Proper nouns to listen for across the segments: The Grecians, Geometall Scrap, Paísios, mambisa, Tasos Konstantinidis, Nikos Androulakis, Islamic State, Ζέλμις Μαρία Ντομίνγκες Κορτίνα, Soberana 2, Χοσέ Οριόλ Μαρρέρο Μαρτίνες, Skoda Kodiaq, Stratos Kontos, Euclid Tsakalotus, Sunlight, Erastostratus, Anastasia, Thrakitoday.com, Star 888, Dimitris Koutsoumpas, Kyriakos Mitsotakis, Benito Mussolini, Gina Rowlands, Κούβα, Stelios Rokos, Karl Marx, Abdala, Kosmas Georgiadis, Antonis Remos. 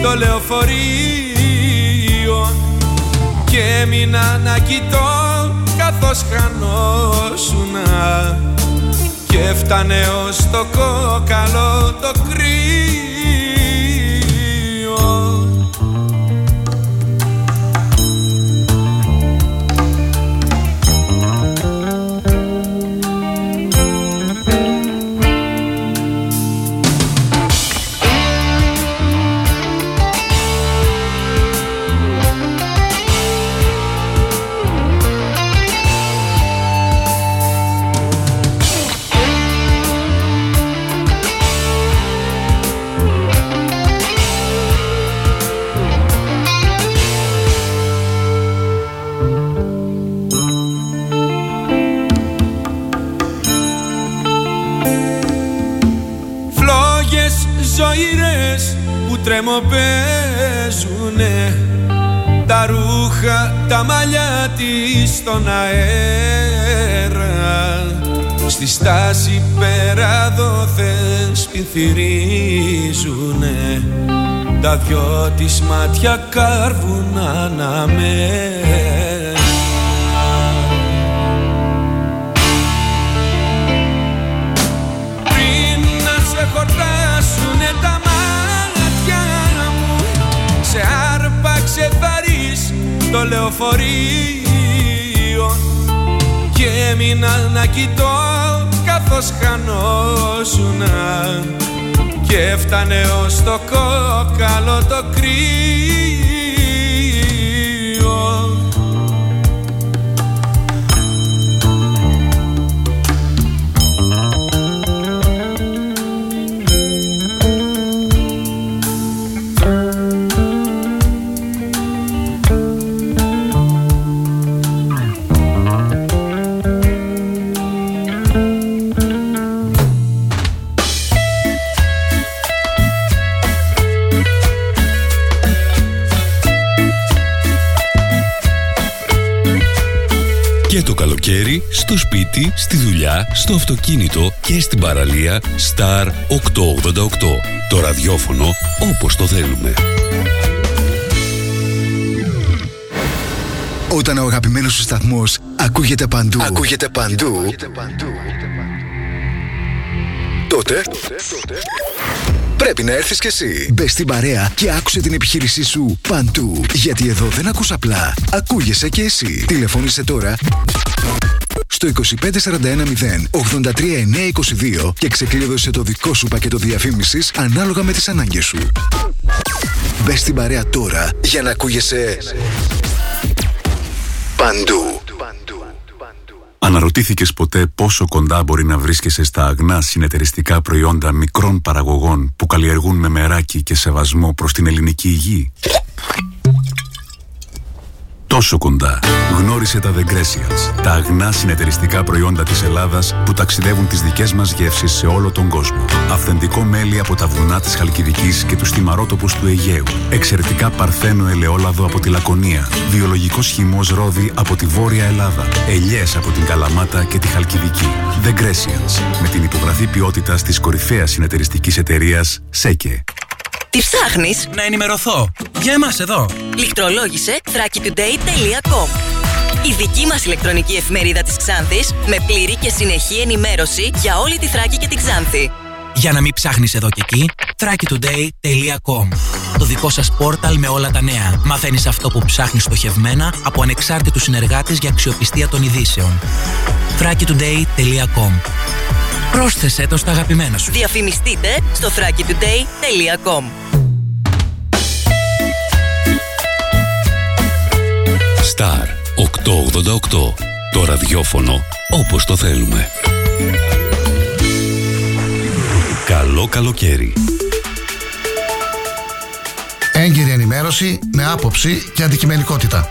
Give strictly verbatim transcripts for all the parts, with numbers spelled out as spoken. στο λεωφορείο και έμεινα να κοιτώ καθώς χανόσουνα και φτάνε ως το κόκαλο το κρύο. Τρεμοπαίζουνε τα ρούχα, τα μαλλιά της στον αέρα. Στη στάση πέρα δόθες πυθυρίζουνε, τα δυο της μάτια κάρβουν αναμένα. Ξεφαρείς το λεωφορείο και έμεινα να κοιτώ καθώς χανόσουνα και φτάνε ως το κόκαλο το κρύο. Στο σπίτι, στη δουλειά, στο αυτοκίνητο και στην παραλία. Star οκτακόσια ογδόντα οκτώ. Το ραδιόφωνο όπως το θέλουμε. Όταν ο αγαπημένος σου σταθμός ακούγεται παντού, ακούγεται παντού, ακούγεται παντού. Τότε, τότε, τότε πρέπει να έρθεις κι εσύ. Μπες στην παρέα και άκουσε την επιχείρησή σου παντού. Γιατί εδώ δεν ακούς απλά, ακούγεσαι κι εσύ. Τηλεφώνησε τώρα στο είκοσι πέντε σαράντα ένα μηδέν ογδόντα τρία εννιακόσια είκοσι δύο και ξεκλείδωσε το δικό σου πακέτο διαφήμισης ανάλογα με τις ανάγκες σου. Μπες στην παρέα τώρα για να ακούγεσαι παντού. Αναρωτήθηκες ποτέ πόσο κοντά μπορεί να βρίσκεσαι στα αγνά συνεταιριστικά προϊόντα μικρών παραγωγών που καλλιεργούν με μεράκι και σεβασμό προς την ελληνική γη? Τόσο κοντά. Γνώρισε τα The Grecians, τα αγνά συνεταιριστικά προϊόντα της Ελλάδας που ταξιδεύουν τις δικές μας γεύσεις σε όλο τον κόσμο. Αυθεντικό μέλι από τα βουνά της Χαλκιδικής και τους θυμαρότοπους του Αιγαίου. Εξαιρετικά παρθένο ελαιόλαδο από τη Λακωνία. Βιολογικός χυμός ρόδι από τη Βόρεια Ελλάδα. Ελιές από την Καλαμάτα και τη Χαλκιδική. The Grecians, με την υπογραφή ποιότητας της κορυφαίας συνεταιριστικής εταιρείας ΣΕΚΕ. Τι ψάχνεις? Να ενημερωθώ. Για εμάς εδώ. Λιχτρολόγησε Thrakitoday τελεία com. Η δική μας ηλεκτρονική εφημερίδα της Ξάνθης με πλήρη και συνεχή ενημέρωση για όλη τη Θράκη και την Ξάνθη. Για να μην ψάχνεις εδώ και εκεί, Thrakitoday τελεία com. Το δικό σας πόρταλ με όλα τα νέα. Μαθαίνεις αυτό που ψάχνεις στοχευμένα από ανεξάρτητους συνεργάτες για αξιοπιστία των ειδήσεων. Thrakitoday τελεία com. Πρόσθεσέ το στα αγαπημένα σου. Διαφημιστείτε στο Thrakitoday τελεία com. Star οκτακόσια ογδόντα οκτώ. Το ραδιόφωνο όπως το θέλουμε. Καλό καλοκαίρι. Έγκυρη ενημέρωση με άποψη και αντικειμενικότητα.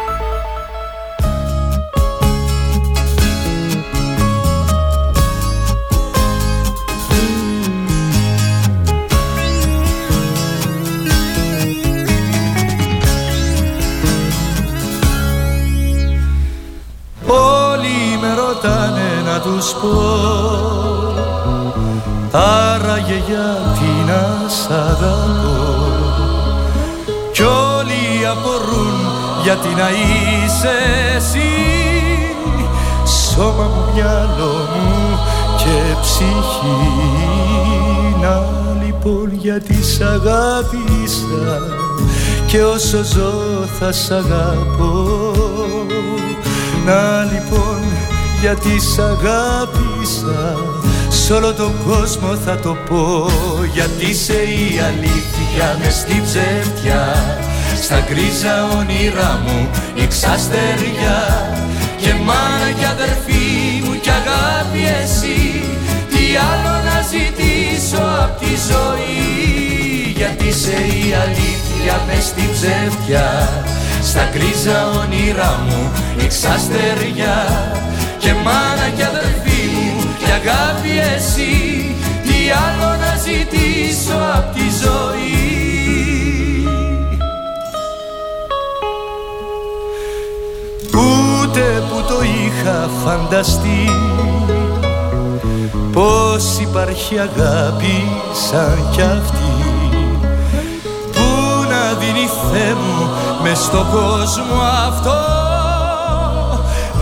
πω, άραγε γιατί να σ' αγαπώ, κι όλοι απορούν γιατί να είσαι εσύ, σώμα μου, μυαλό μου και ψυχή. Να λοιπόν γιατί σ' αγάπησα και όσο ζω θα σ' αγαπώ. Να λοιπόν γιατί σ' αγάπησα, σ' όλο τον κόσμο θα το πω. Γιατί σε η αλήθεια μες στη ψευτιά, στα γκρίζα όνειρά μου η ξαστεριά, και μάνα κι αδερφή μου κι αγάπη εσύ, τι άλλο να ζητήσω απ' τη ζωή. Γιατί σε η αλήθεια μες στη ψευτιά, στα γκρίζα όνειρά μου η ξαστεριά, και μάνα κι αδερφή μου κι αγάπη εσύ, τι άλλο να ζητήσω απ' τη ζωή. Ούτε που το είχα φανταστεί πως υπάρχει αγάπη σαν κι αυτή, που να δίνει Θεέ μου μες στον κόσμο αυτό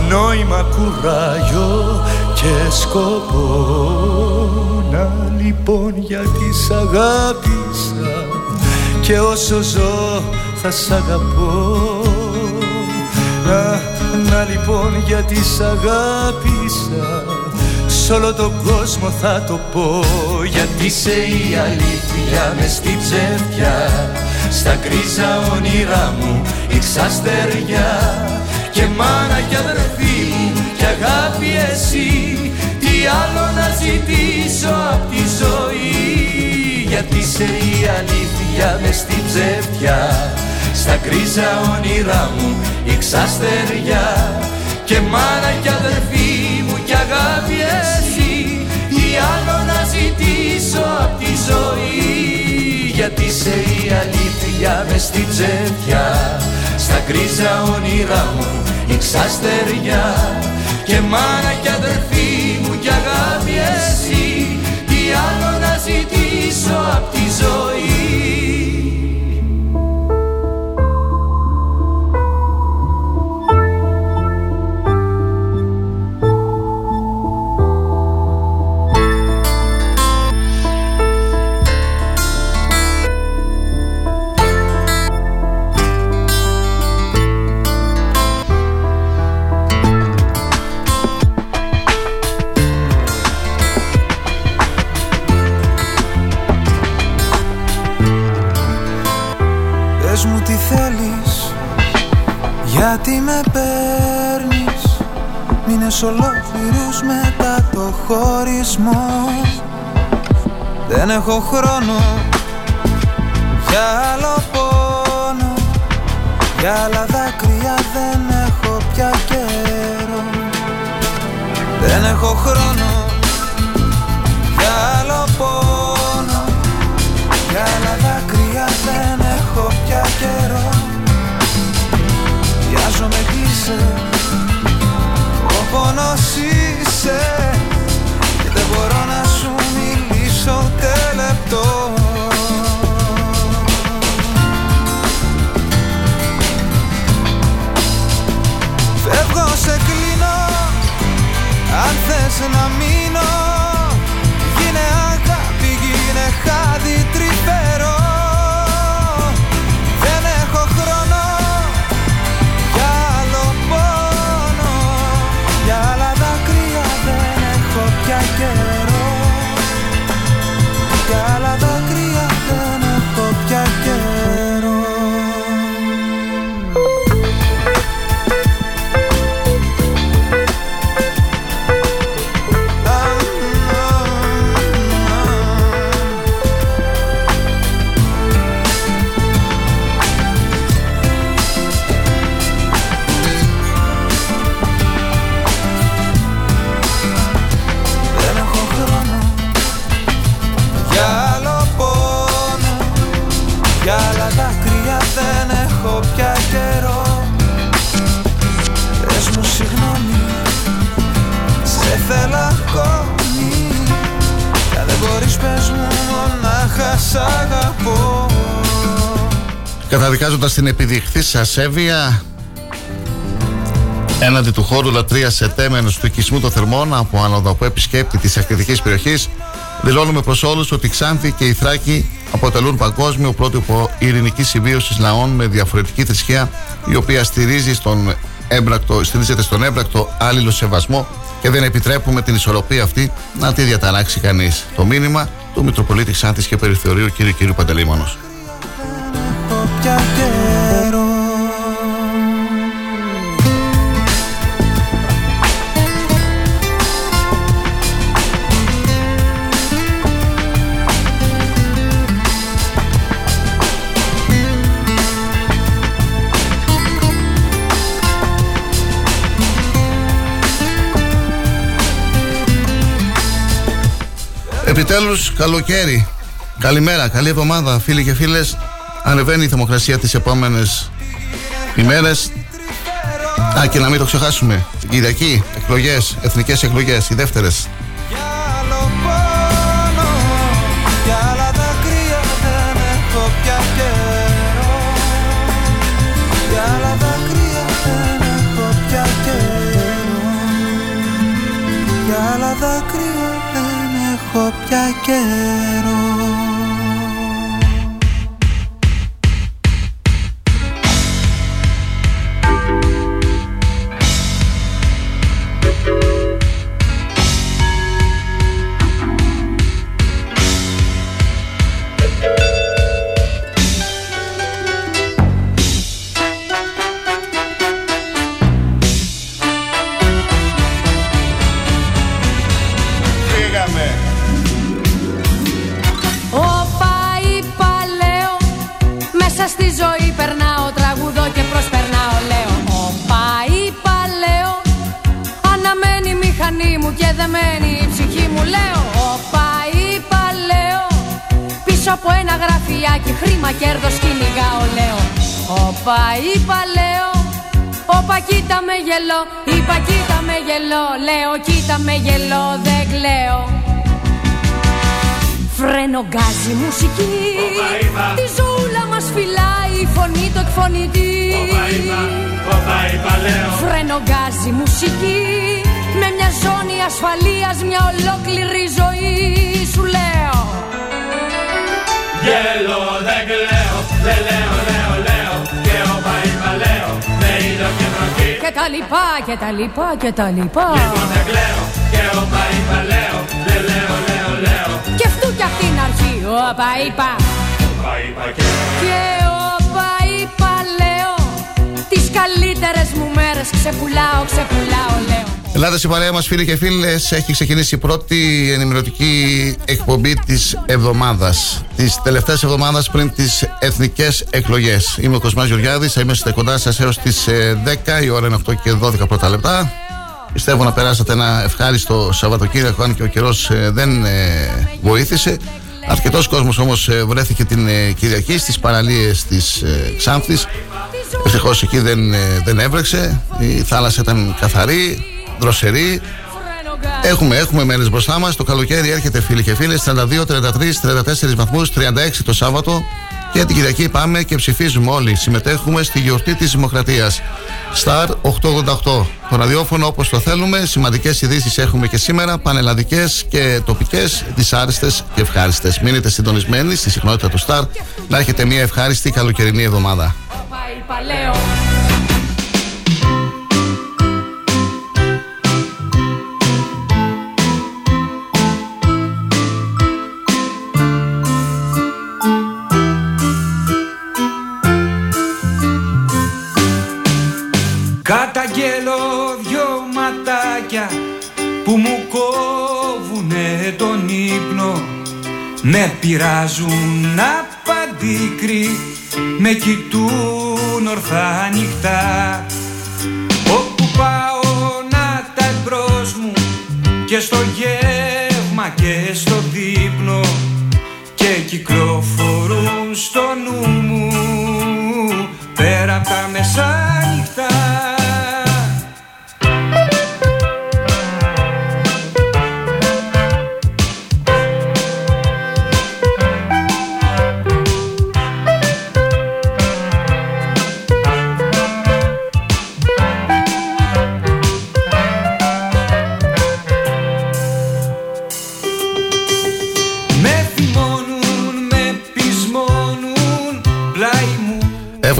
νόημα, κουράγιο και σκοπό. Να λοιπόν γιατί σ' αγάπησα και όσο ζω θα σ' αγαπώ. Να, να λοιπόν γιατί σ' αγάπησα, σ' όλο τον κόσμο θα το πω. Γιατί σε η αλήθεια μες στη ψευτιά, στα γκρίζα όνειρά μου η ξαστεριά, και μάνα κι αδερφή μου κι αγάπη εσύ, τι άλλο να ζητήσω απ' τη ζωή. Γιατί σε η αλήθεια μες στη ψευτιά, στα γκρίζα όνειρά μου η ξαστεριά, και μάνα κι αδερφή μου κι αγάπη εσύ, τι άλλο να ζητήσω απ' τη ζωή. Γιατί σε η αλήθεια μες στη ψευτιά, στα γκρίζα όνειρά μου η ξαστεριά, και μάνα κι αδερφή μου κι αγάπη εσύ, τι άλλο να ζητήσω απ' τη γιατί με παίρνεις μήνες ολόκληρους μετά το χωρισμό. Δεν έχω χρόνο για άλλο πόνο, για άλλα δάκρυα δεν έχω πια καιρό. Δεν έχω χρόνο για άλλο πόνο, για άλλα δάκρυα δεν έχω πια καιρό. Βιάζομαι κλείσε, ο πόνος είσαι, και δεν μπορώ να σου μιλήσω ούτε λεπτό. Φεύγω, σε κλείνω, αν θες να μείνω, γίνε αγάπη, γίνε χάδι τρυφερό. Κι άλλα δάκρυα δεν έχω πια καιρό. Θέλω έχεις, πες μου μονάχα σ' αγαπώ. Καταδικάζοντας την επιδειχθή ασέβεια έναντι του χώρου λατρείας ετέμενος του οικισμού των θερμών από άνοδα που επισκέπτη της ευκαιρικής περιοχής, δηλώνουμε προς όλους ότι η Ξάνθη και η Θράκη αποτελούν παγκόσμιο πρότυπο ειρηνικής συμβίωσης λαών με διαφορετική θρησκεία, η οποία στηρίζει στον έμπρακτο, στηρίζεται στον έμπρακτο άλληλο σεβασμό και δεν επιτρέπουμε την ισορροπία αυτή να τη διαταράξει κανείς. Το μήνυμα του Μητροπολίτη Ξάνθης και Περιθεωρίου κ. κ. Παντελεήμωνος. Επιτέλους, καλοκαίρι. Καλημέρα, καλή εβδομάδα, φίλοι και φίλες. Ανεβαίνει η θερμοκρασία τις επόμενες ημέρες. Α, και να μην το ξεχάσουμε, την Κυριακή, εκλογές, εθνικές εκλογές, οι δεύτερες. Έχω πια καιρό. Και χρήμα κέρδος κυνηγάω, λέω. Όπα, είπα, λέω. Όπα, κοίτα με γελό. Είπα, κοίτα με γελό. Λέω, κοίτα με γελό, δεν κλαίω. Φρένο, γκάζι, μουσική. Οπα, είπα. Τη ζούλα μας φυλάει η φωνή του εκφωνητή. Όπα, είπα. Όπα, είπα, λέω. Φρένο, γκάζι, μουσική. Με μια ζώνη ασφαλείας, μια ολόκληρη ζωή σου λέω. Γελώ, δεν κλαίω, δεν λέω, λέω, λέω. Και όπα είπα λέω, με είδω και βροχή. Και τα λοιπά, και τα λοιπά, και τα λοιπά. Λοιπόν δεν κλαίω, και όπα είπα λέω, δεν λέω, λέω, λέω. Και αυτού κι αυτήν αρχή, όπα είπα. Όπα είπα και... και όπα είπα λέω, τις καλύτερες μου μέρες ξεπουλάω, ξεπουλάω λέω. Ελλάδα, η παρέα μας φίλοι και φίλες, έχει ξεκινήσει η πρώτη ενημερωτική εκπομπή της εβδομάδας, της τελευταίας εβδομάδας πριν τις εθνικές εκλογές. Είμαι ο Κοσμάς Γεωργιάδης, θα είμαστε κοντά σας έως τις δέκα, η ώρα είναι οκτώ και δώδεκα πρώτα λεπτά. Πιστεύω να περάσατε ένα ευχάριστο Σαββατοκύριακο, αν και ο καιρός δεν βοήθησε. Αρκετός κόσμος όμως βρέθηκε την Κυριακή στις παραλίες της Ξάνθης. Ευτυχώς εκεί δεν, δεν έβρεξε, η θάλασσα ήταν καθαρή, δροσερή. Έχουμε, έχουμε μέρες μπροστά μας. Το καλοκαίρι έρχεται φίλοι και φίλες. Τριάντα δύο, τριάντα τρία, τριάντα τέσσερα βαθμούς, τριάντα έξι το Σάββατο. Και την Κυριακή πάμε και ψηφίζουμε όλοι. Συμμετέχουμε στη γιορτή της Δημοκρατίας. Star οκτακόσια ογδόντα οκτώ. Το ραδιόφωνο όπως το θέλουμε. Σημαντικές ειδήσεις έχουμε και σήμερα. Πανελλαδικές και τοπικές. Δυσάρεστες και ευχάριστες. Μείνετε συντονισμένοι στη συχνότητα του Star. Να έχετε μια ευχάριστη καλοκαιρινή εβδομάδα. Καταγγέλλω δυο ματάκια που μου κόβουνε τον ύπνο. Με πειράζουν απαντικροί, με κοιτούν ορθά ανοιχτά. Όπου πάω να τα εμπρός μου, και στο γεύμα και στο δείπνο, και κυκλοφορούν στο νου μου πέρα απ' τα μεσάνυχτα.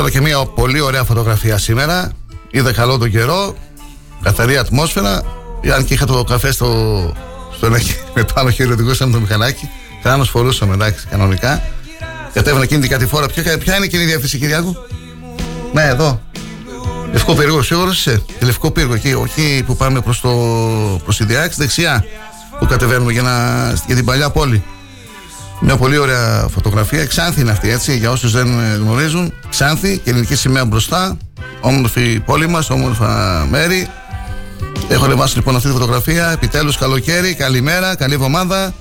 Έβαλα και μια πολύ ωραία φωτογραφία σήμερα. Είδα καλό τον καιρό, καθαρή ατμόσφαιρα. Αν και είχα το καφέ στο, στο ένα πάνω χέρι, οδηγούσαμε το μηχανάκι. Κράνος φορούσαμε, εντάξει, κανονικά. Κατέβαινα εκείνη την κατηφόρα. Ποια, ποια είναι εκείνη η διεύθυνση, Κυριάκου? Ναι, εδώ. Λευκό πύργο, σίγουρος είσαι? Λευκό πύργο, εκεί, εκεί που πάμε προς το Ιδιάξ, δεξιά που κατεβαίνουμε για, να, για την παλιά πόλη. Μια πολύ ωραία φωτογραφία. Ξάνθη είναι αυτή, έτσι, για όσους δεν γνωρίζουν. Ξάνθη, και ελληνική σημαία μπροστά. Όμορφη πόλη μας, όμορφα μέρη. Έχω ανεβάσει λοιπόν αυτή τη φωτογραφία. Επιτέλους καλοκαίρι, καλημέρα, καλή εβδομάδα.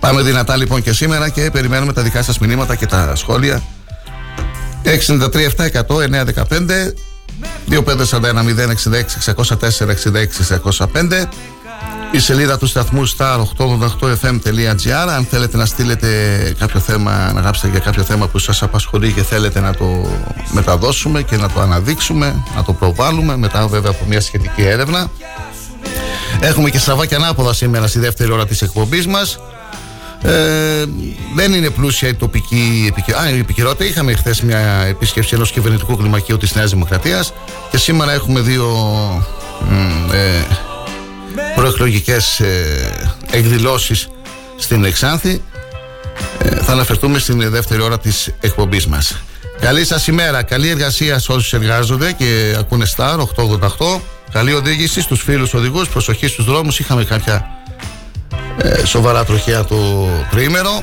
Πάμε δυνατά λοιπόν και σήμερα και περιμένουμε τα δικά σας μηνύματα και τα σχόλια. έξι τρία επτά ένα μηδέν εννιά ένα πέντε δύο πέντε τέσσερα ένα μηδέν έξι έξι έξι μηδέν τέσσερα έξι έξι έξι μηδέν πέντε. Η σελίδα του σταθμού σταρ οκτακόσια ογδόντα οκτώ εφ εμ τελεία τζι άρ. Αν θέλετε να στείλετε κάποιο θέμα, να γράψετε για κάποιο θέμα που σας απασχολεί και θέλετε να το μεταδώσουμε και να το αναδείξουμε, να το προβάλλουμε μετά βέβαια από μια σχετική έρευνα. Έχουμε και στραβάκια ανάποδα σήμερα στη δεύτερη ώρα της εκπομπής μας. Ε, δεν είναι πλούσια η τοπική επικαιρότητα. επικαιρότητα. Είχαμε χθες μια επίσκεψη ενός κυβερνητικού κλιμακίου της Νέας Δημοκρατίας και σήμερα έχουμε δύο ε, προεκλογικές ε, εκδηλώσεις στην Εξάνθη. Ε, θα αναφερθούμε στην δεύτερη ώρα της εκπομπής μας. Καλή σας ημέρα, καλή εργασία σε όσους εργάζονται και ακούνε Star οκτακόσια ογδόντα οκτώ. Καλή οδήγηση στους φίλους οδηγούς, προσοχή στους δρόμους. Είχαμε κάποια Ε, σοβαρά τροχιά το τριήμερο.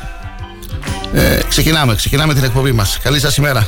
ε, Ξεκινάμε, ξεκινάμε την εκπομπή μας. Καλή σας ημέρα.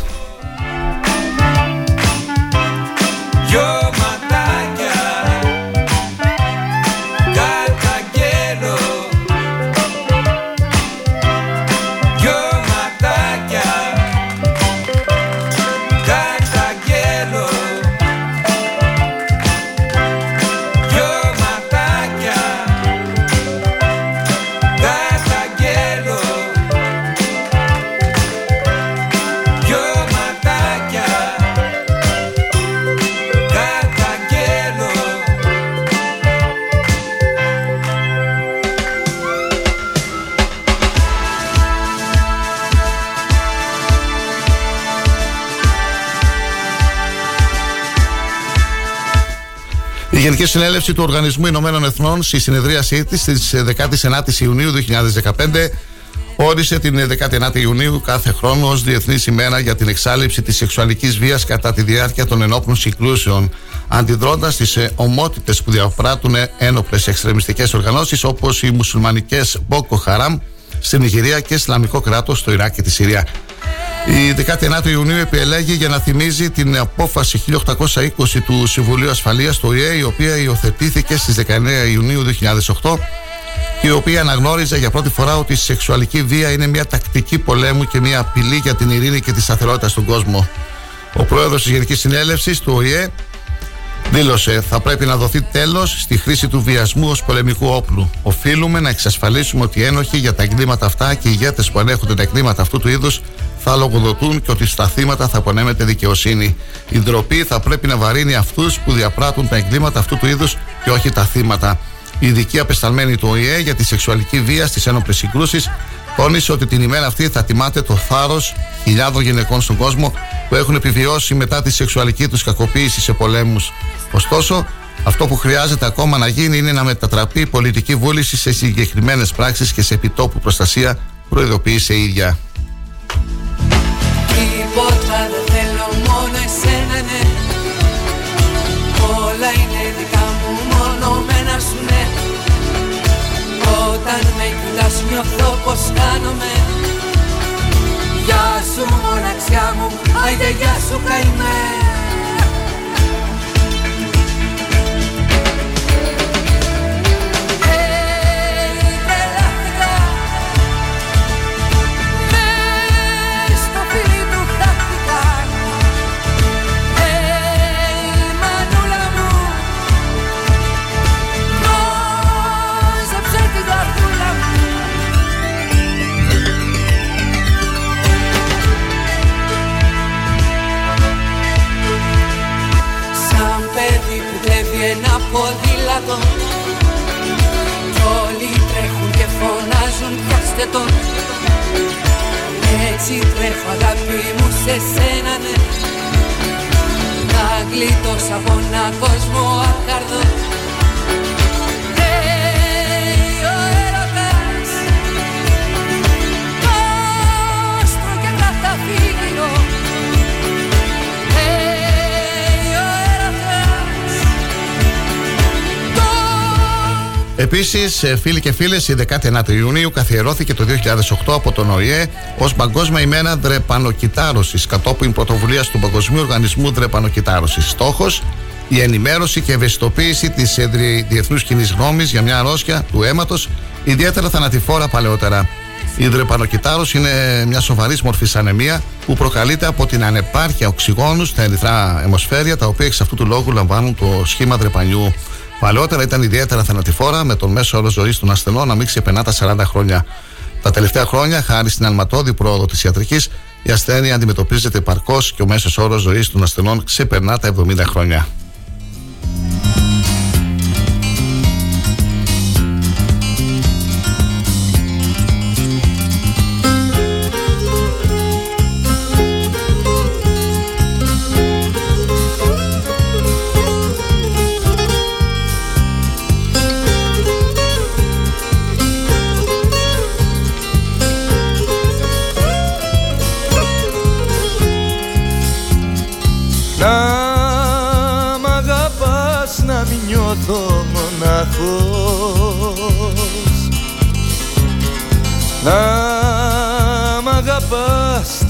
Η Γενική Συνέλευση του Οργανισμού Ηνωμένων Εθνών στη συνεδρίασή της στις δεκαεννιά Ιουνίου δύο χιλιάδες δεκαπέντε όρισε την δεκαεννιά Ιουνίου κάθε χρόνο ως Διεθνής ημέρα για την εξάλληψη της σεξουαλικής βίας κατά τη διάρκεια των ενόπλων συγκρούσεων, αντιδρώντας στις ομότητες που διαπράττουν ένοπλες εξτρεμιστικές οργανώσεις όπως οι μουσουλμανικές Μπόκο Χαράμ στην Νιγηρία και Ισλαμικό κράτος στο Ιράκ και τη Συρία. Η δεκαεννιά Ιουνίου επιελέγει για να θυμίζει την απόφαση χίλια οκτακόσια είκοσι του Συμβουλίου Ασφαλείας του ΟΗΕ, η οποία υιοθετήθηκε στις δεκαεννιά Ιουνίου δύο χιλιάδες οκτώ και η οποία αναγνώριζε για πρώτη φορά ότι η σεξουαλική βία είναι μια τακτική πολέμου και μια απειλή για την ειρήνη και τη σταθερότητα στον κόσμο. Ο πρόεδρος της Γενικής Συνέλευσης του ΟΗΕ δήλωσε: θα πρέπει να δοθεί τέλος στη χρήση του βιασμού ως πολεμικού όπλου. Οφείλουμε να εξασφαλίσουμε ότι οι ένοχοι για τα εγκλήματα αυτά και οι ηγέτες που ανέχονται τα εγκλήματα αυτού του είδους θα λογοδοτούν και ότι στα θύματα θα απονέμεται δικαιοσύνη. Η ντροπή θα πρέπει να βαρύνει αυτούς που διαπράττουν τα εγκλήματα αυτού του είδους και όχι τα θύματα. Η ειδική απεσταλμένη του ΟΗΕ για τη σεξουαλική βία στις ένοπλες συγκρούσεις τόνισε ότι την ημέρα αυτή θα τιμάται το θάρρος χιλιάδων γυναικών στον κόσμο που έχουν επιβιώσει μετά τη σεξουαλική τους κακοποίηση σε πολέμους. Ωστόσο, αυτό που χρειάζεται ακόμα να γίνει είναι να μετατραπεί η πολιτική βούληση σε συγκεκριμένες πράξεις και σε επιτόπου προστασία, προειδοποίησε η ίδια. Τίποτα δεν θέλω, μόνο εσένα, ναι. Όλα είναι δικά μου, μόνο μένα σου, ναι. Όταν με κοιτάς νιώθω πως κάνομαι. Γεια σου μοναξιά μου, άιντε γεια σου καημέ. Ένα ποδήλατο κι όλοι τρέχουν και φωνάζουν πιάστε τον. Έτσι τρέχω αγάπη μου σε σένα, ναι. Να γλιτώσω από ένα κόσμο αχαρδό. Λέει ο έρωτας, πώς το και να τα φύγω. Λέει ο έρωτας. Επίσης, φίλοι και φίλες, η δέκατη ένατη Ιουνίου καθιερώθηκε το δύο χιλιάδες οκτώ από τον ΟΗΕ ως Παγκόσμια ημέρα δρεπανοκυτάρωσης, κατόπιν πρωτοβουλίας του Παγκοσμίου Οργανισμού Δρεπανοκυτάρωσης. Στόχος: η ενημέρωση και ευαισθητοποίηση της διεθνούς κοινής γνώμης για μια αρρώστια του αίματος, ιδιαίτερα θανατηφόρα παλαιότερα. Η δρεπανοκυτάρωση είναι μια σοβαρής μορφής ανεμία που προκαλείται από την ανεπάρκεια οξυγόνου στα ερυθρά αιμοσφαίρια, τα οποία εξ αυτού του λόγου λαμβάνουν το σχήμα δρεπανιού. Παλαιότερα ήταν ιδιαίτερα θανατηφόρα, με τον μέσο όρο ζωής των ασθενών να μην ξεπερνά τα σαράντα χρόνια. Τα τελευταία χρόνια, χάρη στην αλματώδη πρόοδο της ιατρικής, η ασθένεια αντιμετωπίζεται επαρκώς και ο μέσος όρος ζωής των ασθενών ξεπερνά τα εβδομήντα χρόνια.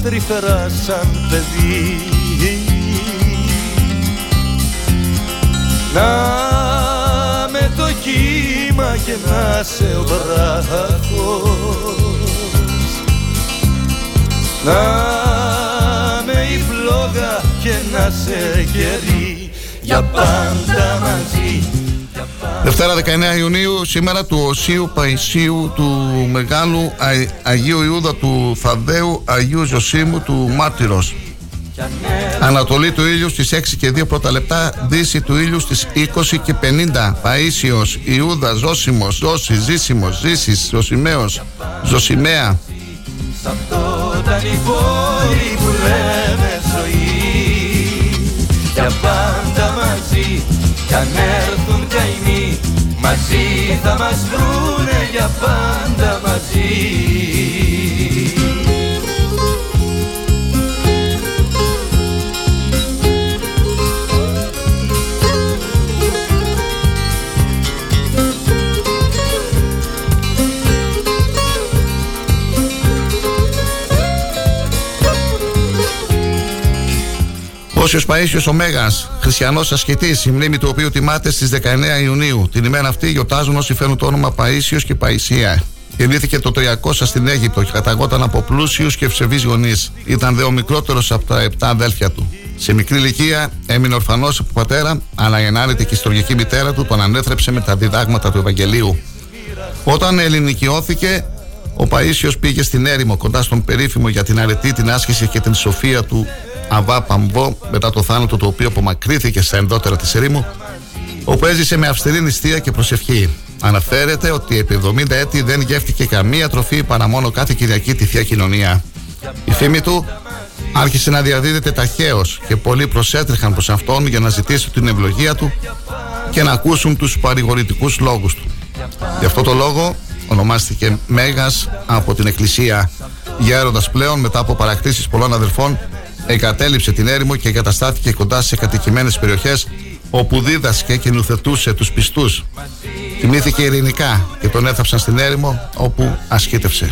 Τρυφερά σαν παιδί, να με το κύμα και να σε ο βράχος, να με η φλόγα και να σε κερί για πάντα μαζί. Δευτέρα δεκαεννέα Ιουνίου, σήμερα, του Οσίου Παϊσίου, του Μεγάλου Αγίου Ιούδα, του Θαδδέου Αγίου Ζωσίμου, του Μάρτυρος. Ανατολή του ήλιου στις έξι και δύο πρώτα λεπτά, δύση του ήλιου στις είκοσι και πενήντα. Παΐσιος, Ιούδα, Ζώσιμος, Ζώση, Ζήσιμος, Ζήσης, Ζωσιμαίος, Ζωσιμαία. Κι αν έρθουν καημοί, μαζί θα μας βρούνε για πάντα μαζί. Όσιος Παΐσιος ο Μέγας, χριστιανός ασκητής, η μνήμη του οποίου τιμάται στις δεκαεννέα Ιουνίου. Την ημέρα αυτή γιορτάζουν όσοι φέρουν το όνομα Παΐσιος και Παϊσία. Γεννήθηκε το τριακόσια στην Αίγυπτο και καταγόταν από πλούσιους και ευσεβείς γονείς. Ήταν δε ο μικρότερος από τα επτά αδέλφια του. Σε μικρή ηλικία έμεινε ορφανός από πατέρα, αλλά η ενάρετη και ιστορική μητέρα του τον ανέθρεψε με τα διδάγματα του Ευαγγελίου. Όταν ελληνικιώθηκε, ο Παΐσιος πήγε στην έρημο κοντά στον περίφημο για την αρετή, την άσκηση και την σοφία του Αβά Παμβό, μετά το θάνατο του οποίου απομακρύθηκε στα ενδότερα της ερήμου, όπου έζησε με αυστηρή νηστεία και προσευχή. Αναφέρεται ότι επί εβδομήντα έτη δεν γεύτηκε καμία τροφή παρά μόνο κάθε Κυριακή τη Θεία Κοινωνία. Η φήμη του άρχισε να διαδίδεται ταχαίως και πολλοί προσέτρεχαν προς αυτόν για να ζητήσουν την ευλογία του και να ακούσουν τους παρηγορητικούς λόγους του. Γι' αυτό το λόγο ονομάστηκε Μέγας από την Εκκλησία. Γέροντας πλέον, μετά από παρακτήσεις πολλών αδερφών, εγκατέλειψε την έρημο και εγκαταστάθηκε κοντά σε κατοικημένες περιοχές, όπου δίδασκε και νουθετούσε τους πιστούς. Θυμήθηκε ειρηνικά και τον έθαψαν στην έρημο, όπου ασκήτευσε.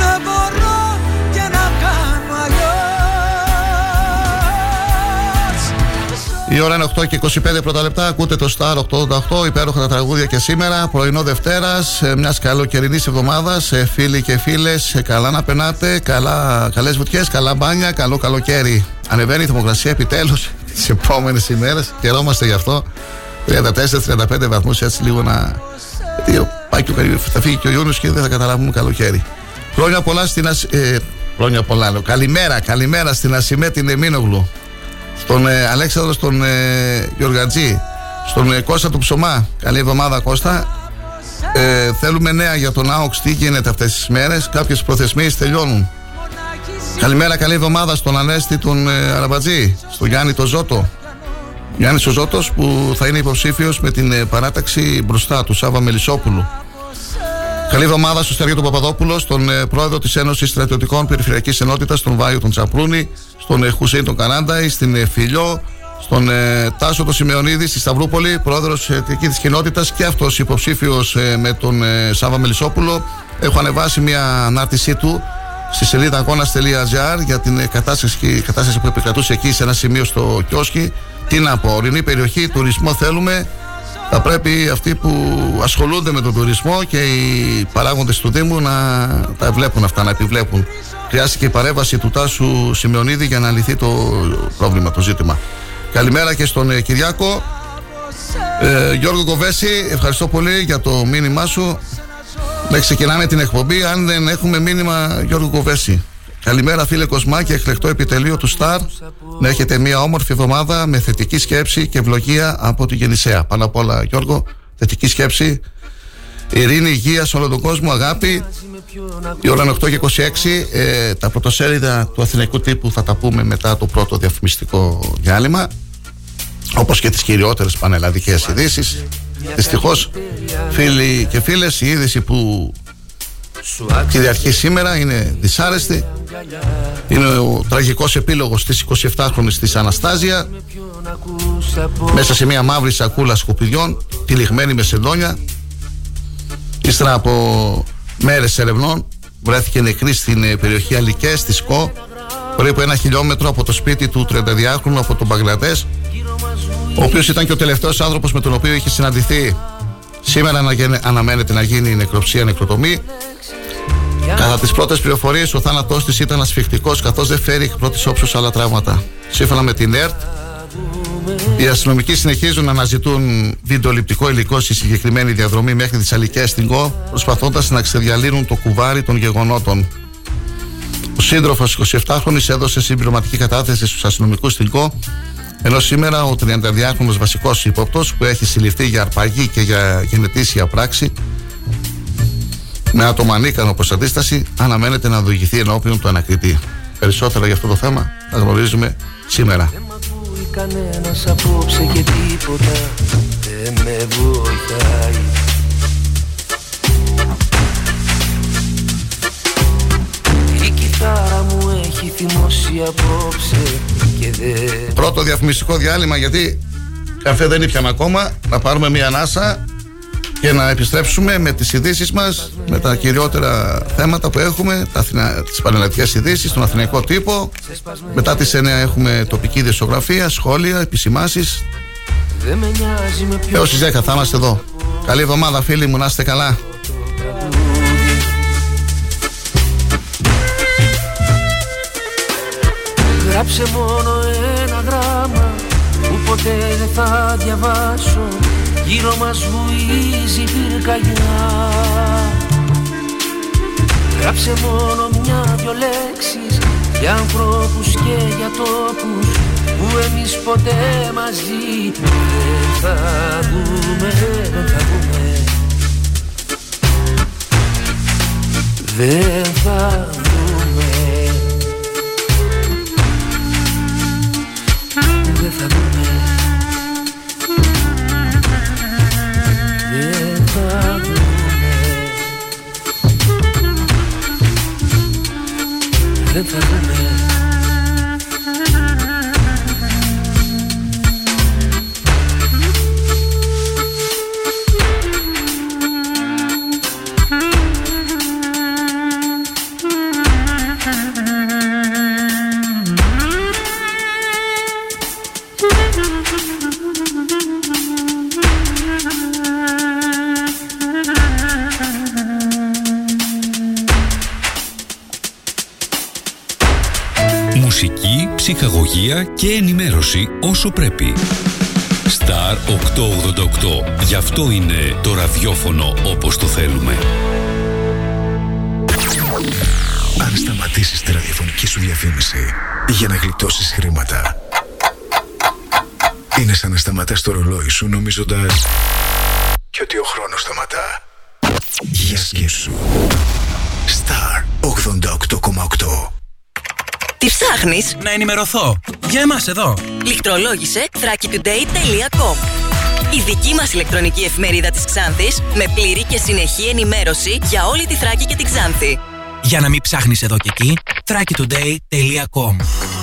Δεν μπορώ Η ώρα είναι οκτώ και είκοσι πέντε πρώτα λεπτά. Ακούτε το Σταρ οκτακόσια ογδόντα οκτώ, υπέροχα τα τραγούδια και σήμερα. Πρωινό Δευτέρας, μιας καλοκαιρινής εβδομάδας. Φίλοι και φίλες, καλά να περνάτε. Καλά, καλές βουτιές, καλά μπάνια, καλό καλοκαίρι. Ανεβαίνει η θερμοκρασία επιτέλους τις επόμενες ημέρες. Χαιρόμαστε γι' αυτό. τριάντα τέσσερα με τριάντα πέντε βαθμούς, έτσι λίγο να. Θα φύγει και ο Ιούνιος και δεν θα καταλάβουμε καλοκαίρι. Χρόνια πολλά στην. Ασ... Ε, χρόνια πολλά, λέω. Καλημέρα, καλημέρα στην Ασημέ την Εμίνογλου. Στον ε, Αλέξανδρο στον ε, Γιοργατζή, στον ε, Κώστα του Ψωμά. Καλή εβδομάδα, Κώστα. Ε, θέλουμε νέα για τον ΑΟΚΣ. Τι γίνεται αυτές τις μέρες? Κάποιες προθεσμίες τελειώνουν. Καλημέρα, καλή εβδομάδα στον Ανέστη τον ε, Αραμπατζή, στον Γιάννη τον Ζώτο. Γιάννης ο Ζώτος που θα είναι υποψήφιος με την ε, παράταξη μπροστά του Σάβα Μελισσόπουλου. Καλή εβδομάδα στο Στέργιο του Παπαδόπουλο, στον ε, πρόεδρο της Ένωσης Στρατιωτικών Περιφερειακής Ενότητας, στον Βάιο τον Τσαπρούνη, στον ε, Χουσέιν τον Καράντα, στην ε, Φιλιό, στον ε, Τάσο τον Σημεωνίδη στη Σταυρούπολη, πρόεδρος ε, εκεί της κοινότητας και αυτός υποψήφιος ε, με τον ε, Σάβα Μελισσόπουλο. Έχω ανεβάσει μια ανάρτησή του στη σελίδα αγώνας τελεία τζι άρ για την ε, κατάσταση, κατάσταση που επικρατούσε εκεί σε ένα σημείο στο Κιόσκι. Τι να πω, ορεινή περιοχή, τουρισμό θέλουμε. Θα πρέπει αυτοί που ασχολούνται με τον τουρισμό και οι παράγοντες του Δήμου να τα βλέπουν αυτά, να επιβλέπουν. Χρειάστηκε η παρέμβαση του Τάσου Σημεωνίδη για να λυθεί το πρόβλημα, το ζήτημα. Καλημέρα και στον Κυριάκο. Ε, Γιώργο Κοβέση, ευχαριστώ πολύ για το μήνυμά σου. Να ξεκινάμε την εκπομπή αν δεν έχουμε μήνυμα, Γιώργο Κοβέση. Καλημέρα φίλε Κοσμά και εκλεκτό επιτελείο του Σταρ. Να έχετε μια όμορφη εβδομάδα με θετική σκέψη και ευλογία από την Γεννησέα. Πάνω απ' όλα, Γιώργο, θετική σκέψη, ειρήνη, υγεία σε όλο τον κόσμο, αγάπη. Η ώρα είναι οκτώ και είκοσι έξι. Ε, τα πρωτοσέλιδα του Αθηναϊκού Τύπου θα τα πούμε μετά το πρώτο διαφημιστικό διάλειμμα, όπως και τις κυριότερες πανελλαδικές ειδήσεις. Δυστυχώς, φίλοι και φίλες, η είδηση που κυριαρχεί σήμερα είναι δυσάρεστη. Είναι ο τραγικός επίλογος της εικοσιεφτάχρονης της Αναστάζια, μέσα σε μια μαύρη σακούλα σκουπιδιών, τυλιγμένη με σεντόνια. Ύστερα από μέρες ερευνών βρέθηκε νεκρή στην περιοχή Αλικές της ΚΟ, περίπου ένα χιλιόμετρο από το σπίτι του τριανταδυάχρονου από τον Μπαγκλαντές, ο οποίος ήταν και ο τελευταίος άνθρωπος με τον οποίο είχε συναντηθεί. Σήμερα αναμένεται να γίνει η νεκροψία νεκροτομή. Κατά τις πρώτες πληροφορίες, ο θάνατός της ήταν ασφυκτικός, καθώς δεν φέρει εκ πρώτης όψεως άλλα τραύματα. Σύμφωνα με την ΕΡΤ, οι αστυνομικοί συνεχίζουν να αναζητούν βιντεοληπτικό υλικό στη συγκεκριμένη διαδρομή μέχρι τις Αλικές στην ΚΟ, προσπαθώντας να ξεδιαλύνουν το κουβάρι των γεγονότων. Ο σύντροφος εικοσιεφτάχρονης έδωσε συμπληρωματική κατάθεση στους αστυνομικούς στην ΚΟ, ενώ σήμερα ο τριανταδυάχρονος βασικός ύποπτος που έχει συλληφθεί για αρπαγή και για γενετήσια πράξη με άτομα ανίκανο προς αντίσταση αναμένεται να οδηγηθεί ενώπιον του ανακριτή. Περισσότερα για αυτό το θέμα τα γνωρίζουμε σήμερα. Δεν μ' ακούει κανένας απόψε και τίποτα δεν με βοηθάει. Η κιθάρα μου έχει θυμώσει απόψε και δεν... Πρώτο διαφημιστικό διάλειμμα γιατί καφέ δεν ήπιαμε ακόμα. Να πάρουμε μια ανάσα και να επιστρέψουμε με τις ειδήσεις μας, με τα κυριότερα θέματα που έχουμε, τις πανελλαδικές ειδήσεις, τον Αθηναϊκό Τύπο. Μετά τις εννιά έχουμε τοπική δισογραφία, σχόλια, επισημάσεις. Έως τις δέκα θα είμαστε εδώ. Καλή εβδομάδα φίλοι μου, να είστε καλά. Γράψε μόνο ένα γράμμα που ποτέ δεν θα διαβάσω. Γύρω μας βουίζει πυρκαγιά. Γράψε μόνο μια-δυο λέξεις για ανθρώπους και για τόπους που εμείς ποτέ μαζί δεν θα δούμε, δεν θα δούμε, δεν θα δούμε, δεν θα δούμε. Δεν θα δούμε. μουσική, ψυχαγωγία και ενημέρωση όσο πρέπει. Star οκτακόσια ογδόντα οκτώ. Γι' αυτό είναι το ραδιόφωνο όπως το θέλουμε. Αν σταματήσεις τη ραδιοφωνική σου διαφήμιση για να γλιτώσεις χρήματα, είναι σαν να σταματάς το ρολόι σου νομίζοντας και ότι ο χρόνος σταματά. Για σκέψου. Star ογδόντα οκτώ κόμμα οκτώ. Τι ψάχνεις? Να ενημερωθώ. Για εμάς εδώ. Λιχτρολόγησε Thrakitoday τελεία com. Η δική μας ηλεκτρονική εφημερίδα της Ξάνθης με πλήρη και συνεχή ενημέρωση για όλη τη Θράκη και την Ξάνθη. Για να μην ψάχνεις εδώ και εκεί, Thrakitoday τελεία com.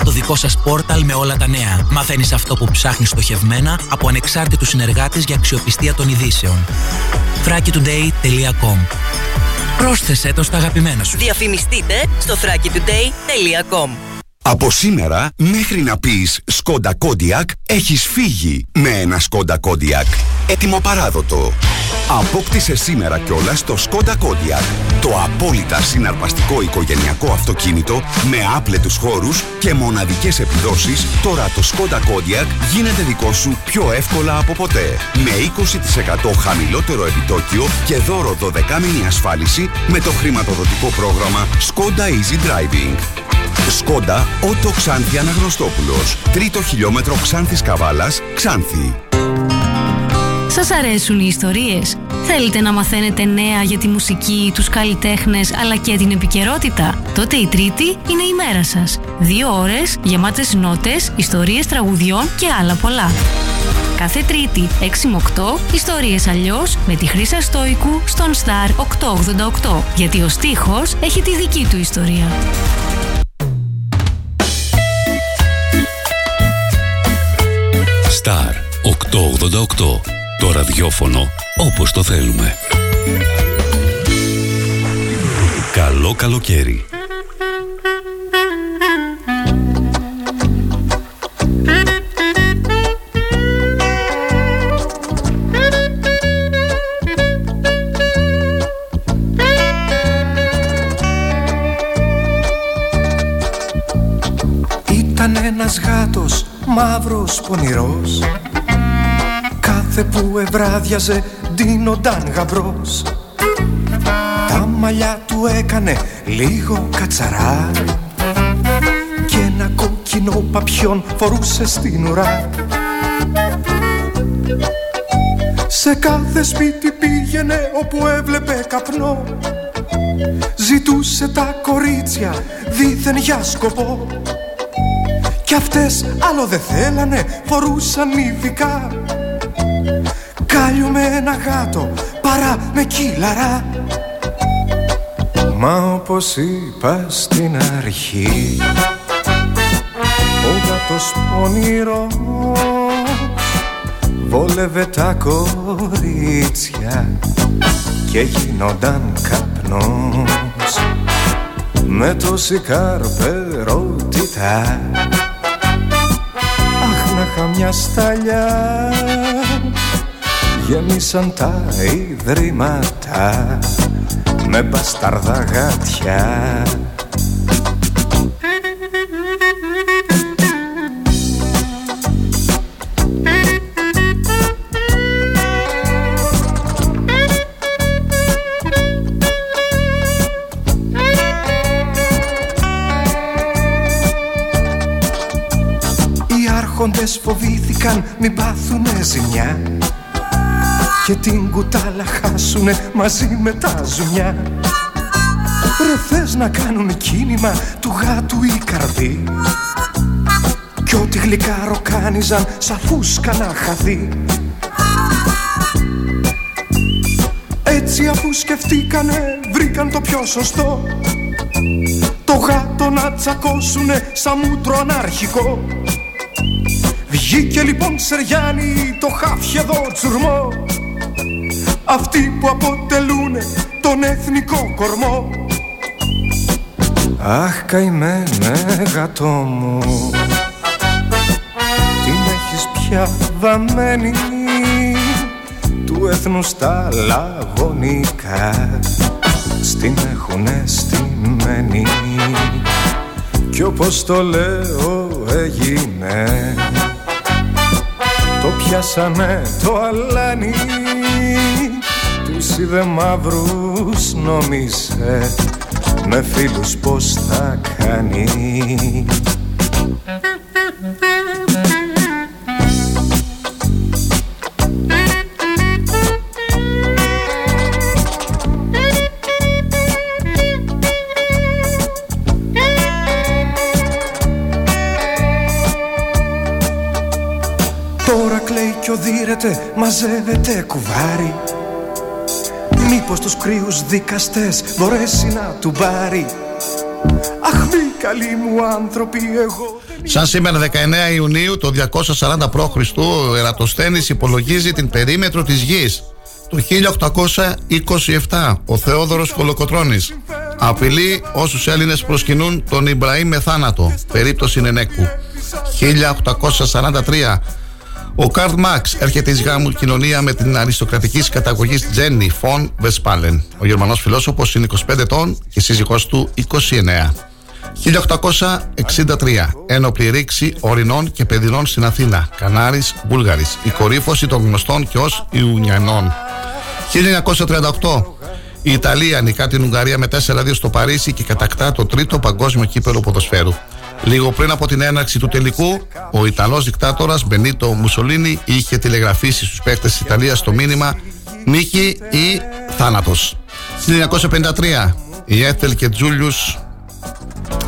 Το δικό σας πόρταλ με όλα τα νέα. Μαθαίνεις αυτό που ψάχνεις στοχευμένα από ανεξάρτητους συνεργάτες για αξιοπιστία των ειδήσεων. Thrakitoday τελεία com. Πρόσθεσέ το στα αγαπημένα σου. Διαφημιστείτε στο Thrakitoday τελεία com. Από σήμερα, μέχρι να πεις Skoda Kodiaq, έχεις φύγει με ένα Skoda Kodiaq. Έτοιμο παράδοτο. Απόκτησε σήμερα κιόλας το Skoda Kodiaq. Το απόλυτα συναρπαστικό οικογενειακό αυτοκίνητο με άπλετους χώρους και μοναδικές επιδόσεις. Τώρα το Skoda Kodiaq γίνεται δικό σου πιο εύκολα από ποτέ. Με είκοσι τοις εκατό χαμηλότερο επιτόκιο και δώρο δώδεκα μήνη ασφάλιση με το χρηματοδοτικό πρόγραμμα Skoda Easy Driving. Skoda Otto Xanthi Αναγνωστόπουλος. Τρίτο χιλιόμετρο Ξάνθης Καβάλας, Ξάνθη. Σας αρέσουν οι ιστορίες? Θέλετε να μαθαίνετε νέα για τη μουσική, τους καλλιτέχνες αλλά και την επικαιρότητα? Τότε η Τρίτη είναι η μέρα σας. Δύο ώρες γεμάτες νότες, ιστορίες τραγουδιών και άλλα πολλά. Κάθε Τρίτη, έξι με οκτώ, ιστορίες αλλιώς με τη Χρύσα Στόικου στον Star οκτακόσια ογδόντα οκτώ. Γιατί ο στίχος έχει τη δική του ιστορία. Star οκτακόσια ογδόντα οκτώ. Το ραδιόφωνο όπως το θέλουμε. Καλό καλοκαίρι. Ήταν ένας γάτος μαύρος πονηρός, κάθε που ευράδιαζε ντύνονταν γαμπρός. Τα μαλλιά του έκανε λίγο κατσαρά και ένα κόκκινο παπιόν φορούσε στην ουρά. Σε κάθε σπίτι πήγαινε όπου έβλεπε καπνό, ζητούσε τα κορίτσια δίθεν για σκοπό. Κι αυτές άλλο δεν θέλανε, φορούσαν ειδικά. Κάλιο με ένα γάτο παρά με κύλαρα. Μα όπως είπα στην αρχή, ο γάτος πονηρός βόλευε τα κορίτσια και γίνονταν καπνός με τόση καρπερότητα. Μια σταλιά γέμισαν τα ιδρύματα με μπασταρδά γατιά. Φοβήθηκαν μην πάθουνε ζημιά και την κουτάλα χάσουνε μαζί με τα ζουμιά. Ρε θες να κάνουν κίνημα του γάτου οι καρδί, κι ό,τι γλυκά ροκάνιζαν σαν φούσκα να χαθεί. Έτσι αφού σκεφτήκανε βρήκαν το πιο σωστό, το γάτο να τσακώσουνε σαν μούτρο αναρχικό. Βγήκε λοιπόν Σεριάννη το χάφιεδο τσουρμό, αυτοί που αποτελούν τον εθνικό κορμό. Αχ καημένε γατό μου, την έχεις πια βαμμένη του έθνους τα λαγωνικά, στην έχουνε στημένη. κι όπως το λέω έγινε, το πιάσανε το αλάνι, τους είδε μαύρους νόμισε, με φίλους πως θα κάνει. Μαζεύεται κουβάρι, μήπως τους κρύους δικαστές μπορέσει να του μπάρει. Αχ μη καλοί μου άνθρωποι εγώ. Σαν σήμερα δεκαεννέα Ιουνίου το διακόσια σαράντα π.Χ. ο Ερατοσθένης υπολογίζει την περίμετρο της γης. Το χίλια οκτακόσια είκοσι επτά ο Θεόδωρος Κολοκοτρώνης απειλεί όσους Έλληνες προσκυνούν τον Ιμπραήμ με θάνατο, περίπτωση Νενέκου. χίλια οκτακόσια σαράντα τρία ο Καρλ Μαρξ έρχεται εις γάμου κοινωνία με την αριστοκρατικής καταγωγής Τζένι Φον Βεσπάλεν. Ο Γερμανός φιλόσοφος είναι είκοσι πέντε ετών και η σύζυγός του είκοσι εννέα. χίλια οκτακόσια εξήντα τρία ένοπλη ρήξη ορεινών και παιδινών στην Αθήνα, Κανάρης, Βούλγαρης. Η κορύφωση των γνωστών και ως Ιουνιανών. χίλια εννιακόσια τριάντα οκτώ η Ιταλία νικά την Ουγγαρία με τέσσερα δύο στο Παρίσι και κατακτά το τρίτο παγκόσμιο κύπελλο ποδοσφαίρου. Λίγο πριν από την έναρξη του τελικού, ο Ιταλός δικτάτορας Μπενίτο Μουσολίνι είχε τηλεγραφήσει στους παίκτες της Ιταλίας το μήνυμα «Νίκη ή θάνατος». χίλια εννιακόσια πενήντα τρία οι Έθελ και Τζούλιους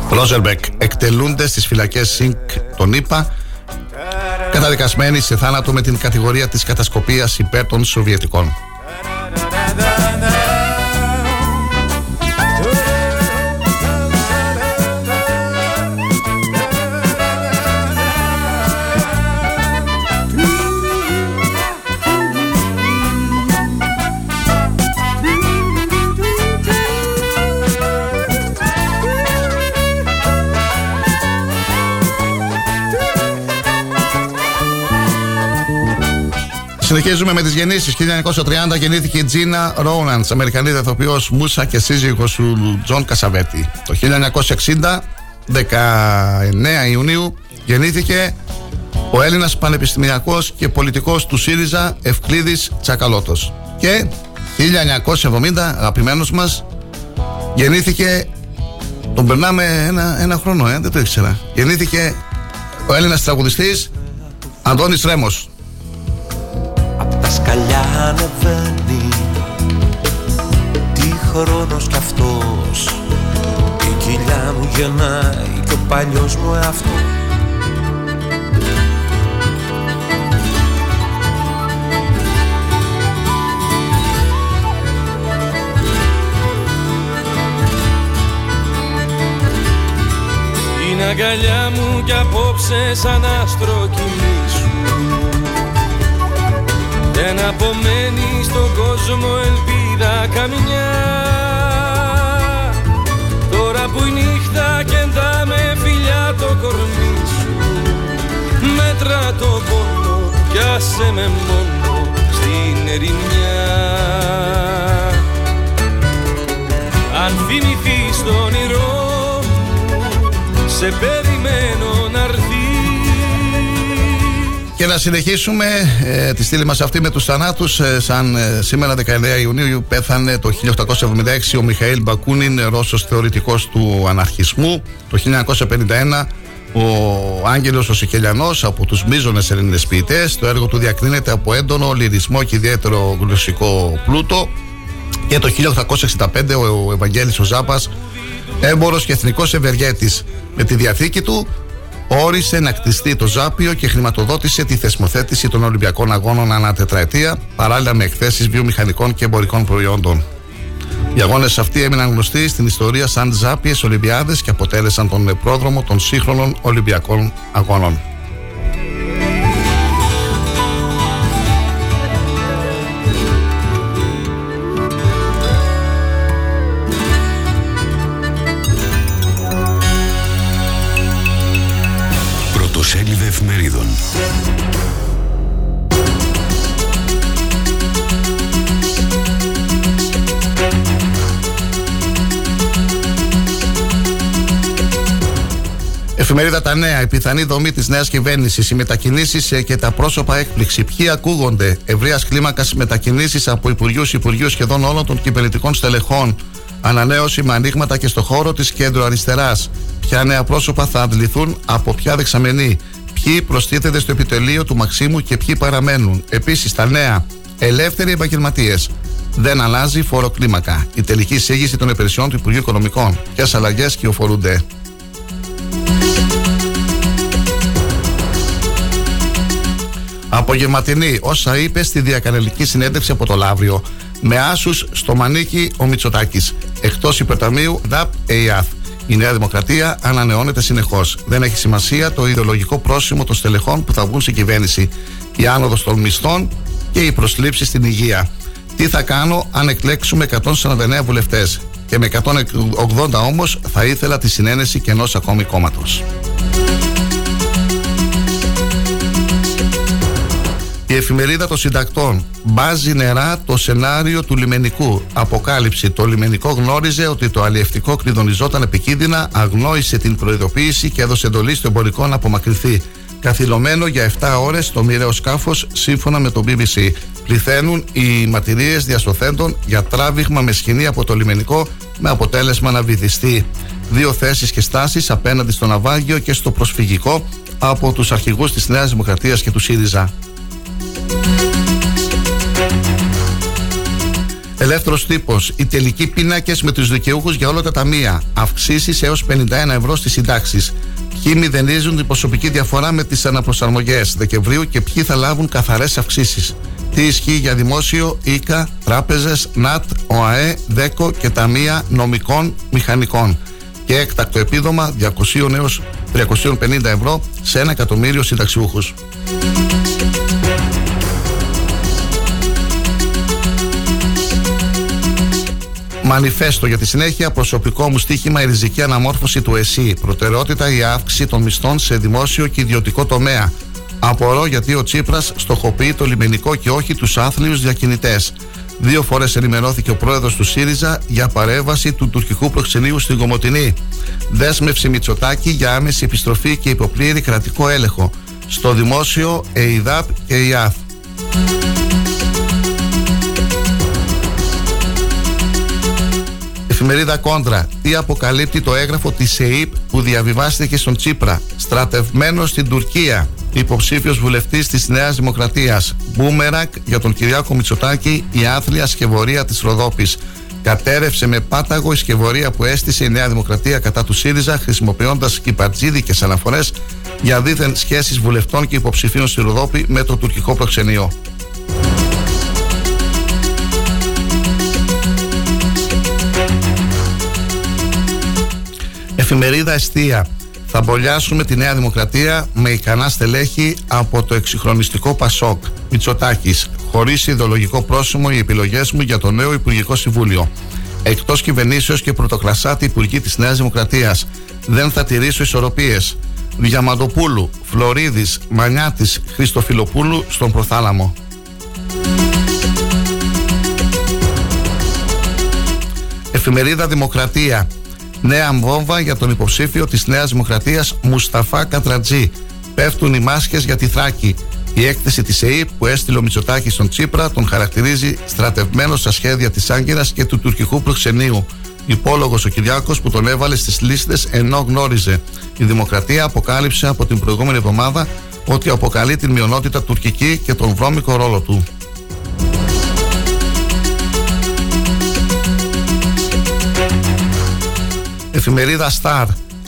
Ρόζενμπεργκ εκτελούνται στις φυλακές Σινκ των ΗΠΑ, καταδικασμένοι σε θάνατο με την κατηγορία της κατασκοπίας υπέρ των Σοβιετικών. Συνεχίζουμε με τις γεννήσεις. χίλια εννιακόσια τριάντα γεννήθηκε η Τζίνα Ρόουλαντς, Αμερικανίδα ηθοποιός, μούσα και σύζυγος του Τζον Κασαβέτη. Το χίλια εννιακόσια εξήντα, δεκαεννέα Ιουνίου, γεννήθηκε ο Έλληνας πανεπιστημιακός και πολιτικός του ΣΥΡΙΖΑ Ευκλήδης Τσακαλώτος. Και χίλια εννιακόσια εβδομήντα, αγαπημένος μας, γεννήθηκε. Τον περνάμε ένα, ένα χρόνο, ε, δεν το ήξερα. Γεννήθηκε ο Έλληνας τραγουδιστής Αντώνης Ρέμος. Σκαλιά ανεβαίνει, τι χρόνος κι αυτός, η κοιλιά μου γεννάει κι ο παλιός μου εαυτό. Είναι αγκαλιά μου κι απόψε σαν άστρο κοιμήσου, δεν απομένει στον κόσμο ελπίδα καμιά. Τώρα που η νύχτα κεντά με φιλιά το κορμί σου, μέτρα το πόνο κι άσε με μόνο στην ερημιά. Αν θυμηθείς τον όνειρό μου, σε περιμένω να έρθει. Και να συνεχίσουμε ε, τη στήλη μας αυτή με τους θανάτους. Ε, σαν ε, σήμερα δεκαεννέα Ιουνίου πέθανε το χίλια οκτακόσια εβδομήντα έξι ο Μιχαήλ Μπακούνιν, Ρώσος θεωρητικός του αναρχισμού. Το χίλια εννιακόσια πενήντα ένα ο Άγγελος ο Σικελιανός, από τους μίζωνες Ελληνες ποιητές. Το έργο του διακρίνεται από έντονο λυρισμό και ιδιαίτερο γλωσσικό πλούτο. Και το χίλια οκτακόσια εξήντα πέντε ο, ο Ευαγγέλης ο Ζάπας, έμπορος και εθνικός ευεργέτης, με τη διαθήκη του όρισε να κτιστεί το Ζάπιο και χρηματοδότησε τη θεσμοθέτηση των Ολυμπιακών Αγώνων ανά τετραετία, παράλληλα με εκθέσεις βιομηχανικών και εμπορικών προϊόντων. Οι αγώνες αυτοί έμειναν γνωστοί στην ιστορία σαν Ζάπιες Ολυμπιάδες και αποτέλεσαν τον πρόδρομο των σύγχρονων Ολυμπιακών Αγώνων. Εφημερίδα Τα Νέα. Η πιθανή δομή της νέας κυβέρνησης. Οι μετακινήσεις και τα πρόσωπα έκπληξη. Ποιοι ακούγονται? Ευρείας κλίμακας μετακινήσεις από υπουργούς, υπουργείου σχεδόν όλων των κυβερνητικών στελεχών. Ανανέωση με ανοίγματα και στο χώρο της κέντρο αριστεράς. Ποια νέα πρόσωπα θα αντληθούν από ποια δεξαμενή. Ποιοι προστίθενται στο επιτελείο του Μαξίμου και ποιοι παραμένουν. Επίσης τα νέα. Ελεύθεροι επαγγελματίες. Δεν αλλάζει φόρο κλίμακα. Η τελική εισήγηση των υπηρεσιών του Υπουργείου Οικονομικών. Ποιες αλλαγές κυοφορούνται. Απογευματινή. Όσα είπε στη διακαναλική συνέντευξη από το Λαύριο. Με άσους στο μανίκι ο Μητσοτάκης. Εκτός υπερταμείου ΔΑΠ ΕΙΑΘ. Η Νέα Δημοκρατία ανανεώνεται συνεχώς. Δεν έχει σημασία το ιδεολογικό πρόσημο των στελεχών που θα βγουν στην κυβέρνηση. Η άνοδος των μισθών και οι προσλήψεις στην υγεία. Τι θα κάνω αν εκλέξουμε εκατόν σαράντα εννέα βουλευτές? Και με εκατόν ογδόντα όμως θα ήθελα τη συνένεση και ενός ακόμη κόμματος. Η εφημερίδα των συντακτών. Μπάζει νερά το σενάριο του λιμενικού. Αποκάλυψη. Το λιμενικό γνώριζε ότι το αλλιευτικό κλειδονιζόταν επικίνδυνα, αγνόησε την προειδοποίηση και έδωσε εντολή στο εμπορικό να απομακρυνθεί. Καθυλωμένο για επτά ώρες το μοιραίο σκάφος, σύμφωνα με το Μπι Μπι Σι. Πληθαίνουν οι μαρτυρίες διασωθέντων για τράβηγμα με σκηνή από το λιμενικό, με αποτέλεσμα να βυθιστεί. Δύο θέσεις και στάσεις απέναντι στο ναυάγιο και στο προσφυγικό από τους αρχηγούς της Νέας Δημοκρατίας και του ΣΥΡΙΖΑ. Ελεύθερος τύπος. Οι τελικοί πίνακες με τους δικαιούχους για όλα τα ταμεία. Αυξήσεις έως πενήντα ένα ευρώ στις συντάξεις. Ποιοι μηδενίζουν την προσωπική διαφορά με τις αναπροσαρμογές Δεκεμβρίου και ποιοι θα λάβουν καθαρές αυξήσεις. Τι ισχύει για δημόσιο, ΙΚΑ, τράπεζες, ΝΑΤ, ΟΑΕ, ΔΕΚΟ και ταμεία νομικών μηχανικών. Και έκτακτο επίδομα διακόσια έως τριακόσια πενήντα ευρώ σε ένα εκατομμύριο συνταξιούχους. Μανιφέστο για τη συνέχεια. Προσωπικό μου στοίχημα η ριζική αναμόρφωση του ΕΣΥ. Προτεραιότητα η αύξηση των μισθών σε δημόσιο και ιδιωτικό τομέα. Απορώ γιατί ο Τσίπρας στοχοποιεί το λιμενικό και όχι τους άθλιους διακινητές. Δύο φορές ενημερώθηκε ο πρόεδρος του ΣΥΡΙΖΑ για παρέμβαση του τουρκικού προξενείου στην Κομοτηνή. Δέσμευση Μητσοτάκη για άμεση επιστροφή και υποπλήρη κρατικό έλεγχο. Στο δημόσιο, ΕΙΔΑΠ και ΕΙΑΘ. Εφημερίδα Κόντρα. Τι αποκαλύπτει το έγγραφο της ΕΙΠ που διαβιβάστηκε στον Τσίπρα. Στρατευμένο στην Τουρκία. Υποψήφιος βουλευτής της Νέας Δημοκρατίας. Μπούμερακ για τον Κυριάκο Μητσοτάκη, η άθλια σκευωρία της Ροδόπης. Κατέρευσε με πάταγο η σκευωρία που έστησε η Νέα Δημοκρατία κατά του ΣΥΡΙΖΑ, χρησιμοποιώντας κυπαρτζίδικες αναφορές για δίθεν σχέσεις βουλευτών και υποψηφίων στη Ροδόπη με το τουρκικό προξενείο. Εφημερίδα Εστία. Θα μπολιάσουμε τη Νέα Δημοκρατία με ικανά στελέχη από το εξυγχρονιστικό Πασόκ. Μητσοτάκης. Χωρίς ιδεολογικό πρόσημο οι επιλογές μου για το νέο Υπουργικό Συμβούλιο. Εκτός κυβερνήσεως και πρωτοκλασάτη υπουργοί της Νέας Δημοκρατίας. Δεν θα τηρήσω ισορροπίες. Διαμαντοπούλου, Φλωρίδης, Μανιάτης, Χριστοφιλοπούλου στον προθάλαμο. Εφημερίδα Δημοκρατία. Νέα βόμβα για τον υποψήφιο της Νέας Δημοκρατίας Μουσταφά Κατρατζή. Πέφτουν οι μάσκες για τη Θράκη. Η έκθεση της ΕΙΠ που έστειλε ο Μητσοτάκης στον Τσίπρα τον χαρακτηρίζει στρατευμένο στα σχέδια της Άγκυρας και του τουρκικού προξενείου. Υπόλογος ο Κυριάκος που τον έβαλε στις λίστες ενώ γνώριζε. Η Δημοκρατία αποκάλυψε από την προηγούμενη εβδομάδα ότι αποκαλεί την μειονότητα τουρκική και τον βρώμικο ρόλο του. Εφημερίδα Star.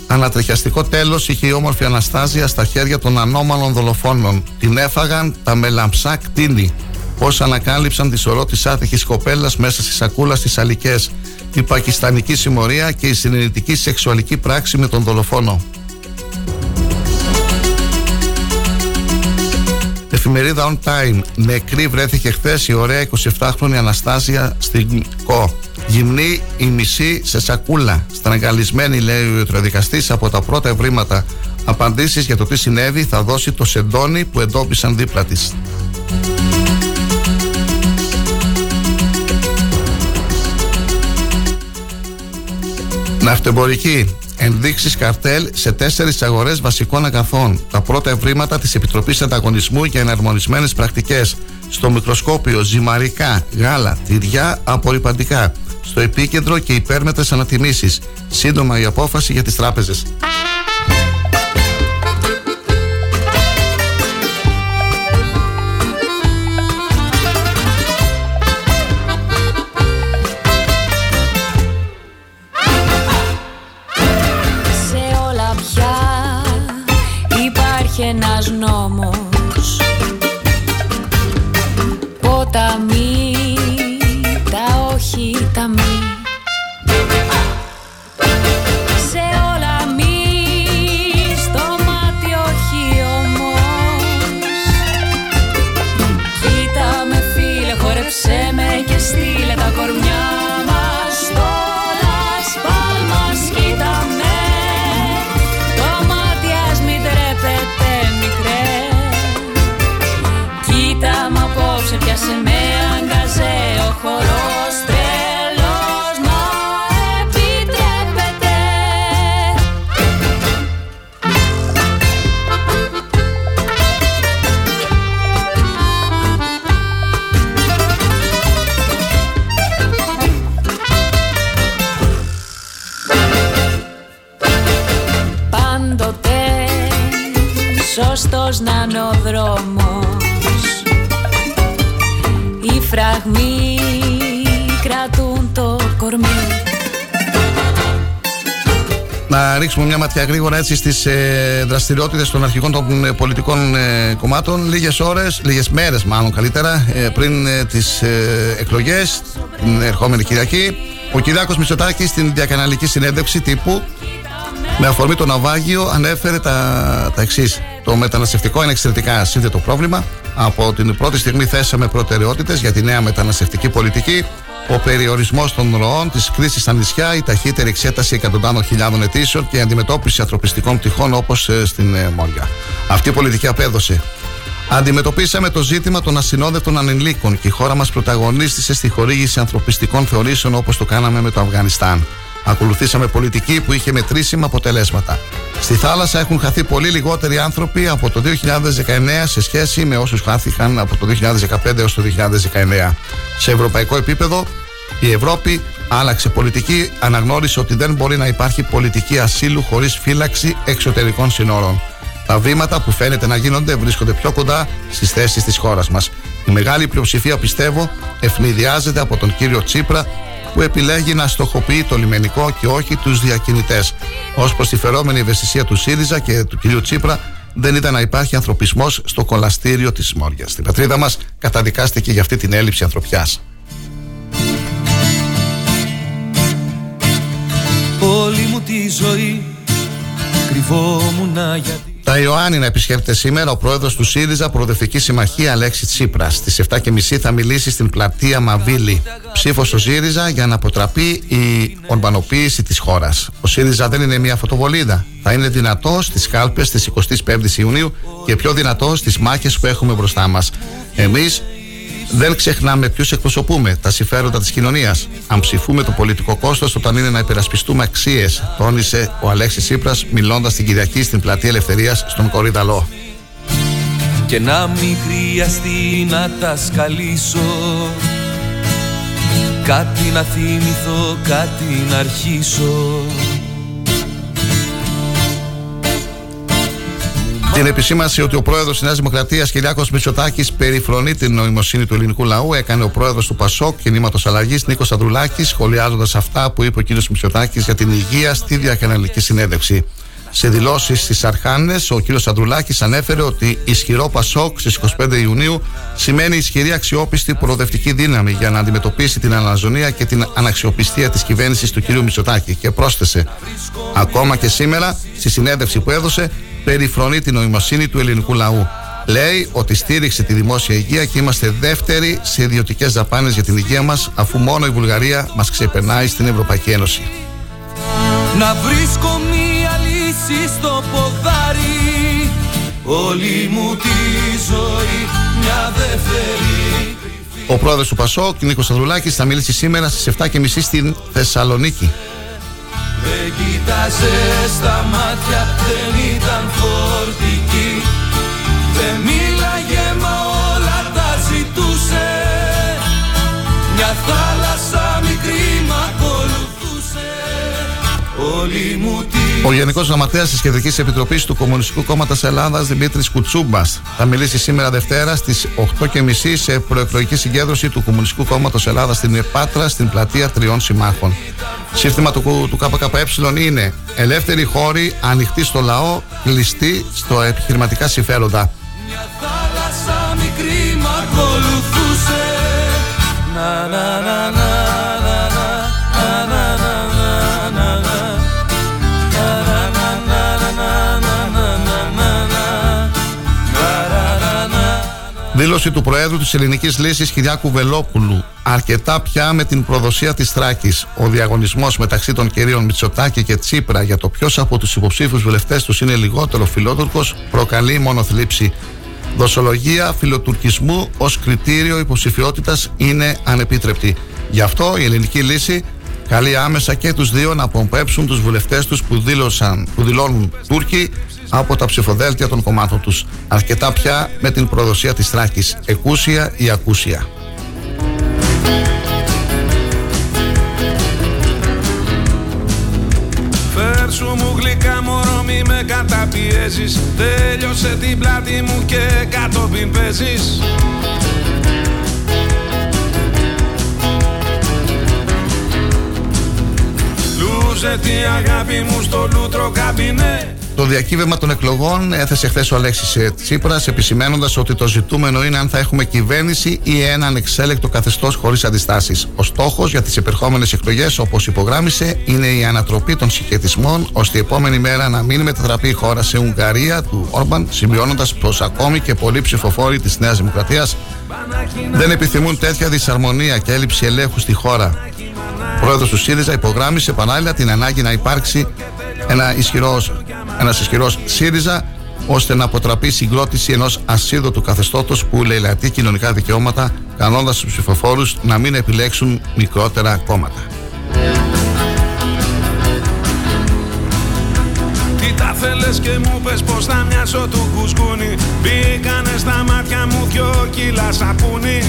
Ανατριχιαστικό τέλος είχε η όμορφη Αναστάσια στα χέρια των ανώμαλων δολοφόνων. Την έφαγαν τα μελαμψά κτίνη. Πώς ανακάλυψαν τη σωρό της άτυχης κοπέλας μέσα στη σακούλα στις Αλικές. Η πακιστανική συμμορία και η συνεννητική σεξουαλική πράξη με τον δολοφόνο. Εφημερίδα On Time. Νεκρή βρέθηκε χθες η ωραία εικοσιεφτάχρονη Αναστάσια στην ΚΟ. Γυμνή η μισή σε σακούλα. Στραγγαλισμένη, λέει ο ιατροδικαστής, από τα πρώτα ευρήματα. Απαντήσεις για το τι συνέβη θα δώσει το σεντόνι που εντόπισαν δίπλα της. Ναυτεμπορική. ενδείξεις καρτέλ σε τέσσερις αγορές βασικών αγαθών. Τα πρώτα ευρήματα της Επιτροπής Ανταγωνισμού για εναρμονισμένες πρακτικές. Στο μικροσκόπιο ζυμαρικά, γάλα, τυριά, απορριπαντικά. Στο επίκεντρο και υπέρμετρες ανατιμήσεις. Σύντομα η απόφαση για τις τράπεζες. Ένας νόμος, ποταμί, τα όχι, τα μη. Σε όλα μη, στο μάτι όχι όμως. Κοίτα με φίλε, χορέψε με και στείλε τα κορμιά μας τώρα, σπάλμας, κοίτα με. Σε πιάσε με αγκαζέ ο χορός τρελός να επιτρέπεται. Πάντοτε σωστός να είναι ο δρόμος, οι φραγμοί κρατούν το κορμί. Να ρίξουμε μια ματιά γρήγορα έτσι στις ε, δραστηριότητες των αρχηγών των ε, πολιτικών ε, κομμάτων. Λίγες ώρες, λίγες μέρες μάλλον καλύτερα, ε, πριν ε, τις ε, εκλογές, την ερχόμενη Κυριακή. Ο Κυριάκος Μητσοτάκης στην διακαναλική συνέντευξη τύπου με αφορμή το ναυάγιο ανέφερε τα, τα εξής. Το μεταναστευτικό είναι εξαιρετικά σύνθετο πρόβλημα. Από την πρώτη στιγμή θέσαμε προτεραιότητες για τη νέα μεταναστευτική πολιτική, ο περιορισμός των ροών, της κρίσης στα νησιά, η ταχύτερη εξέταση εκατοντάδων χιλιάδων αιτήσεων και η αντιμετώπιση ανθρωπιστικών πτυχών όπως στην Μόρια. Αυτή η πολιτική απέδωσε. Αντιμετωπίσαμε το ζήτημα των ασυνόδευτων ανηλίκων και η χώρα μας πρωταγωνίστησε στη χορήγηση ανθρωπιστικών θεωρήσεων όπως το κάναμε με το Αφγανιστάν. Ακολουθήσαμε πολιτική που είχε μετρήσιμα αποτελέσματα. Στη θάλασσα έχουν χαθεί πολύ λιγότεροι άνθρωποι από το δύο χιλιάδες δεκαεννέα σε σχέση με όσους χάθηκαν από το δύο χιλιάδες δεκαπέντε έως το δύο χιλιάδες δεκαεννέα. Σε ευρωπαϊκό επίπεδο, η Ευρώπη άλλαξε πολιτική, αναγνώρισε ότι δεν μπορεί να υπάρχει πολιτική ασύλου χωρίς φύλαξη εξωτερικών συνόρων. Τα βήματα που φαίνεται να γίνονται βρίσκονται πιο κοντά στις θέσεις της χώρας μας. Η μεγάλη πλειοψηφία, πιστεύω, ευνηδιάζεται από τον κύριο Τσίπρα, που επιλέγει να στοχοποιεί το λιμενικό και όχι τους διακινητές. Ως προς τη φερόμενη ευαισθησία του ΣΥΡΙΖΑ και του κ. Τσίπρα, δεν ήταν να υπάρχει ανθρωπισμός στο κολαστήριο της Μόριας. Στην πατρίδα μας καταδικάστηκε για αυτή την έλλειψη ανθρωπιάς. Όλη μου τη ζωή κρυβόμουνα γιατί... Τα Ιωάννινα επισκέπτεται σήμερα ο πρόεδρος του ΣΥΡΙΖΑ Προοδευτική Συμμαχία Αλέξη Τσίπρας. Στις επτά και μισή θα μιλήσει στην πλατεία Μαβίλη. Ψήφος στο ΣΥΡΙΖΑ για να αποτραπεί η ορμπανοποίηση της χώρας. Ο ΣΥΡΙΖΑ δεν είναι μια φωτοβολίδα. Θα είναι δυνατός στις κάλπες της εικοστής πέμπτης Ιουνίου και πιο δυνατός στις μάχες που έχουμε μπροστά μας. Εμείς δεν ξεχνάμε ποιους εκπροσωπούμε, τα συμφέροντα της κοινωνίας. Αν ψηφούμε το πολιτικό κόστος όταν είναι να υπερασπιστούμε αξίες, τόνισε ο Αλέξης Τσίπρας μιλώντας την Κυριακή στην Πλατεία Ελευθερίας στον Κορυδαλό. Και να μην χρειαστεί να τα σκαλίσω, κάτι να θυμηθώ, κάτι να αρχίσω. Την επισήμανση ότι ο πρόεδρος της Νέας Δημοκρατίας Κυριάκος Μητσοτάκης περιφρονεί την νοημοσύνη του ελληνικού λαού έκανε ο πρόεδρος του ΠΑΣΟΚ Κινήματος Αλλαγής Νίκος Ανδρουλάκης, σχολιάζοντας αυτά που είπε ο κ. Μητσοτάκης για την υγεία στη διακαναλική συνέντευξη. Σε δηλώσεις στις Αρχάνες, ο κ. Ανδρουλάκης ανέφερε ότι ισχυρό ΠΑΣΟΚ στις εικοστή πέμπτη Ιουνίου σημαίνει ισχυρή αξιόπιστη προοδευτική δύναμη για να αντιμετωπίσει την αναζωνία και την αναξιοπιστία της κυβέρνησης του κ. Μητσοτάκη. Και πρόσθεσε, ακόμα και σήμερα, στη συνέντευξη που έδωσε, περιφρονεί την νοημοσύνη του ελληνικού λαού. Λέει ότι στήριξε τη δημόσια υγεία και είμαστε δεύτεροι σε ιδιωτικές δαπάνες για την υγεία μας, αφού μόνο η Βουλγαρία μας ξεπερνάει στην Ευρωπαϊκή Ένωση. Να βρίσκω μία λύση στο ποδάρι, όλη μου τη ζωή μια δεύτερη. Ο πρόεδρος του ΠΑΣΟΚ, Νίκος Ανδρουλάκης, θα μιλήσει σήμερα στις επτά και μισή στην Θεσσαλονίκη. με κοίταζε στα μάτια, δεν ήταν φορτική. Δεν μίλαγε μα όλα τα ζητούσε. Μια θάλασσα μικρή μ' ακολουθούσε. Όλη μου τη... Ο Γενικός Γραμματέας της Κεντρικής Επιτροπής του Κομμουνιστικού Κόμματος Ελλάδας, Δημήτρης Κουτσούμπας, θα μιλήσει σήμερα Δευτέρα στις οκτώ και μισή σε προεκλογική συγκέντρωση του Κομμουνιστικού Κόμματος Ελλάδας στην Επάτρα, στην πλατεία Τριών Συμμάχων. Σύστημα του, του ΚΚΕ είναι ελεύθερη χώρη, ανοιχτή στο λαό, κλειστή στο επιχειρηματικά συμφέροντα. Μια θάλασσα μικρή μ' ακολουθούσε. Να, να, να, να. Δήλωση του Προέδρου της Ελληνικής Λύσης Κυριάκου Βελόπουλου. Αρκετά πια με την προδοσία της Θράκης. Ο διαγωνισμός μεταξύ των κυρίων Μητσοτάκη και Τσίπρα για το ποιος από τους υποψήφιους βουλευτές τους είναι λιγότερο φιλότουρκος προκαλεί μόνο θλίψη. Δοσολογία φιλοτουρκισμού ως κριτήριο υποψηφιότητας είναι ανεπίτρεπτη. Γι' αυτό η Ελληνική Λύση καλεί άμεσα και τους δύο να απομπέψουν τους βουλευτές τους που, δήλωσαν, που δηλώνουν Τούρκοι από τα ψηφοδέλτια των κομμάτων τους. Αρκετά πια με την προδοσία της Θράκης. Εκούσια ή ακούσια. Φέρσου μου γλυκά μωρό μη με καταπιέζεις. Τέλειωσε την πλάτη μου και κατόπιν παίζεις. Λούζε τη αγάπη μου στο λούτρο καμπινέ. Το διακύβευμα των εκλογών έθεσε χθες ο Αλέξης Τσίπρας, επισημαίνοντας ότι το ζητούμενο είναι αν θα έχουμε κυβέρνηση ή ένα ανεξέλεκτο καθεστώς χωρίς αντιστάσεις. Ο στόχος για τις επερχόμενες εκλογές, όπως υπογράμμισε, είναι η ανατροπή των συχετισμών, ώστε η επόμενη μέρα να μην μετατραπεί η χώρα σε Ουγγαρία του Όρμπαν, σημειώνοντας πως ακόμη και πολλοί ψηφοφόροι της Νέας Δημοκρατίας δεν επιθυμούν τέτοια δυσαρμονία και έλλειψη ελέγχου στη χώρα. Ο πρόεδρος του ΣΥΡΙΖΑ υπογράμμισε παράλληλα την ανάγκη να υπάρξει ένα ισχυρός, ένας ισχυρός ΣΥΡΙΖΑ ώστε να αποτραπεί συγκρότηση ενός ασίδωτου καθεστώτος που λαιλατεί κοινωνικά δικαιώματα, κάνοντας τους ψηφοφόρους να μην επιλέξουν μικρότερα κόμματα. Τι τα θέλες και μου πες πως θα μοιάσω του κουσκούνι. Μπήκανε στα μάτια μου δυο κιλά σαπούνι.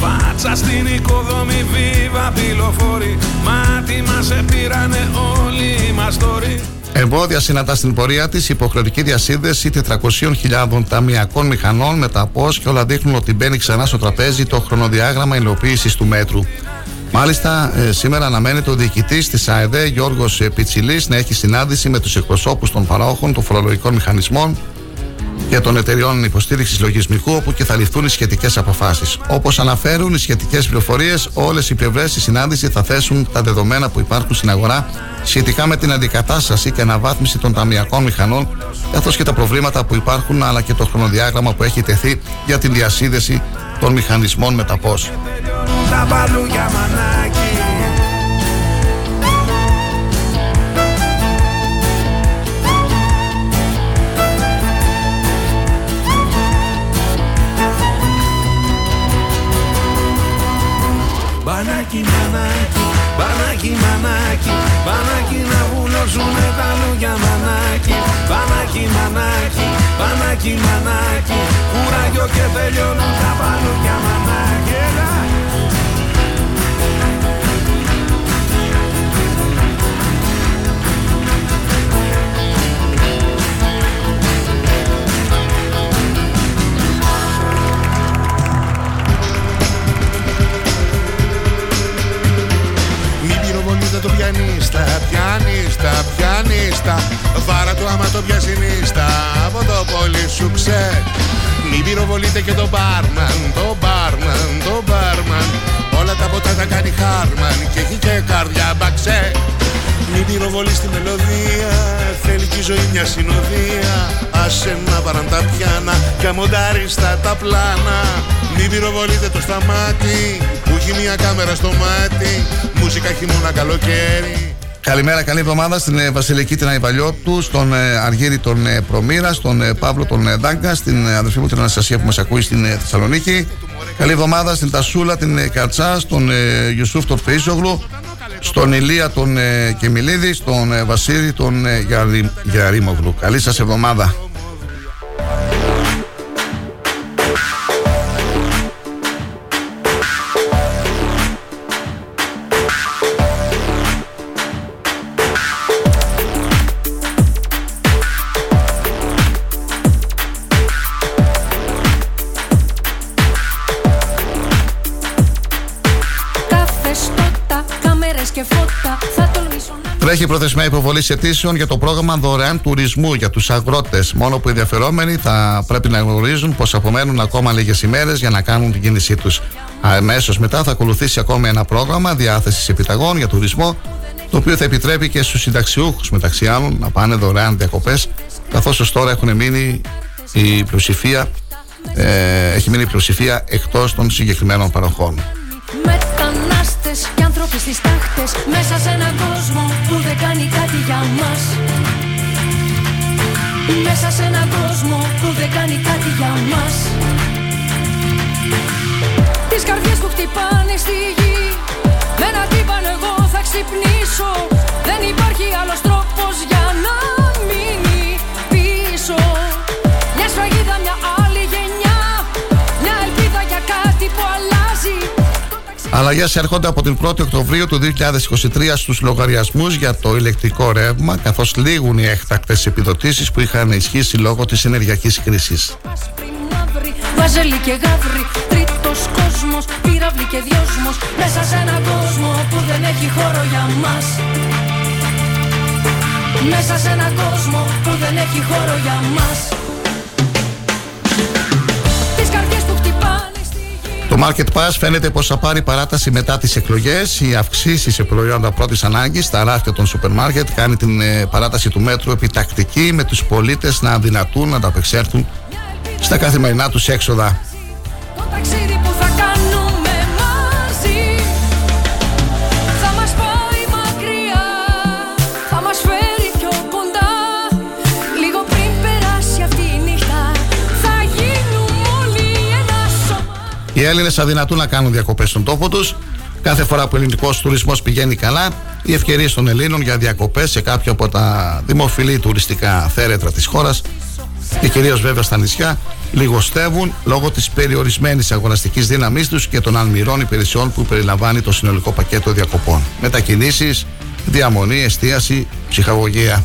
Πάτσα στην οικοδομή βίβα πυλοφόρη. Μάτι μας επήρανε όλοι οι μας τόροι. Εμπόδια συναντά στην πορεία της υποχρεωτική διασύνδεση τετρακόσιες χιλιάδες ταμιακών μηχανών με τα ΠΟΣ και όλα δείχνουν ότι μπαίνει ξανά στο τραπέζι το χρονοδιάγραμμα υλοποίησης του μέτρου. Μάλιστα, σήμερα αναμένεται ο διοικητής της ΑΕΔΕ Γιώργος Πιτσιλής να έχει συνάντηση με τους εκπροσώπους των παρόχων των φορολογικών μηχανισμών και των εταιριών υποστήριξης λογισμικού, όπου και θα ληφθούν οι σχετικές αποφάσεις. Όπως αναφέρουν οι σχετικές πληροφορίες, όλες οι πλευρές στη συνάντηση θα θέσουν τα δεδομένα που υπάρχουν στην αγορά σχετικά με την αντικατάσταση και αναβάθμιση των ταμιακών μηχανών, καθώς και τα προβλήματα που υπάρχουν, αλλά και το χρονοδιάγραμμα που έχει τεθεί για την διασύνδεση των μηχανισμών με τα ΠΟΣ. Πανάκι, μανάκι, πανάκι, μανάκι, πανάκι να βουλώσουνε τα λουλιά, μανάκι, πανάκι, μανάκι, πανάκι, μανάκι, κουράγιο και τελειώνουν τα παλουλιά, μανάκι. Το πιάνεις, τα πιάνεις, τα πιάνεις, τα βάρα του άμα το πιάσει νύστα από το πολύ σου ξέ. Μην πυροβολείτε και τον μπάρμαν, τον μπάρμαν, τον μπάρμαν. Όλα τα ποτά τα κάνει χάρμαν και έχει και καρδιά μπαξέ. Μην πυροβολείς τη μελωδία, θέλει και η ζωή μια συνοδεία. Άσε να βάραν τα πιάνα και αμοντάριστα τα πλάνα. Μην πυροβολείτε το σταμάτη που έχει μια κάμερα στο μάτι. Μουσικά χειμώνα καλοκαίρι. Καλημέρα, καλή εβδομάδα στην Βασιλική την Αϊπαλιώτου, στον Αργύρι τον Προμήρα, στον Παύλο τον Ντάγκα, στην αδερφή μου την Αναστασία που μας ακούει στην Θεσσαλονίκη. Καλή εβδομάδα στην Τασούλα την Κατσά, στον Ιουσούφ τον Φεΐσογλου, στον Ηλία τον Κεμιλίδη, στον Βασίλη τον Γιαρίμογλου. Καλή σας εβδομάδα. Τρέχει προθεσμία υποβολής αιτήσεων για το πρόγραμμα δωρεάν τουρισμού για τους αγρότες. Μόνο που οι ενδιαφερόμενοι θα πρέπει να γνωρίζουν πως απομένουν ακόμα λίγες ημέρες για να κάνουν την κίνησή τους. Αμέσως μετά θα ακολουθήσει ακόμα ένα πρόγραμμα διάθεσης επιταγών για τουρισμό, το οποίο θα επιτρέπει και στους συνταξιούχους μεταξύ άλλων να πάνε δωρεάν διακοπές, καθώς ως τώρα έχουν μείνει η πλειοψηφία, ε, έχει μείνει η πλειοψηφία εκτός των συγκεκριμένων παροχών. Κι άνθρωποι στις τάχτες, μέσα σε έναν κόσμο που δεν κάνει κάτι για μας. Μέσα σε έναν κόσμο που δεν κάνει κάτι για μας. Τις καρδιές που χτυπάνε στη γη, με ένα τύπανο εγώ θα ξυπνήσω. Δεν υπάρχει άλλος τρόπος για να μείνει πίσω. Μια σφραγίδα, μια άλλη γενιά, μια ελπίδα για κάτι που αλλάζει. Αλλαγές έρχονται από την πρώτη Οκτωβρίου του δύο χιλιάδες είκοσι τρία στους λογαριασμούς για το ηλεκτρικό ρεύμα, καθώς λήγουν οι έκτακτες επιδοτήσεις που είχαν ισχύσει λόγω της ενεργειακής κρίσης. Μέσα σε έναν κόσμο που δεν έχει χώρο για μας. Το Market Pass φαίνεται πως θα πάρει παράταση μετά τις εκλογές. Οι αυξήσεις σε προϊόντα πρώτης ανάγκης στα ράφια των σούπερ μάρκετ κάνει την παράταση του μέτρου επιτακτική, με τους πολίτες να αδυνατούν να ανταπεξέλθουν στα καθημερινά τους έξοδα. Οι Έλληνες αδυνατούν να κάνουν διακοπές στον τόπο τους. Κάθε φορά που ο ελληνικός τουρισμός πηγαίνει καλά, οι ευκαιρίες των Ελλήνων για διακοπές σε κάποια από τα δημοφιλή τουριστικά θέρετρα της χώρας και κυρίως βέβαια στα νησιά λιγοστεύουν λόγω της περιορισμένης αγοραστικής δύναμής τους και των αλμυρών υπηρεσιών που περιλαμβάνει το συνολικό πακέτο διακοπών. Μετακινήσεις, διαμονή, εστίαση, ψυχαγωγία.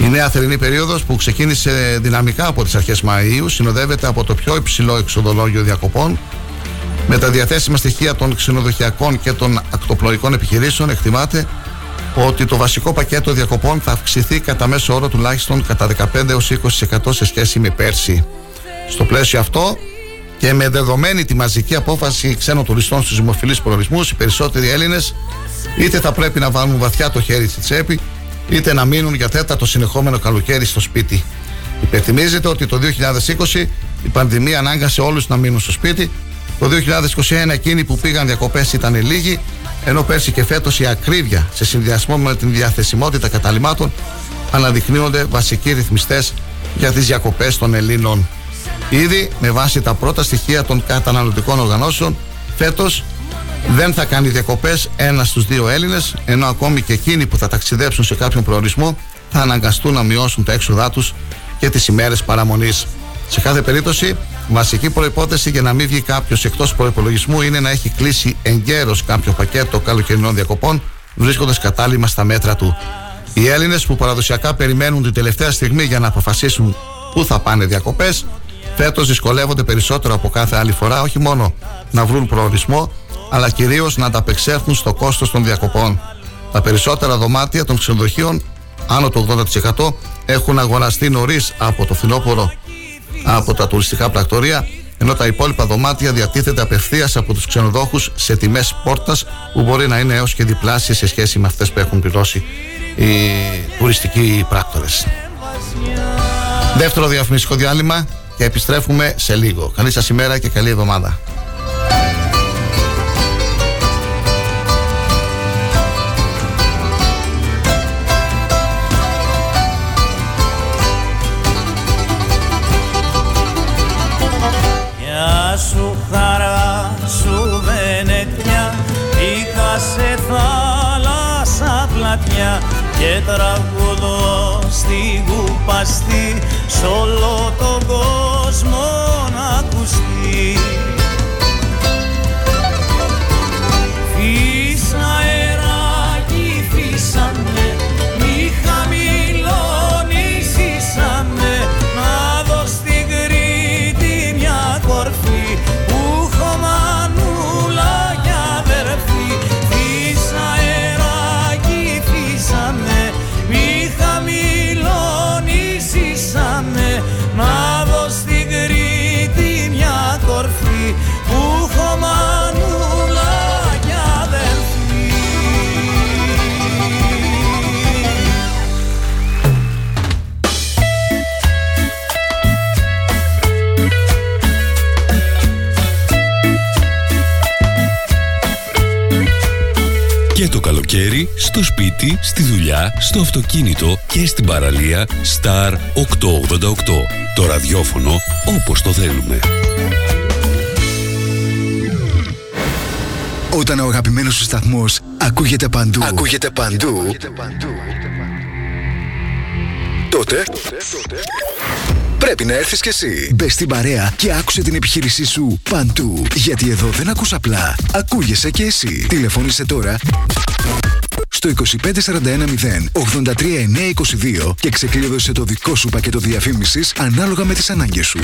Η νέα θερινή περίοδος που ξεκίνησε δυναμικά από τις αρχές Μαΐου συνοδεύεται από το πιο υψηλό εξοδολόγιο διακοπών. Με τα διαθέσιμα στοιχεία των ξενοδοχειακών και των ακτοπλοϊκών επιχειρήσεων εκτιμάται ότι το βασικό πακέτο διακοπών θα αυξηθεί κατά μέσο όρο τουλάχιστον κατά δεκαπέντε έως είκοσι τοις εκατό σε σχέση με πέρσι. Στο πλαίσιο αυτό και με δεδομένη τη μαζική απόφαση ξένων τουριστών στους δημοφιλείς προορισμούς, οι περισσότεροι Έλληνες είτε θα πρέπει να βάλουν βαθιά το χέρι στη τσέπη, είτε να μείνουν για τέταρτο συνεχόμενο καλοκαίρι στο σπίτι. Υπενθυμίζεται ότι το δύο χιλιάδες είκοσι η πανδημία ανάγκασε όλους να μείνουν στο σπίτι. Το δύο χιλιάδες είκοσι ένα εκείνοι που πήγαν διακοπές ήταν λίγοι, ενώ πέρσι και φέτος η ακρίβεια σε συνδυασμό με την διαθεσιμότητα καταλυμάτων αναδεικνύονται βασικοί ρυθμιστές για τις διακοπές των Ελλήνων. Ήδη με βάση τα πρώτα στοιχεία των καταναλωτικών οργανώσεων, φέτος δεν θα κάνει διακοπές ένας στους δύο Έλληνες, ενώ ακόμη και εκείνοι που θα ταξιδέψουν σε κάποιον προορισμό θα αναγκαστούν να μειώσουν τα έξοδά τους και τις ημέρες παραμονής. Σε κάθε περίπτωση, βασική προϋπόθεση για να μην βγει κάποιος εκτός προϋπολογισμού είναι να έχει κλείσει εγκαίρως κάποιο πακέτο καλοκαιρινών διακοπών, βρίσκοντας κατάλημα στα μέτρα του. Οι Έλληνες που παραδοσιακά περιμένουν την τελευταία στιγμή για να αποφασίσουν πού θα πάνε διακοπές, φέτος δυσκολεύονται περισσότερο από κάθε άλλη φορά όχι μόνο να βρουν προορισμό, αλλά κυρίως να ανταπεξέλθουν στο κόστος των διακοπών. Τα περισσότερα δωμάτια των ξενοδοχείων, άνω το ογδόντα τοις εκατό, έχουν αγοραστεί νωρίς από το φθινόπωρο από τα τουριστικά πρακτορία, ενώ τα υπόλοιπα δωμάτια διατίθεται απευθείας από τους ξενοδόχους σε τιμές πόρτας που μπορεί να είναι έως και διπλάσιες σε σχέση με αυτές που έχουν πληρώσει οι τουριστικοί πράκτορες. Δεύτερο διαφημιστικό διάλειμμα και επιστρέφουμε σε λίγο. Καλή σας ημέρα και καλή εβδομάδα. και τραγουδώ στη γουπαστή σ' όλο τον κόσμο να ακουστεί. Στο σπίτι, στη δουλειά, στο αυτοκίνητο και στην παραλία. Star οκτακόσια ογδόντα οκτώ. Το ραδιόφωνο όπως το θέλουμε. Όταν ο αγαπημένος σου σταθμός ακούγεται παντού, ακούγεται παντού, ακούγεται παντού, τότε, τότε, τότε πρέπει να έρθεις κι εσύ. Μπες στην παρέα και άκουσε την επιχείρησή σου παντού. Γιατί εδώ δεν ακούς απλά, ακούγεσαι κι εσύ. Τηλεφώνησε τώρα στο είκοσι πέντε σαράντα ένα μηδέν ογδόντα τρία εννιακόσια είκοσι δύο και ξεκλείδωσε το δικό σου πακέτο διαφήμισης ανάλογα με τις ανάγκες σου.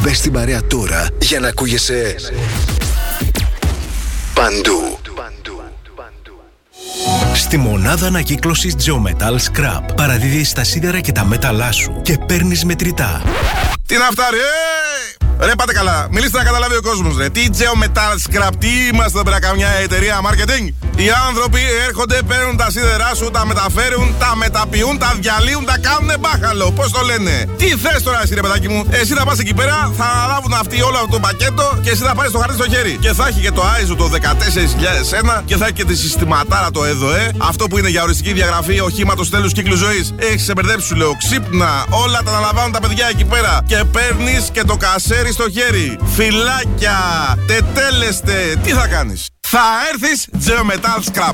Μπες στην παρέα τώρα για να ακούγεσαι παντού. Στη μονάδα ανακύκλωσης Geometall Scrap παραδίδεις τα σίδερα και τα μέταλά σου και παίρνεις μετρητά. Τι να φτάρει, ε! Ρε πάτε καλά, μιλήστε να καταλάβει ο κόσμος, ρε. Τι Geometall Scrap, τι είμαστε εδώ πέρα, καμιά εταιρεία marketing? Οι άνθρωποι έρχονται, παίρνουν τα σίδερά σου, τα μεταφέρουν, τα μεταποιούν, τα διαλύουν, τα κάνουν μπάχαλο. Πώς το λένε? Τι θες τώρα, εσύ, ρε παιδάκι μου? Εσύ θα πας εκεί πέρα, θα αναλάβουν αυτοί όλο αυτό το πακέτο και εσύ θα πάρεις το χαρτί στο χέρι. Και θα έχει και το άι ες ο το δεκατέσσερα χιλιάδες ένα και θα έχει και τη συστηματάρα το ΕΔΟΕ, αυτό που είναι για οριστική διαγραφή οχήματος τέλους κύκλου ζωής. Έχεις ξεμπερδέψει, σου λέω, ξύπνα. Όλα τα αναλαμβάνουν τα παιδιά εκεί πέρα. Και παίρνεις και το κασέρι στο χέρι. Φυλάκια, τετέλεστε. Τι θα κάνεις? Θα έρθεις Geometall Scrap.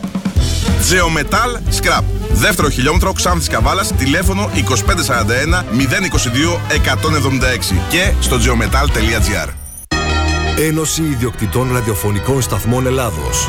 Geometall Scrap. Δεύτερο χιλιόμετρο Ξάνθης Καβάλας, τηλέφωνο είκοσι πέντε σαράντα ένα μηδέν είκοσι δύο εκατόν εβδομήντα έξι και στο geometall τελεία gr. Ένωση Ιδιοκτητών Ραδιοφωνικών Σταθμών Ελλάδος.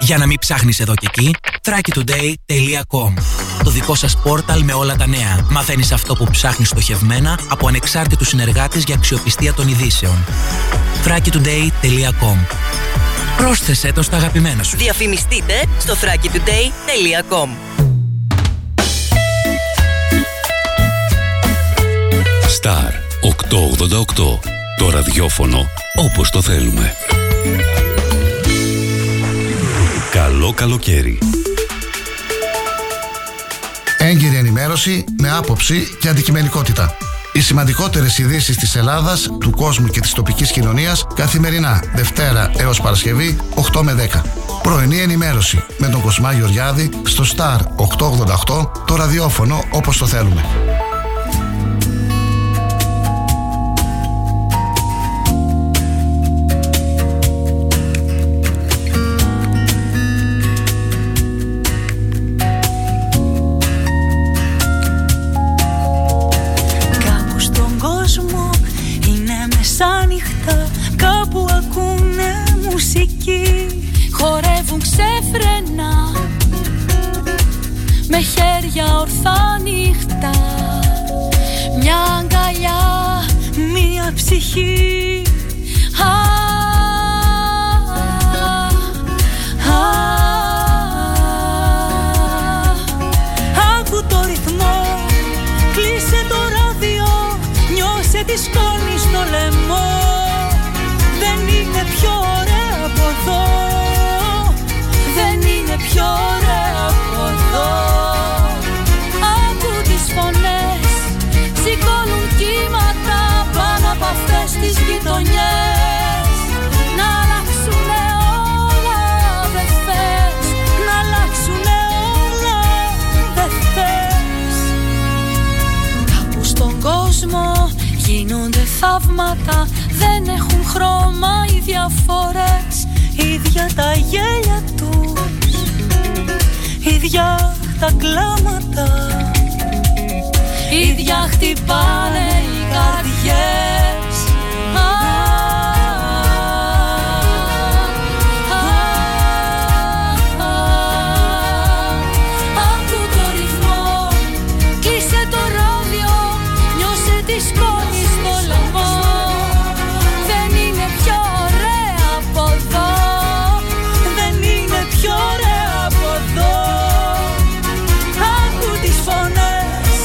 Για να μην ψάχνεις εδώ και εκεί, Thrakitoday τελεία com. Το δικό σας πόρταλ με όλα τα νέα. Μαθαίνεις αυτό που ψάχνεις στοχευμένα από ανεξάρτητους συνεργάτες για αξιοπιστία των ειδήσεων. Thrakitoday τελεία com. Πρόσθεσέ το στα αγαπημένα σου. Διαφημιστείτε στο Thrakitoday τελεία com. Star οκτακόσια ογδόντα οκτώ. Το ραδιόφωνο όπως το θέλουμε. Καλό καλοκαίρι. Έγκυρη ενημέρωση με άποψη και αντικειμενικότητα. Οι σημαντικότερες ειδήσεις της Ελλάδας, του κόσμου και της τοπικής κοινωνίας καθημερινά, Δευτέρα έως Παρασκευή, οκτώ με δέκα. Πρωινή ενημέρωση με τον Κοσμά Γεωργιάδη στο Star οκτακόσια ογδόντα οκτώ, το ραδιόφωνο όπως το θέλουμε. Με χέρια ορθά νύχτα, μια αγκαλιά, μια ψυχή. Α, α, α, άκου το ρυθμό, κλείσε το ράδιο, νιώσε τη σκόνη. πιο ωραία από εδώ. Άκου τις φωνές, σηκώνουν κύματα πάνω από αυτές τις γειτονιές. Να αλλάξουνε όλα, δεν θες. Να αλλάξουνε όλα, δεν θες. Κάπου στον κόσμο γίνονται θαύματα. Δεν έχουν χρώμα οι διαφορές, ίδια τα γέλια τους, ίδια τα κλάματα, ίδια χτυπάνε οι καρδιές. Άκου το ρυθμό, κλείσε το ρόδιο, νιώσε τη σκόνη στο λαιμό. Δεν είναι πιο ωραία από εδώ, δεν είναι πιο ωραία από εδώ. Άκου τις φωνές,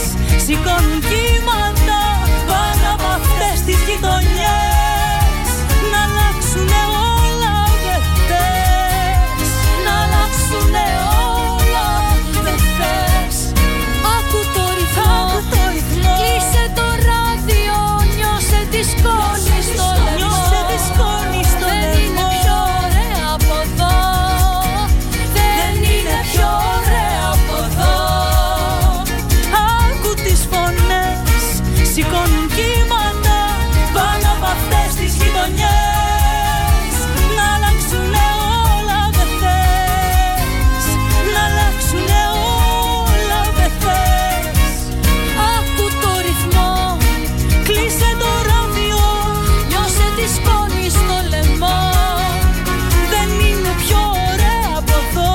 σηκώνουν κύματα πάνω από αυτές τις γειτονιές. Να αλλάξουνε όλα, δεν θες. Να αλλάξουνε όλα, δεν θες. Άκου το ρυθμό, κλείσε το ράδιο, νιώσε τη σκόνη στο λαιμό. Δεν είναι πιο ωραία από εδώ, δεν είναι πιο ωραία από εδώ. Άκου τις φωνές, σηκώνουν κύματα πάνω από αυτές τις γειτονιές. Να αλλάξουνε όλα, δεν θες. Να αλλάξουνε όλα, δεν θες. Άκου το ρυθμό, κλείσε το ράδιο, νιώσε τη σκόνη στο λαιμό. Δεν είναι πιο ωραία από εδώ,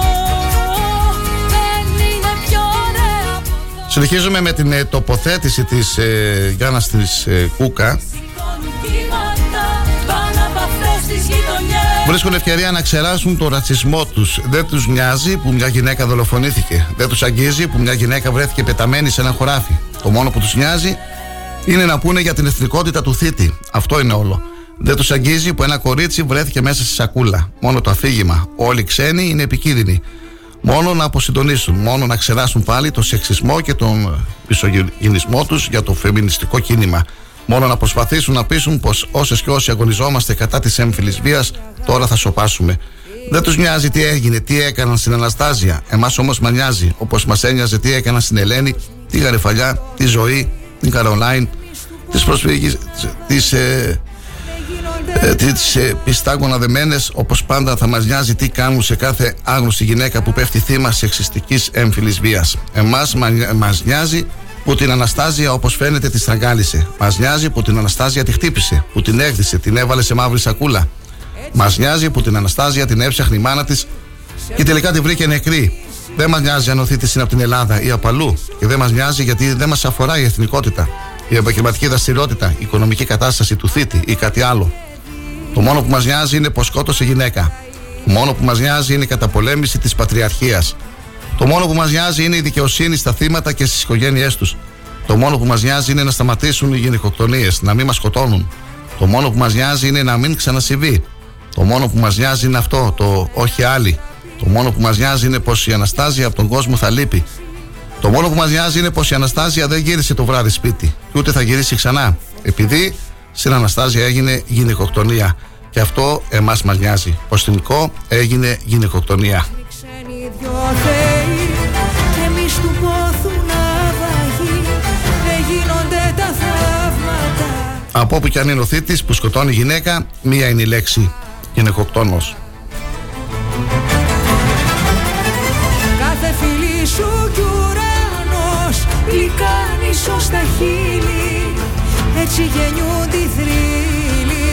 δεν είναι πιο ωραία από εδώ. Συνεχίζουμε με την ε, τοποθέτηση της ε, Γιάννας της ε, Κούκα. Σηκώνουν κύματα πάνω από αυτές τις γειτονιές. Βρίσκουν ευκαιρία να ξεράσουν τον ρατσισμό τους. Δεν τους νοιάζει που μια γυναίκα δολοφονήθηκε. Δεν τους αγγίζει που μια γυναίκα βρέθηκε πεταμένη σε ένα χωράφι. Το μόνο που τους νοιάζει είναι να πούνε για την εθνικότητα του θήτη. Αυτό είναι όλο. Δεν τους αγγίζει που ένα κορίτσι βρέθηκε μέσα στη σακούλα. Μόνο το αφήγημα. Όλοι οι ξένοι είναι επικίνδυνοι. Μόνο να αποσυντονίσουν. Μόνο να ξεράσουν πάλι τον σεξισμό και τον μισογυνισμό τους για το φεμινιστικό κίνημα. Μόνο να προσπαθήσουν να πείσουν πως όσες και όσοι αγωνιζόμαστε κατά της έμφυλης βίας, τώρα θα σοπάσουμε. Δεν τους νοιάζει τι έγινε, τι έκαναν στην Αναστάσια. Εμάς όμως μας νοιάζει. Όπως μας ένοιαζε τι έκαναν στην Ελένη, τη Γαριφαλιά, τη Ζωή, την Καρολάιν, τις προσφύγεις, τις, ε, ε, τις ε, πιστάγωνα δεμένες. Όπως πάντα θα μας νοιάζει τι κάνουν σε κάθε άγνωστη γυναίκα που πέφτει θύμα σεξιστικής έμφυλης βίας. Εμάς μα, μας νοιάζει που την Αναστάσια, όπως φαίνεται, τη στραγγάλισε. Μας νοιάζει που την Αναστάσια τη χτύπησε, που την έκδισε, την έβαλε σε μαύρη σακούλα. Μας νοιάζει που την Αναστάσια την έψαχνε η μάνα της και τελικά τη βρήκε νεκρή. Δεν μας νοιάζει αν ο θήτης είναι από την Ελλάδα ή από αλλού, και δεν μας νοιάζει γιατί δεν μας αφορά η εθνικότητα, η επαγγελματική δραστηριότητα, η οικονομική κατάσταση του θήτη ή κάτι άλλο. Το μόνο που μας νοιάζει είναι πως σκότωσε γυναίκα. Το μόνο που μας νοιάζει είναι η καταπολέμηση της πατριαρχίας. Το μόνο που μας νοιάζει είναι η δικαιοσύνη στα θύματα και στις οικογένειές τους. Το μόνο που μας νοιάζει είναι να σταματήσουν οι γυναικοκτονίες, να μην μας σκοτώνουν. Το μόνο που μας νοιάζει είναι να μην ξανασυμβεί. Το μόνο που μας νοιάζει είναι αυτό, το όχι άλλοι. Το μόνο που μας νοιάζει είναι πως η Αναστάσια από τον κόσμο θα λείπει. Το μόνο που μας νοιάζει είναι πως η Αναστάσια δεν γύρισε το βράδυ σπίτι και ούτε θα γυρίσει ξανά, επειδή στην Αναστάσια έγινε γυναικοκτονία. Και αυτό εμάς μας νοιάζει, πως στην Νικό έγινε γυναικοκτονία. Από όπου κι αν είναι ο θήτης που σκοτώνει γυναίκα, μία είναι η λέξη: γυναικοκτόνος. Κάθε φίλη σου κι ουρανός γλυκάνεις ως τα χείλη. Έτσι γεννιούνται οι θρύλοι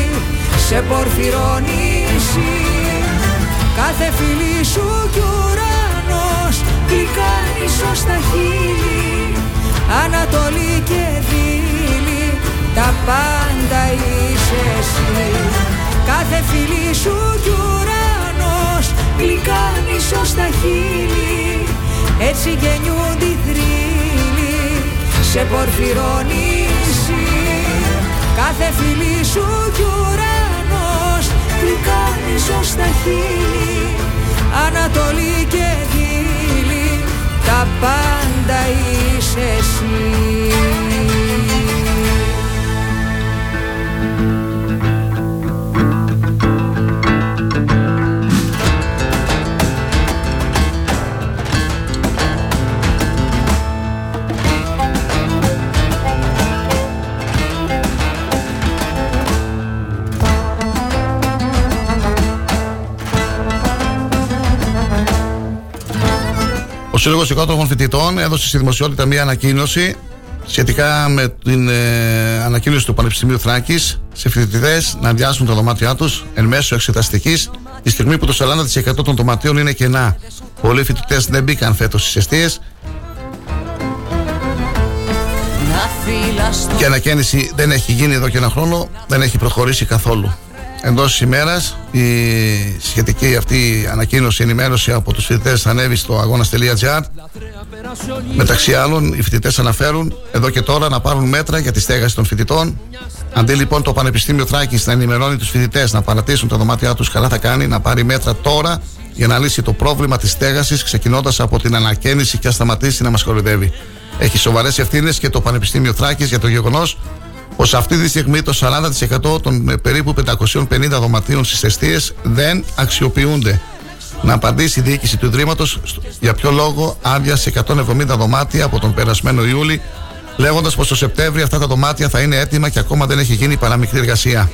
σε πορφυρό νησί. Κάθε φίλη σου κι ουρανός γλυκάνεις ως τα χείλη. Ανατολή και δίλη, τα πάντα είσαι εσύ. Κάθε φίλη σου κι ουρανός γλυκάνεις ως τα χείλη. Έτσι γεννιούνται οι θρύλοι σε πορφυρό νησί. Κάθε φίλη σου κι ουρανός γλυκάνεις ως τα χείλη. Ανατολή και Δύλη, τα πάντα είσαι εσύ. Ο Σύλλογος Οικότροφων Φοιτητών έδωσε στη δημοσιότητα μία ανακοίνωση σχετικά με την ε, ανακοίνωση του Πανεπιστημίου Θράκης σε φοιτητές να αδειάσουν τα δωμάτια τους εν μέσω εξεταστικής, τη στιγμή που το σαράντα τοις εκατό των δωματίων είναι κενά. Πολλοί φοιτητές δεν μπήκαν φέτος στις εστίες και η ανακαίνιση δεν έχει γίνει εδώ και ένα χρόνο, δεν έχει προχωρήσει καθόλου. Εντός της ημέρας η σχετική αυτή ανακοίνωση, ενημέρωση από τους φοιτητές θα ανέβει στο αγώνας τελεία τζι άρ. Μεταξύ άλλων, οι φοιτητές αναφέρουν εδώ και τώρα να πάρουν μέτρα για τη στέγαση των φοιτητών. Αντί λοιπόν το Πανεπιστήμιο Θράκης να ενημερώνει τους φοιτητές να παρατήσουν τα δωμάτια τους, καλά θα κάνει να πάρει μέτρα τώρα για να λύσει το πρόβλημα της στέγασης, ξεκινώντας από την ανακαίνιση και να σταματήσει να μας κοροϊδεύει. Έχει σοβαρές ευθύνες και το Πανεπιστήμιο Θράκης για το γεγονός πως αυτή τη στιγμή το σαράντα τοις εκατό των περίπου πεντακόσιων πενήντα δωματίων στις εστίες δεν αξιοποιούνται. Να απαντήσει η διοίκηση του Ιδρύματος για ποιο λόγο άδειασε εκατόν εβδομήντα δωμάτια από τον περασμένο Ιούλη, λέγοντας πως το Σεπτέμβριο αυτά τα δωμάτια θα είναι έτοιμα και ακόμα δεν έχει γίνει παραμικρή εργασία.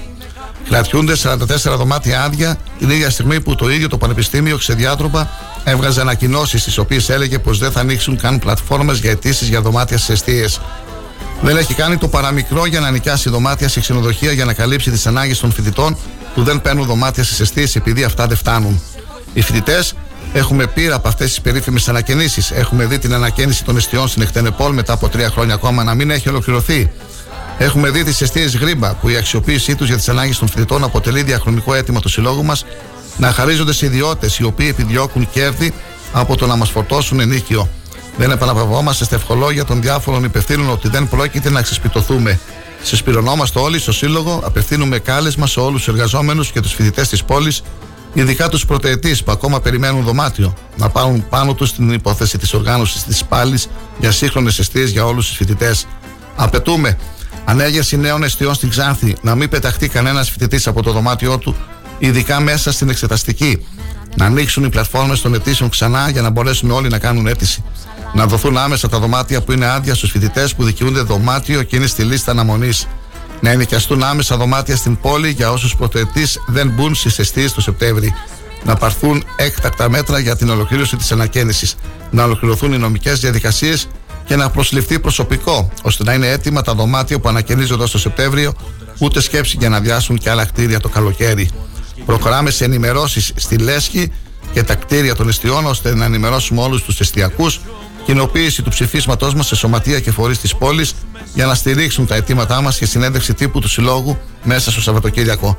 Κρατιούνται σαράντα τέσσερα δωμάτια άδεια την ίδια στιγμή που το ίδιο το Πανεπιστήμιο ξεδιάτροπα έβγαζε ανακοινώσεις, στις οποίες έλεγε πως δεν θα ανοίξουν καν πλατφόρμες για αιτήσεις για δωμάτια στις εστίες. Δεν έχει κάνει το παραμικρό για να νοικιάσει δωμάτια σε ξενοδοχεία για να καλύψει τις ανάγκες των φοιτητών που δεν παίρνουν δωμάτια στις εστίες επειδή αυτά δεν φτάνουν. Οι φοιτητές έχουμε πείρα από αυτές τις περίφημες ανακαινήσεις. Έχουμε δει την ανακαίνιση των εστιών στην Εκτενεπόλ μετά από τρία χρόνια ακόμα να μην έχει ολοκληρωθεί. Έχουμε δει τις εστίες Γρήμπα που η αξιοποίησή τους για τις ανάγκες των φοιτητών αποτελεί διαχρονικό αίτημα του συλλόγου μας να χαρίζονται σε ιδιώτες οι οποίοι επιδιώκουν κέρδη από το να μας φορτώσουν ενίκιο. Δεν επαναπαυόμαστε στα ευχολόγια των διάφορων υπευθύνων ότι δεν πρόκειται να ξεσπιτωθούμε. Συσπηρωνόμαστε όλοι στο Σύλλογο, απευθύνουμε κάλεσμα σε όλους τους εργαζόμενους και τους φοιτητές της πόλης, ειδικά τους πρωτοετείς που ακόμα περιμένουν δωμάτιο, να πάρουν πάνω τους την υπόθεση της οργάνωσης της πάλης για σύγχρονες εστίες για όλους τους φοιτητές. Απαιτούμε ανέγερση νέων εστιών στην Ξάνθη, να μην πεταχτεί κανένας φοιτητής από το δωμάτιό του, ειδικά μέσα στην εξεταστική. Να ανοίξουν οι πλατφόρμες των αιτήσεων ξανά για να μπορέσουν όλοι να κάνουν αίτηση. Να δοθούν άμεσα τα δωμάτια που είναι άδεια στους φοιτητές που δικαιούνται δωμάτιο και είναι στη λίστα αναμονής. Να ενοικιαστούν άμεσα δωμάτια στην πόλη για όσους πρωτοετής δεν μπουν στις εστίες το Σεπτέμβρη. Να πάρθουν έκτακτα μέτρα για την ολοκλήρωση της ανακαίνησης. Να ολοκληρωθούν οι νομικές διαδικασίες και να προσληφθεί προσωπικό, ώστε να είναι έτοιμα τα δωμάτια που ανακαινίζονται το Σεπτέμβριο, ούτε σκέψη για να αδειάσουν και άλλα κτίρια το καλοκαίρι. Προχωράμε σε ενημερώσεις στη Λέσχη και τα κτίρια των εστιών, ώστε να ενημερώσουμε όλους τους εστιακούς. Κοινοποίηση του ψηφίσματός μας σε σωματεία και φορείς της πόλης για να στηρίξουν τα αιτήματά μας και συνέντευξη τύπου του Συλλόγου μέσα στο Σαββατοκύριακο.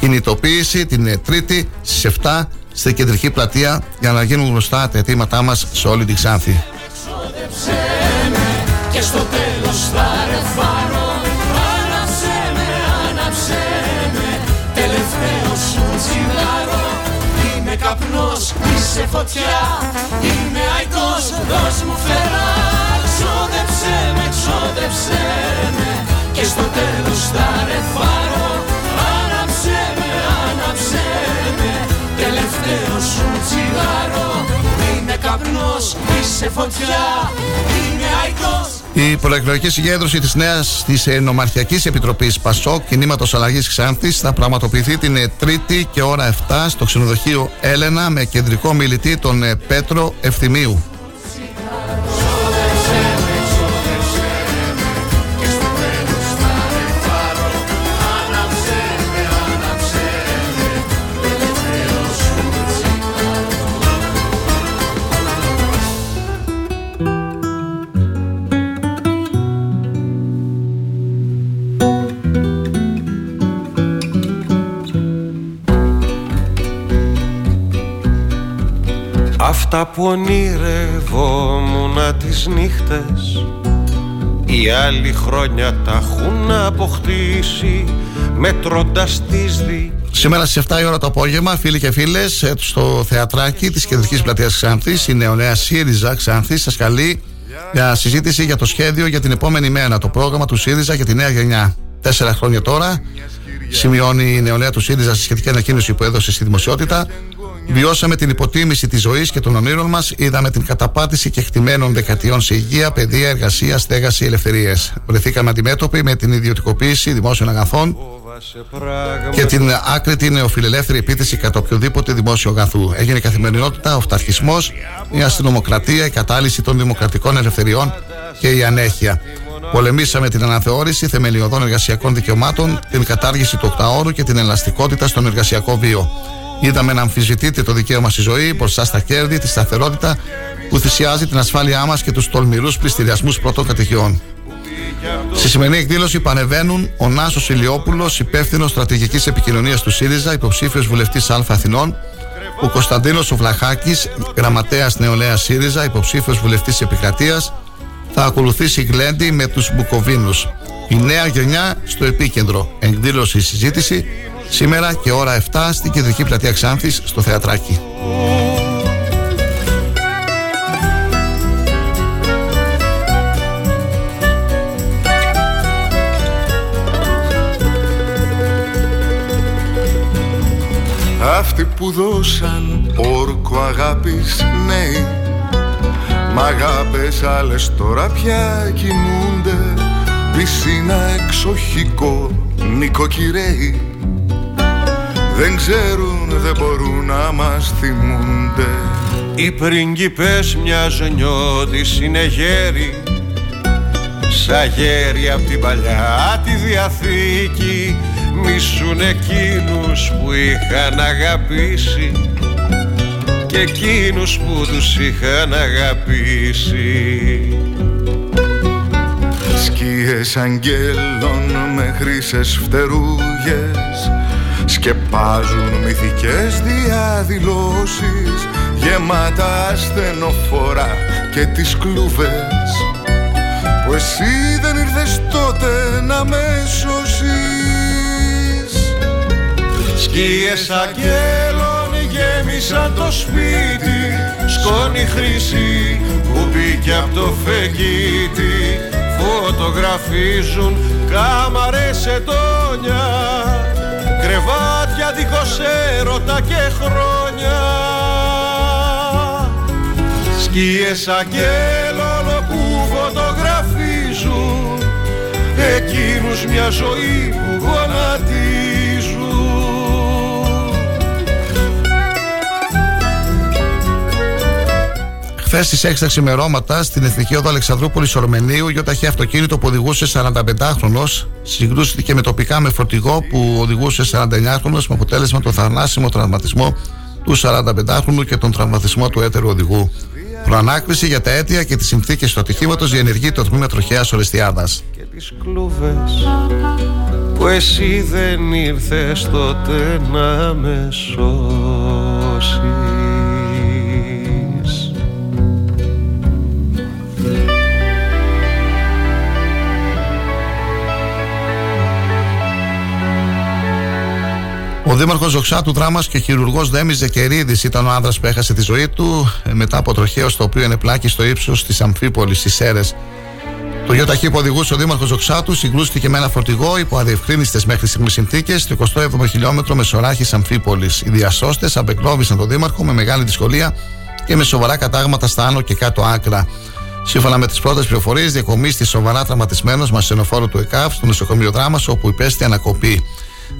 Κινητοποίηση την Τρίτη στις επτά στην Κεντρική Πλατεία για να γίνουν γνωστά τα αιτήματά μας σε όλη την Ξάνθη. Είμαι καπνός, είσαι φωτιά, είμαι αητός, δώσ' μου φτερά. Ξόδεψέ με, ξόδεψέ με και στο τέλος θα ρεφάρω. Άναψέ με, άναψέ με, τελευταίο σου τσιγάρο. Είμαι καπνός, είσαι φωτιά, είμαι αητός. Η προεκλογική συγκέντρωση της νέας της Νομαρχιακής Επιτροπής ΠΑΣΟΚ Κινήματος Αλλαγής Ξάνθης θα πραγματοποιηθεί την Τρίτη και ώρα επτά στο ξενοδοχείο Έλενα με κεντρικό μιλητή τον Πέτρο Ευθυμίου. Αυτά που ονειρευόμουν τις νύχτες, οι άλλοι χρόνια τα έχουν αποκτήσει, μετρώντας τις δικές Σήμερα στις εφτά η ώρα το απόγευμα, φίλοι και φίλες, στο θεατράκι της Κεντρικής Πλατείας Ξάνθης, η νεονέα ΣΥΡΙΖΑ Ξάνθης σας καλεί για συζήτηση για το σχέδιο για την επόμενη μέρα, το πρόγραμμα του ΣΥΡΙΖΑ για τη νέα γενιά. Τέσσερα χρόνια τώρα, σημειώνει η νεολαία του ΣΥΡΙΖΑ στη σχετική ανακοίνωση που έδωσε στη δημοσιότητα. Βιώσαμε την υποτίμηση της ζωής και των ονείρων μας. Είδαμε την καταπάτηση κεκτημένων δεκαετιών σε υγεία, παιδεία, εργασία, στέγαση, ελευθερίες. Βρεθήκαμε αντιμέτωποι με την ιδιωτικοποίηση δημόσιων αγαθών και την άκρητη νεοφιλελεύθερη επίθεση κατά οποιοδήποτε δημόσιο αγαθού. Έγινε η καθημερινότητα, ο αυταρχισμός, η αστυνομοκρατία, η κατάλυση των δημοκρατικών ελευθεριών και η ανέχεια. Πολεμήσαμε την αναθεώρηση θεμελιωδών εργασιακών δικαιωμάτων, την κατάργηση του οκταώρου και την ελαστικότητα στον εργασιακό βίο. Είδαμε να αμφισβητείται το δικαίωμα στη ζωή, μπροστά στα κέρδη, τη σταθερότητα που θυσιάζει την ασφάλειά μας και τους τολμηρούς πληστηριασμούς πρώτων κατοικιών. Στη σημερινή εκδήλωση πανεβαίνουν ο Νάσος Ηλιόπουλος, υπεύθυνος στρατηγικής επικοινωνίας του ΣΥΡΙΖΑ, υποψήφιος βουλευτής Α Αθηνών, ο Κωνσταντίνος Βλαχάκης, γραμματέας νεολαίας ΣΥΡΙΖΑ, υποψήφιος βουλευτής Επικρατείας. Θα ακολουθήσει η γλέντι με τους Μπουκοβίνους. Η νέα γενιά στο επίκεντρο. Εκδήλωση, συζήτηση σήμερα και ώρα εφτά στην Κεντρική Πλατεία Ξάνθης στο Θεατράκι. Αυτοί που δώσαν όρκο αγάπης νέοι, μ' αγάπες άλλες τώρα πια κοιμούνται. Πισίνα εξοχικό νοικοκυρέοι, δεν ξέρουν, δεν μπορούν να μας θυμούνται. Οι πριγκιπές μιας νιώτης είναι γέροι, σαν γέροι απ' την παλιά τη Διαθήκη. Μισούν εκείνους που είχαν αγαπήσει και εκείνους που τους είχαν αγαπήσει. Σκίες αγγέλων με χρύσες φτερούγες σκεπάζουν μυθικές διαδηλώσεις, γεμάτα ασθενοφόρα και τις κλούβες που εσύ δεν ήρθες τότε να με σώσεις. Σκίες αγγέλων γέμισαν το σπίτι, σκόνη χρυσή που μπήκε από το φεγγίτι. Φωτογραφίζουν κάμαρες ετώνια, κρεβάτια δίχως έρωτα και χρόνια. Σκίες αγγέλων που φωτογραφίζουν εκείνους μια ζωή που γονατίζουν. Χθες στις έξι τα ξημερώματα στην Εθνική Οδό Αλεξανδρούπολης Ορμενίου, γιοταχή αυτοκίνητο που οδηγούσε σαρανταπεντάχρονος συγκρούστηκε με τοπικά με φορτηγό που οδηγούσε σαρανταεννιάχρονος, με αποτέλεσμα τον θανάσιμο τραυματισμό του σαρανταπεντάχρονου και τον τραυματισμό του έτερου οδηγού. Προανάκριση για τα αίτια και τις συνθήκες του ατυχήματος διενεργεί το τμήμα τροχέας Ορεστιάδας. Και τις κλούβες που εσύ δεν ήρθες τότε να με σώσει. Ο δήμαρχος Δοξάτου Δράμας και χειρουργός Δέμης Ζακερίδης ήταν ο άνδρας που έχασε τη ζωή του μετά από τροχαίο στο οποίο ενεπλάκη στο ύψος της Αμφίπολης στις Σέρρες. Το γιοταχή που οδηγούσε ο δήμαρχος Δοξάτου συγκρούστηκε με ένα φορτηγό υπό αδιευκρίνιστες μέχρι στιγμής συνθήκες στο εικοστό έβδομο χιλιόμετρο μεσοράχης Αμφίπολης. Οι διασώστες απεκνόβησαν τον δήμαρχο με μεγάλη δυσκολία και με σοβαρά κατάγματα στα άνω και κάτω άκρα. Σύμφωνα με τις πρώτες πληροφορίες, διακομίστηκε σοβαρά τραυματισμένος με ασθενοφόρο του ΕΚΑΒ στο νοσοκομείο Δράμας, όπου υπέστη ανακοπή.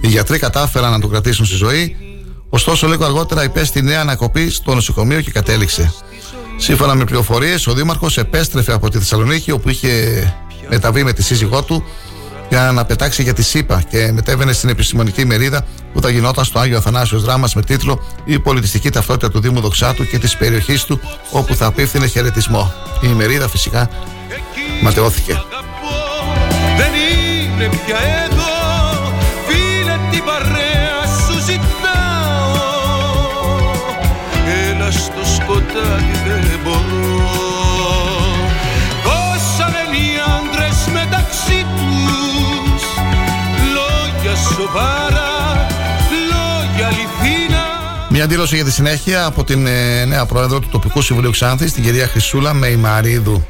Οι γιατροί κατάφεραν να τον κρατήσουν στη ζωή, ωστόσο λίγο αργότερα υπέστη νέα ανακοπή στο νοσοκομείο και κατέληξε. Σύμφωνα με πληροφορίες, ο δήμαρχος επέστρεφε από τη Θεσσαλονίκη, όπου είχε μεταβεί με τη σύζυγό του για να πετάξει για τη ΣΥΠΑ και μετέβαινε στην επιστημονική μερίδα που θα γινόταν στο Άγιο Αθανάσιος Δράμας με τίτλο «Η πολιτιστική ταυτότητα του Δήμου Δοξάτου και της περιοχής του», όπου θα απίφθινε χαιρετισμό. Η μερίδα φυσικά ματαιώθηκε. Δεν είναι πια εδώ. Παρέα σου ζητάω, έλα στο σκοτάδι δεν μπορώ. Κόσανε οι άντρες μεταξύ τους λόγια σοβαρά, λόγια Μια δήλωση για τη συνέχεια από την ε, νέα πρόεδρο του τοπικού συμβουλίου Ξάνθης, την κυρία Χρυσούλα Μεϊμαρίδου.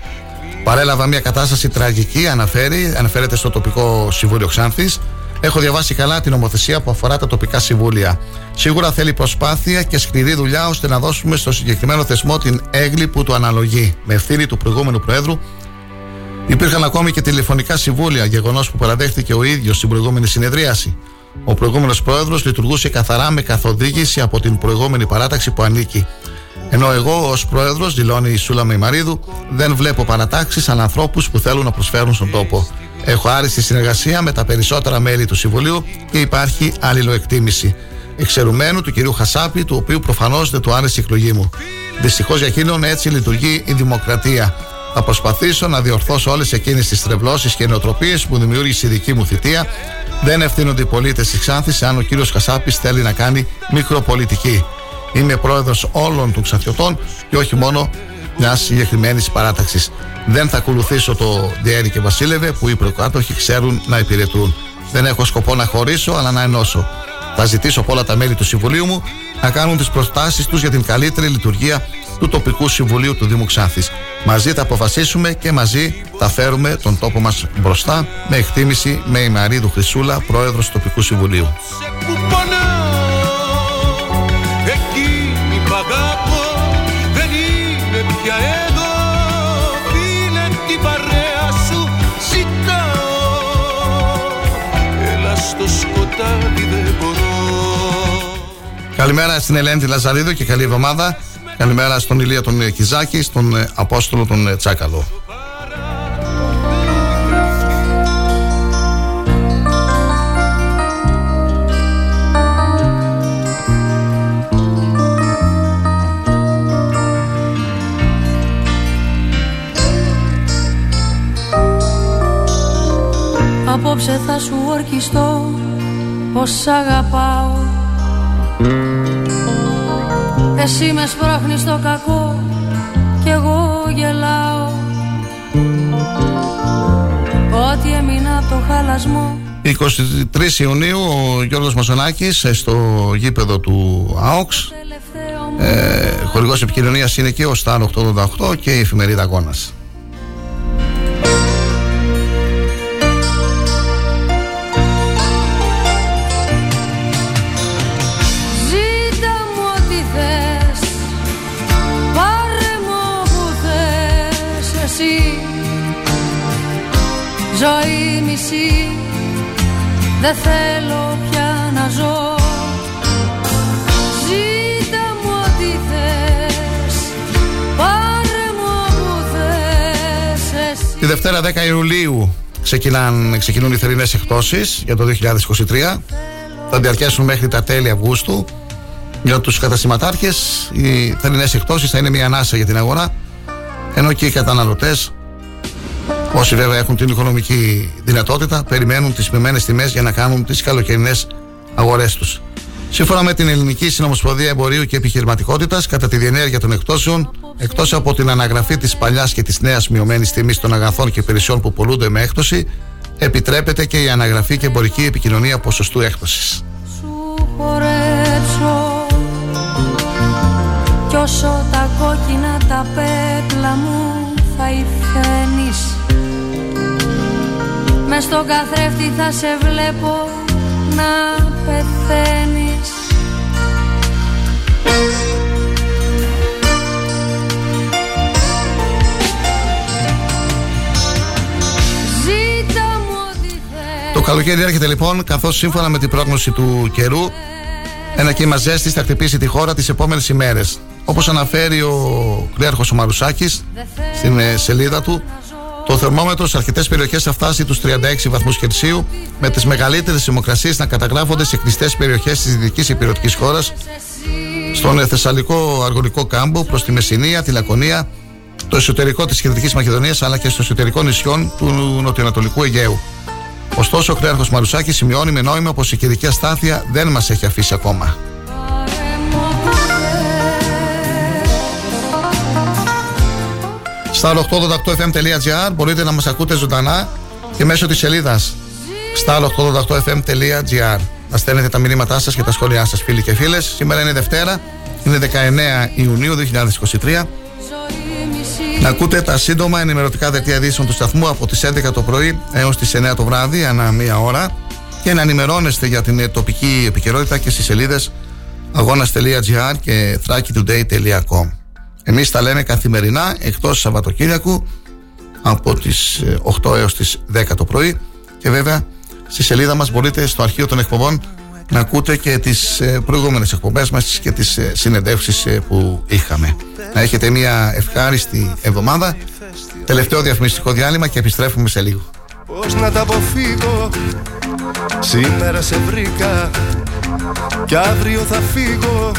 Παρέλαβα μια κατάσταση τραγική, αναφέρει, αναφέρεται στο τοπικό συμβούλιο Ξάνθης. Έχω διαβάσει καλά την νομοθεσία που αφορά τα τοπικά συμβούλια. Σίγουρα θέλει προσπάθεια και σκληρή δουλειά ώστε να δώσουμε στο συγκεκριμένο θεσμό την έγκλη που του αναλογεί. Με ευθύνη του προηγούμενου Προέδρου υπήρχαν ακόμη και τηλεφωνικά συμβούλια, γεγονός που παραδέχτηκε ο ίδιος στην προηγούμενη συνεδρίαση. Ο προηγούμενος Πρόεδρος λειτουργούσε καθαρά με καθοδήγηση από την προηγούμενη παράταξη που ανήκει. Ενώ εγώ, ως Πρόεδρος, δηλώνει η Σούλα Μεϊμαρίδου, δεν βλέπω παρατάξεις αλλά ανθρώπους που θέλουν να προσφέρουν στον τόπο. Έχω άριστη συνεργασία με τα περισσότερα μέλη του Συμβουλίου και υπάρχει αλληλοεκτίμηση. Εξαιρουμένου του κυρίου Χασάπη, του οποίου προφανώς δεν του άρεσε η εκλογή μου. Δυστυχώς για εκείνον έτσι λειτουργεί η δημοκρατία. Θα προσπαθήσω να διορθώσω όλες εκείνες τις τρευλώσεις και νοοτροπίες που δημιούργησε η δική μου θητεία. Δεν ευθύνονται οι πολίτες της Ξάνθης αν ο κύριος Χασάπης θέλει να κάνει μικροπολιτική. Είμαι πρόεδρος όλων των Ξανθιωτών και όχι μόνο μιας συγκεκριμένης παράταξης. Δεν θα ακολουθήσω το Διέρη και Βασίλευε που οι προκάτοχοι ξέρουν να υπηρετούν. Δεν έχω σκοπό να χωρίσω αλλά να ενώσω. Θα ζητήσω από όλα τα μέλη του Συμβουλίου μου να κάνουν τις προτάσεις τους για την καλύτερη λειτουργία του τοπικού Συμβουλίου του Δήμου Ξάνθης. Μαζί τα αποφασίσουμε και μαζί τα φέρουμε τον τόπο μας μπροστά. Με εκτίμηση Μεϊμαρίδου Χρυσούλα, Πρόεδρος του τοπικού Συμβουλίου. Καλημέρα στην Ελένη Λαζαρίδου και καλή εβδομάδα. Καλημέρα στον Ηλία τον Κιζάκη, στον Απόστολο τον Τσάκαλο. Απόψε θα σου ορκιστώ πως σ' αγαπάω. Εσύ με σπρώχνεις στο κακό κι εγώ γελάω. Ό,τι έμεινα από το χαλασμό. εικοστή τρίτη Ιουνίου ο Γιώργος Μασονάκης στο γήπεδο του ΑΟΚΣ. ε, Χορηγός επικοινωνίας είναι και ο Star οκτακόσια ογδόντα οκτώ και η εφημερίδα Αγώνας. Ζωή μισή, δεν θέλω πια να ζω. Ζήτα μου ό,τι θες, πάρε μου που θες εσύ. Τη Δευτέρα δέκα Ιουλίου ξεκινάν, ξεκινούν οι θερινές εκπτώσεις για το δύο χιλιάδες είκοσι τρία. Θα διαρκέσουν μέχρι τα τέλη Αυγούστου. Για τους καταστηματάρχες οι θερινές εκπτώσεις θα είναι μια ανάσα για την αγορά, ενώ και οι καταναλωτές, όσοι βέβαια έχουν την οικονομική δυνατότητα, περιμένουν τις μειωμένες τιμές για να κάνουν τις καλοκαιρινές αγορές τους. Σύμφωνα με την Ελληνική Συνομοσπονδία Εμπορίου και Επιχειρηματικότητας, κατά τη διενέργεια των εκπτώσεων, εκτός από την αναγραφή της παλιάς και της νέας μειωμένης τιμής των αγαθών και υπηρεσιών που πωλούνται με έκπτωση, επιτρέπεται και η αναγραφή και εμπορική επικοινωνία ποσοστού έκπτωσης. Κι όσο τα κόκκινα τα πέπλα μου θα υφαίνεις, μες στον καθρέφτη θα σε βλέπω να πεθαίνεις. Το καλοκαίρι έρχεται λοιπόν, καθώς σύμφωνα με την πρόγνωση του καιρού ένα κύμα ζέστης θα χτυπήσει τη χώρα τις επόμενες ημέρες. Όπως αναφέρει ο κλέαρχος ο Μαρουσάκης στην σελίδα του, το θερμόμετρο σε αρκετές περιοχές θα φτάσει τους τριάντα έξι βαθμούς Κελσίου, με τις μεγαλύτερες θερμοκρασίες να καταγράφονται σε κλειστές περιοχές της δυτικής υπηρετικής χώρας, στον Θεσσαλικό Αργωνικό κάμπο, προς τη Μεσσηνία, τη Λακωνία, το εσωτερικό της Κεντρικής Μακεδονίας αλλά και στο εσωτερικό νησιών του Νοτιοανατολικού Αιγαίου. Ωστόσο, ο κλέαρχος Μαρουσάκης σημειώνει με νόημα πως η καιρική αστάθεια δεν μας έχει αφήσει ακόμα. Star οκτακόσια ογδόντα οκτώ εφ εμ τελεία τζι άρ μπορείτε να μας ακούτε ζωντανά και μέσω της σελίδας σταρ οκτακόσια ογδόντα οκτώ εφ εμ τελεία τζι άρ. να στέλνετε τα μηνύματά σας και τα σχόλιά σας, φίλοι και φίλες. Σήμερα είναι Δευτέρα, είναι δεκαεννέα Ιουνίου δύο χιλιάδες είκοσι τρία. Να ακούτε τα σύντομα ενημερωτικά δελτία ειδήσεων του σταθμού από τις έντεκα το πρωί έως τις εννέα το βράδυ, ανά μία ώρα, και να ενημερώνεστε για την τοπική επικαιρότητα και στις σελίδες αγώνας τελεία τζι άρ και Thrakitoday τελεία com. Εμείς τα λέμε καθημερινά εκτός Σαββατοκύριακου από τις οκτώ έως τις δέκα το πρωί, και βέβαια στη σελίδα μας μπορείτε στο αρχείο των εκπομπών να ακούτε και τις προηγούμενες εκπομπές μας και τις συνεντεύξεις που είχαμε. Να έχετε μια ευχάριστη εβδομάδα. Τελευταίο διαφημιστικό διάλειμμα και επιστρέφουμε σε λίγο. Πώς να τα αποφύγω, σήμερα σε βρήκα και αύριο θα φύγω.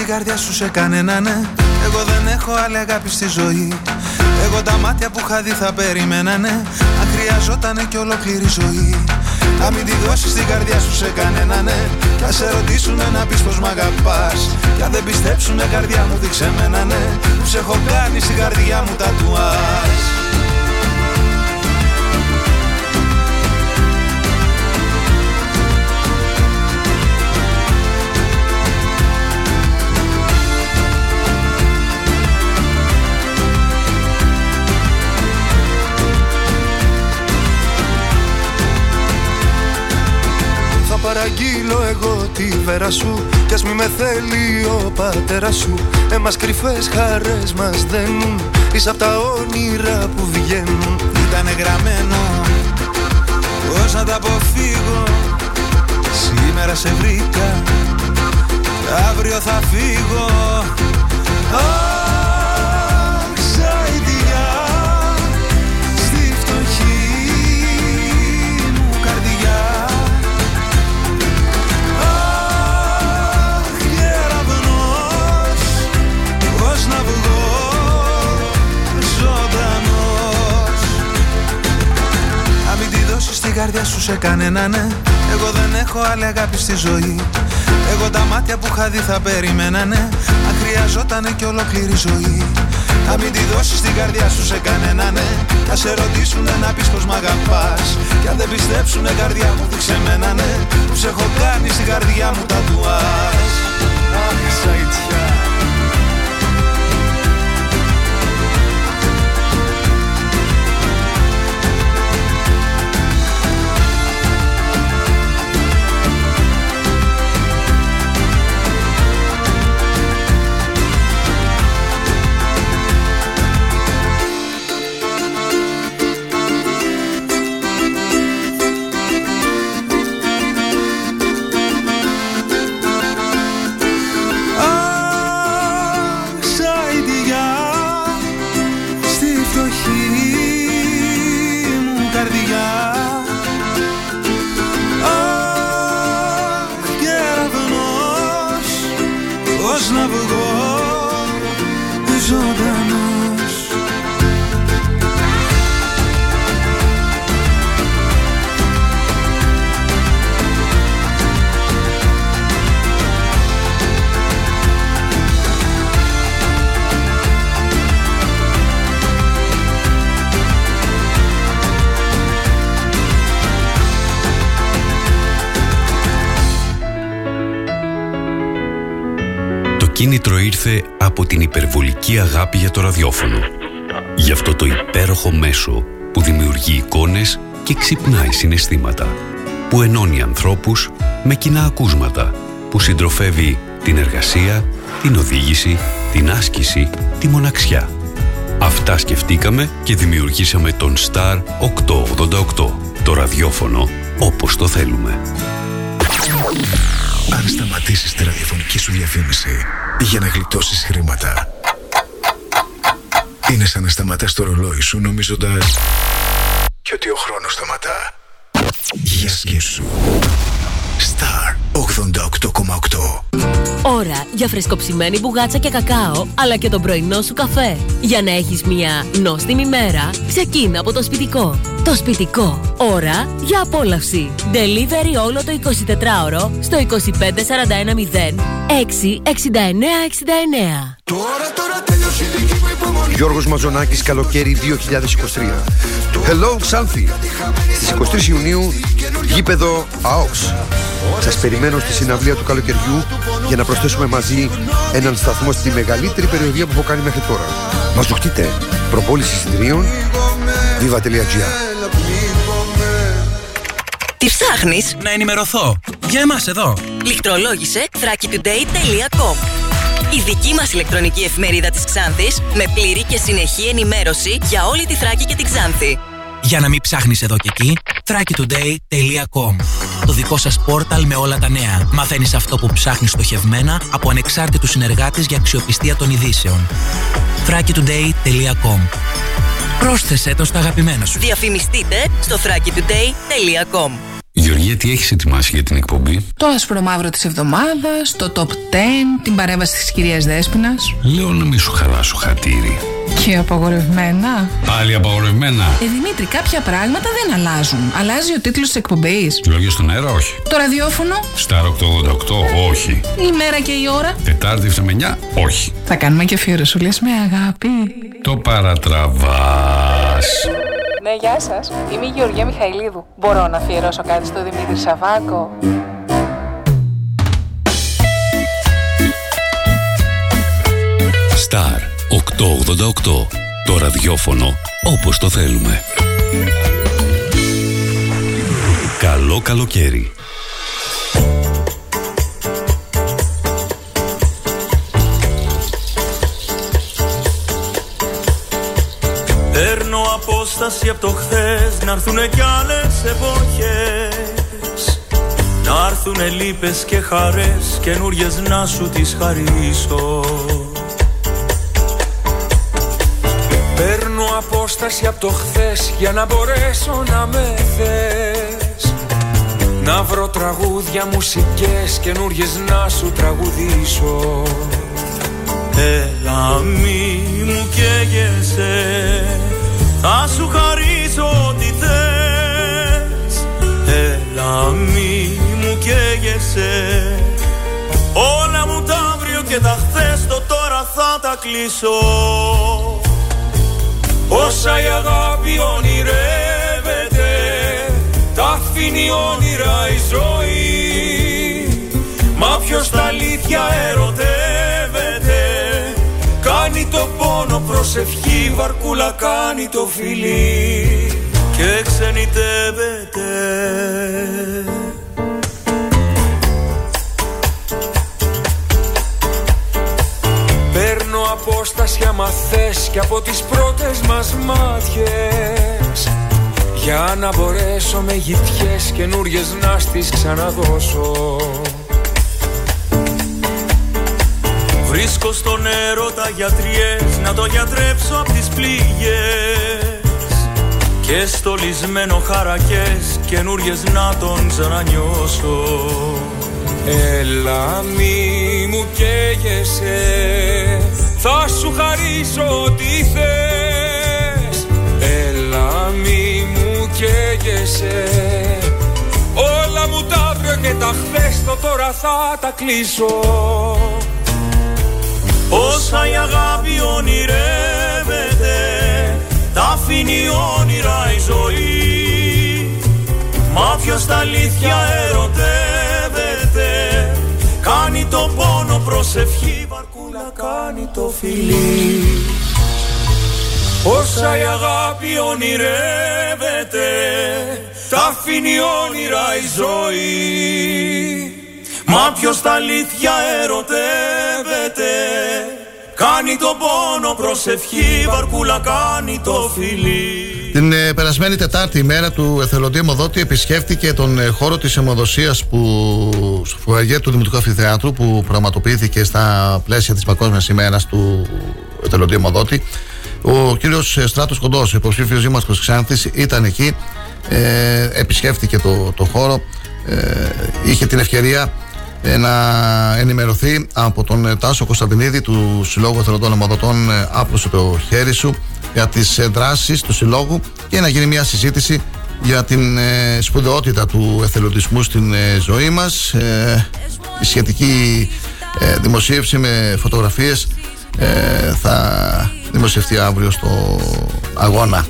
Η καρδιά σου σε κανένα ναι. Εγώ δεν έχω άλλη αγάπη στη ζωή. Εγώ τα μάτια που είχα δει θα περιμένανε. Αν χρειαζότανε κι ολόκληρη ζωή. Να μην τη δώσεις την καρδιά σου σε κανένα ναι. Κι αν σε ρωτήσουνε να πεις πως μ' αγαπάς. Κι αν δεν πιστέψουνε καρδιά μου δείξε μένα ναι. Τους έχω κάνει στην καρδιά μου τατουάζ. Παραγγείλω εγώ τη βέρα σου κι ας μη με θέλει ο πατέρας σου. Εμάς κρυφές χαρές μας δένουν. Είσαι απ' τα όνειρα που βγαίνουν. Ήτανε γραμμένο πώς να τα αποφύγω. Σήμερα σε βρήκα και αύριο θα φύγω. Η καρδιά σου σε κανένα ναι. Εγώ δεν έχω άλλη αγάπη στη ζωή. Εγώ τα μάτια που είχα δει θα περιμένανε. Αν χρειαζότανε κι ολόκληρη ζωή. Να μην τη δώσεις την καρδιά σου σε κανένα ναι. Κι αν σε ρωτήσουνε να πεις πως μ' αγαπάς. Κι αν δεν πιστέψουνε καρδιά μου δείξε μένα ναι. Τους έχω κάνει στην καρδιά μου τατουάζ. Αχ σαϊτιά. Το κίνητρο ήρθε από την υπερβολική αγάπη για το ραδιόφωνο. Γι' αυτό το υπέροχο μέσο που δημιουργεί εικόνες και ξυπνάει συναισθήματα. Που ενώνει ανθρώπους με κοινά ακούσματα. Που συντροφεύει την εργασία, την οδήγηση, την άσκηση, τη μοναξιά. Αυτά σκεφτήκαμε και δημιουργήσαμε τον Star οκτακόσια ογδόντα οκτώ. Το ραδιόφωνο όπως το θέλουμε. Αν σταματήσεις τη ραδιοφωνική σου διαφήμιση για να γλιτώσεις χρήματα, είναι σαν να σταματάς το ρολόι σου νομίζοντας και ότι ο χρόνος σταματά. Για σκέψου. Star ογδόντα οκτώ κόμμα οκτώ. ώρα για φρεσκοψημένη μπουγάτσα και κακάο, αλλά και τον πρωινό σου καφέ. Για να έχεις μια νόστιμη μέρα, ξεκίνα από το σπιτικό. Το σπιτικό. Ώρα για απόλαυση. Delivery όλο το εικοσιτετράωρο στο είκοσι πέντε σαράντα ένα μηδέν έξι εξήντα εννέα εξήντα εννέα. Τώρα, τώρα τελειώσει η δική μου υπομονή. Γιώργος Μαζονάκης, καλοκαίρι δύο χιλιάδες είκοσι τρία. Hello Ξάνθη. Στις εικοστή τρίτη Ιουνίου, γήπεδο ΑΟΚΣ. Σας περιμένω στη συναυλία του καλοκαιριού για να προσθέσουμε μαζί έναν σταθμό στη μεγαλύτερη περιοδία που έχω κάνει μέχρι τώρα. Μας το χτείτε. Προπόληση εισιτηρίων viva.gr. Τι ψάχνεις να ενημερωθώ για εμάς εδώ? Λιχτρολόγησε Thrakitoday τελεία com. Η δική μας ηλεκτρονική εφημερίδα της Ξάνθης με πλήρη και συνεχή ενημέρωση για όλη τη Θράκη και την Ξάνθη. Για να μην ψάχνεις εδώ και εκεί, Thrakitoday τελεία com. Το δικό σας πόρταλ με όλα τα νέα. Μαθαίνεις αυτό που ψάχνεις στοχευμένα από ανεξάρτητους συνεργάτες για αξιοπιστία των ειδήσεων. Thrakitoday τελεία com. Πρόσθεσέ το στα αγαπημένα σου. Διαφημιστείτε στο Thrakitoday τελεία com. Γεωργία, τι έχεις ετοιμάσει για την εκπομπή? Το άσπρο μαύρο της εβδομάδας, το top δέκα, την παρέμβαση της κυρίας Δέσποινας. Λέω να μην σου χαλάσω χατήρι. Και απαγορευμένα. Πάλι απαγορευμένα. Ε, Δημήτρη, κάποια πράγματα δεν αλλάζουν. Αλλάζει ο τίτλος της εκπομπής. Λόγια στον αέρα, όχι. Το ραδιόφωνο. Σταρ οκτακόσια ογδόντα οκτώ, όχι. Η μέρα και η ώρα. Τετάρτη επτά με εννιά, όχι. Θα κάνουμε και φιωρεσούλες με αγάπη. Το παρατραβάς. Ναι, γεια σας. Είμαι η Γεωργία Μιχαηλίδου. Μπορώ να αφιερώσω κάτι στο Δημήτρη Σαββάκο? Σταρ οκτακόσια ογδόντα οκτώ. Το ραδιόφωνο όπως το θέλουμε. Καλό καλοκαίρι. Παίρνω απόσταση από το χθες, να έρθουνε κι άλλες εποχές. Να έρθουνε λύπες και χαρές, καινούριες να σου τις χαρίσω. Παίρνω απόσταση από το χθες για να μπορέσω να με θες. Να βρω τραγούδια, μουσικές καινούριες να σου τραγουδήσω. Έλα μη μου καίγεσαι, θα σου χαρίσω ό,τι θες. Έλα μη μου καίγεσαι, όλα μου τα αύριο και τα χθες, το τώρα θα τα κλείσω. Όσα η αγάπη ονειρεύεται, τα αφήνει όνειρα η ζωή. Μα ποιος τα αλήθεια ερωτεύεται, κάνει το πόνο προσευχή, βαρκούλα κάνει το φιλί και ξενιτεύεται. Απόσταση άμα θες κι από τις πρώτες μας μάτιες, για να μπορέσω με γητιές καινούριες να στις ξαναδώσω. Βρίσκω στον έρωτα γιατριές, να το γιατρέψω απ' τις πληγές, και στολισμένο χαρακές καινούριες να τον ξανανιώσω. Έλα μη μου καίγεσαι, θα σου χαρίσω ό,τι θες. Έλα μη μου καίγεσαι, όλα μου τα αύριο και τα χθες, το τώρα θα τα κλείσω. Όσα η αγάπη ονειρεύεται, τα αφήνει όνειρα η ζωή. Μα ποιος τα αλήθεια ερωτεύεται, κάνει το πόνο προσευχή, βαρκούλα κάνει το φιλί. Όσα η αγάπη ονειρεύεται, τα αφήνει όνειρα η ζωή. Μα ποιος τα αλήθεια ερωτεύεται, κάνει το πόνο προσευχή, βαρκούλα κάνει το φιλί. Την ε, περασμένη Τετάρτη ημέρα του εθελοντή αιμοδότη επισκέφτηκε τον ε, χώρο της αιμοδοσίας που στο φουαγέ του Δημοτικού Αμφιθεάτρου που πραγματοποιήθηκε στα πλαίσια της Παγκόσμιας ημέρας του εθελοντή αιμοδότη. Ο κύριος Στράτος Κοντός, υποψήφιος δήμαρχος Ξάνθης, ήταν εκεί, ε, επισκέφτηκε το, το χώρο, ε, είχε την ευκαιρία να ενημερωθεί από τον Τάσο Κωνσταντινίδη του Συλλόγου Εθελοντών Ομοδοτών «Άπλωσε το χέρι σου» για τις δράσεις του Συλλόγου και να γίνει μια συζήτηση για την σπουδαιότητα του εθελοντισμού στην ζωή μας. Η σχετική δημοσίευση με φωτογραφίες θα δημοσιευτεί αύριο στο Αγώνα.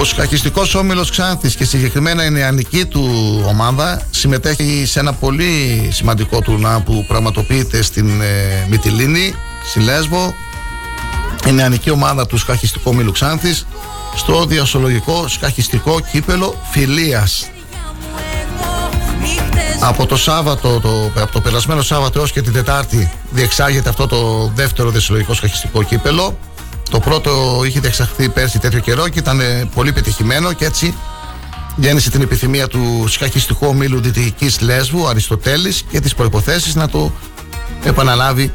Ο σκακιστικός όμιλος Ξάνθης και συγκεκριμένα η νεανική του ομάδα συμμετέχει σε ένα πολύ σημαντικό τουρνά που πραγματοποιείται στην ε, Μυτιλίνη, στη Λέσβο. Η νεανική ομάδα του σκακιστικού όμιλου Ξάνθης στο διασολογικό σκακιστικό κύπελο Φιλίας. Από το, Σάββατο, το, από το περασμένο Σάββατο έως και την Τετάρτη διεξάγεται αυτό το δεύτερο διασολογικό σκακιστικό κύπελο. Το πρώτο είχε διεξαχθεί πέρσι τέτοιο καιρό και ήταν πολύ πετυχημένο και έτσι γέννησε την επιθυμία του σκακιστικού ομίλου Δυτικής Λέσβου, Αριστοτέλης, και τις προϋποθέσεις να το επαναλάβει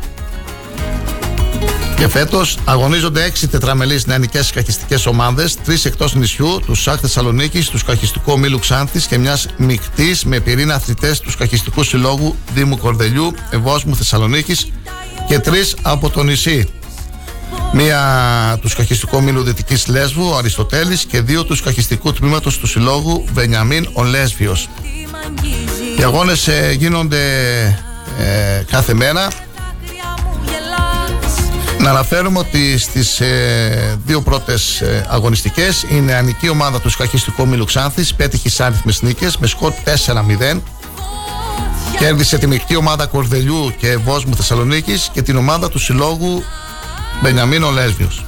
και φέτος. Αγωνίζονται έξι τετραμελείς νεανικές σκακιστικές ομάδες, τρεις εκτός νησιού, του ΣΑΚ Θεσσαλονίκης, του σκακιστικού ομίλου Ξάνθης και μιας μικτής με πυρήνα αθλητές του σκακιστικού συλλόγου Δήμου Κορδελιού, Ευόσμου Θεσσαλονίκης και τρεις από το νησί. Μία του σκαχιστικού ομίλου Δυτικής Λέσβου, ο Αριστοτέλης, και δύο του σκαχιστικού τμήματος του συλλόγου Βενιαμίν ο Λέσβιος. Οι αγώνες ε, γίνονται ε, κάθε μέρα. Να αναφέρουμε ότι στις ε, δύο πρώτες ε, αγωνιστικές η νεανική ομάδα του σκαχιστικού ομίλου Ξάνθης πέτυχε σ' άριθμες νίκες με σκορ τέσσερα μηδέν. Κέρδισε τη μεικτή ομάδα Κορδελιού και Βόσμου Θεσσαλονίκης και την ομάδα του συλλόγου Μπενιαμίν ο Λέσβιος.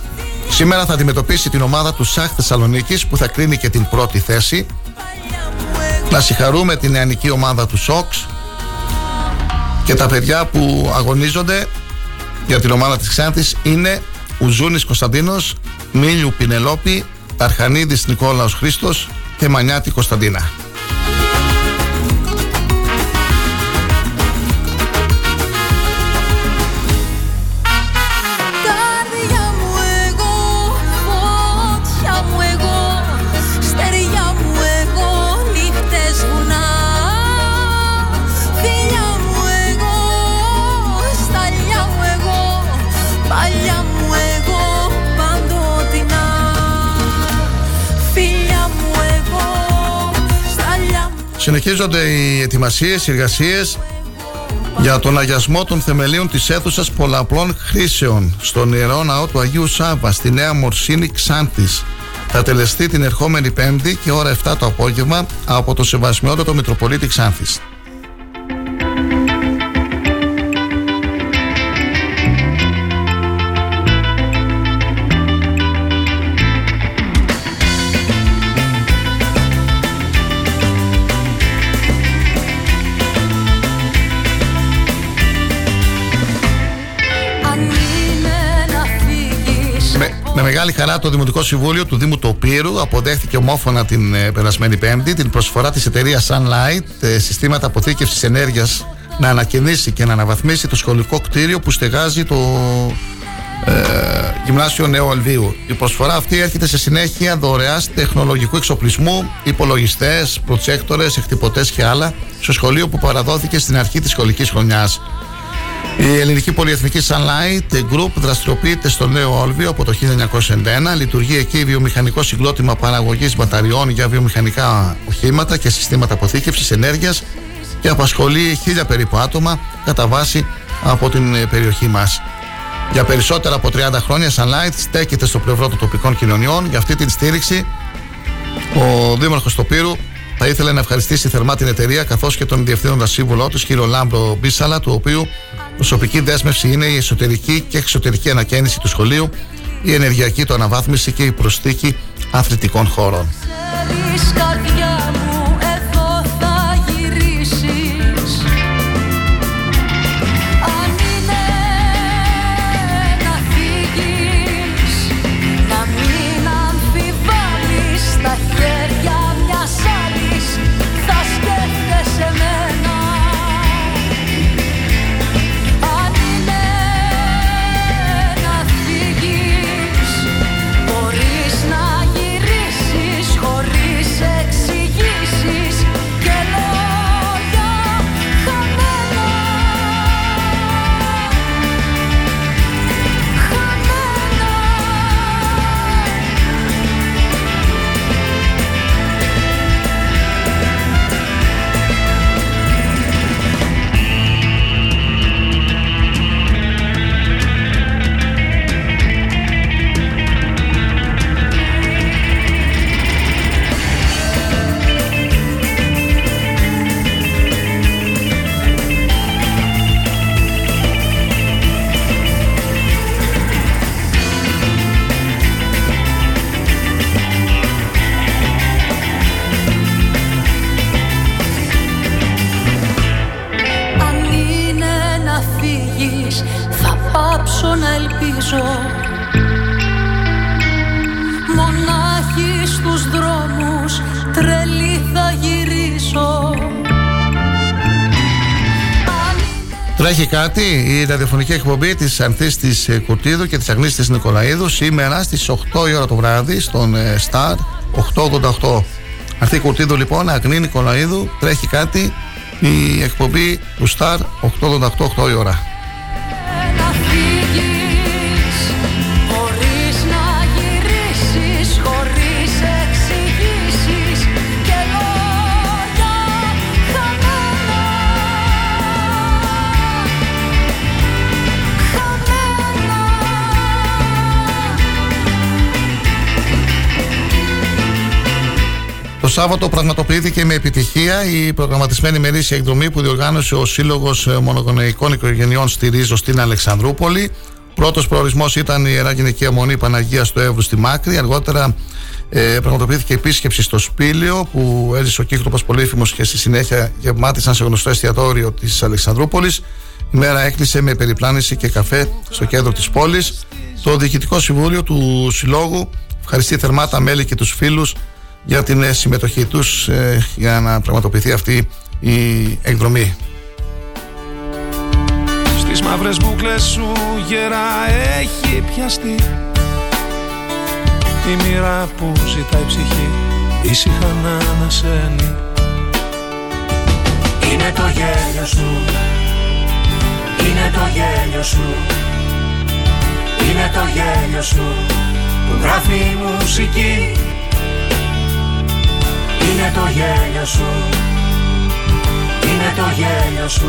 Σήμερα θα αντιμετωπίσει την ομάδα του ΣΑΧ Θεσσαλονίκης που θα κρίνει και την πρώτη θέση. Να συγχαρούμε την νεανική ομάδα του ΣΟΚΣ και τα παιδιά που αγωνίζονται για την ομάδα της Ξάνθης είναι Ουζούνης Κωνσταντίνος, Μίλιου Πινελόπη, Ταρχανίδης Νικόλαος Χρήστος και Μανιάτη Κωνσταντίνα. Συνεχίζονται οι ετοιμασίες, οι εργασίες για τον αγιασμό των θεμελίων της αίθουσας πολλαπλών χρήσεων στον Ιερό Ναό του Αγίου Σάββα στη Νέα Μορσίνη Ξάνθης. Θα τελεστεί την ερχόμενη Πέμπτη και ώρα επτά το απόγευμα από το Σεβασμιότατο Μητροπολίτη Ξάνθης. Με μεγάλη χαρά το Δημοτικό Συμβούλιο του Δήμου Τοπήρου αποδέχθηκε ομόφωνα την ε, περασμένη Πέμπτη την προσφορά της εταιρείας Sunlight ε, συστήματα αποθήκευσης ενέργειας να ανακαινήσει και να αναβαθμίσει το σχολικό κτίριο που στεγάζει το ε, Γυμνάσιο Νέου Αλβίου. Η προσφορά αυτή έρχεται σε συνέχεια δωρεάς τεχνολογικού εξοπλισμού, υπολογιστές, προτσέκτορες, εκτυπωτές και άλλα στο σχολείο που παραδόθηκε στην αρχή της σχολικής χρονιάς. Η ελληνική πολυεθνική Sunlight Group δραστηριοποιείται στο Νέο Αλβείο από το χίλια εννιακόσια ενενήντα ένα. Λειτουργεί εκεί βιομηχανικό συγκρότημα παραγωγής μπαταριών για βιομηχανικά οχήματα και συστήματα αποθήκευσης ενέργειας και απασχολεί χίλια περίπου άτομα κατά βάση από την περιοχή μας. Για περισσότερα από τριάντα χρόνια Sunlight στέκεται στο πλευρό των τοπικών κοινωνιών. Για αυτή την στήριξη ο Δήμαρχος Τοπήρου θα ήθελε να ευχαριστήσει θερμά την εταιρεία καθώς και τον διευθύνοντα σύμβουλό του, κύριο Λάμπρο Μπίσαλα, του οποίου προσωπική δέσμευση είναι η εσωτερική και εξωτερική ανακαίνιση του σχολείου, η ενεργειακή του αναβάθμιση και η προσθήκη αθλητικών χώρων. Sexy. ελπίζω. Μονάχη στους δρόμους τρελή θα γυρίσω. Τρέχει κάτι η ραδιοφωνική εκπομπή της Ανθής της Κουρτίδου και της Αγνής της Νικολαίδου σήμερα στις οκτώ η ώρα το βράδυ στον Star οκτακόσια ογδόντα οκτώ. Ανθή Κουρτίδου λοιπόν, Αγνή Νικολαίδου, τρέχει κάτι η εκπομπή του Star οκτακόσια ογδόντα οκτώ, οκτώ η ώρα. Το Σάββατο πραγματοποιήθηκε με επιτυχία η προγραμματισμένη μερίσια εκδρομή που διοργάνωσε ο Σύλλογος Μονογονεϊκών Οικογενειών στη Ρίζο στην Αλεξανδρούπολη. Πρώτος προορισμός ήταν η Ιερά Γυναικεία Μονή Παναγίας του Εύρου στη Μάκρη. Αργότερα ε, πραγματοποιήθηκε επίσκεψη στο Σπήλαιο που έζησε ο Κύκλοπος Πολύφημος και στη συνέχεια γευμάτισαν σε γνωστό εστιατόριο της Αλεξανδρούπολης. Η μέρα έκλεισε με περιπλάνηση και καφέ στο κέντρο της πόλης. Το Διοικητικό Συμβούλιο του Συλλόγου ευχαριστεί θερμά τα μέλη και τους φίλους για την συμμετοχή τους ε, για να πραγματοποιηθεί αυτή η εκδρομή. Στις μαύρες μπουκλές σου γερά έχει πιαστεί η μοίρα που ζητάει ψυχή ήσυχα να ανασένει. Είναι το γέλιο σου, είναι το γέλιο σου, είναι το γέλιο σου που γράφει η μουσική. Είναι το γέλιο σου, είναι το γέλιο σου.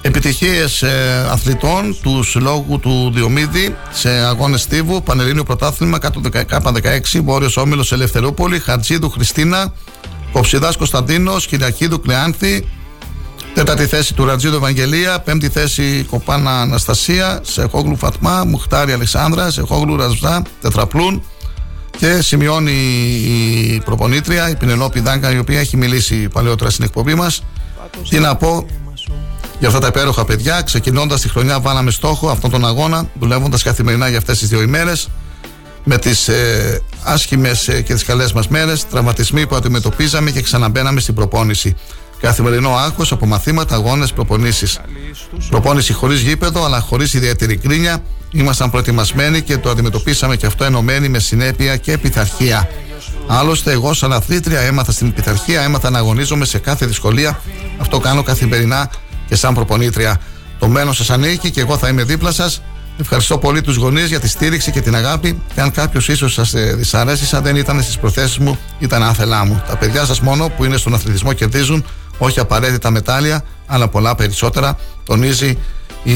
Επιτυχίες ε, αθλητών του Συλλόγου του Διομήδη σε αγώνες στίβου, Πανελλήνιο Πρωτάθλημα κάτω δεκαέξι, Βόρειος Όμιλος Ελευθερούπολη, Χατζίδου Χριστίνα, Κοψιδάς Κωνσταντίνος, Κυριακίδου Κλεάνθη, τέταρτη θέση του Ρατζίδου Ευαγγελία, πέμπτη θέση Κοπάνα Αναστασία, Σεχόγλου Φατμά, Μουχτάρη Αλεξάνδρα, Σεχόγλου Ρασβά, τετραπλούν. Και σημειώνει η προπονήτρια, η Πινελόπη Δάγκα, η οποία έχει μιλήσει παλαιότερα στην εκπομπή μας. Τι να πω για αυτά τα υπέροχα παιδιά. Ξεκινώντας τη χρονιά, βάλαμε στόχο αυτόν τον αγώνα, δουλεύοντας καθημερινά για αυτές τις δύο ημέρες, με τις ε, άσχημες ε, και τις καλές μας μέρες, τραυματισμοί που αντιμετωπίζαμε και ξαναμπαίναμε στην προπόνηση. Καθημερινό άγχος από μαθήματα, αγώνες, προπονήσεις. Προπόνηση χωρίς γήπεδο, αλλά χωρίς ιδιαίτερη κρίνια. Ήμασταν προετοιμασμένοι και το αντιμετωπίσαμε και αυτό ενωμένοι με συνέπεια και πειθαρχία. Άλλωστε, εγώ, σαν αθλήτρια, έμαθα στην πειθαρχία, έμαθα να αγωνίζομαι σε κάθε δυσκολία. Αυτό κάνω καθημερινά και σαν προπονήτρια. Το μέλλον σας ανήκει και εγώ θα είμαι δίπλα σας. Ευχαριστώ πολύ τους γονείς για τη στήριξη και την αγάπη. Και αν κάποιος ίσως σας δυσαρέσει, σαν δεν ήταν στις προθέσεις μου, ήταν άθελά μου. Τα παιδιά σας μόνο που είναι στον αθλητισμό κερδίζουν όχι απαραίτητα μετάλλια, αλλά πολλά περισσότερα, τονίζει η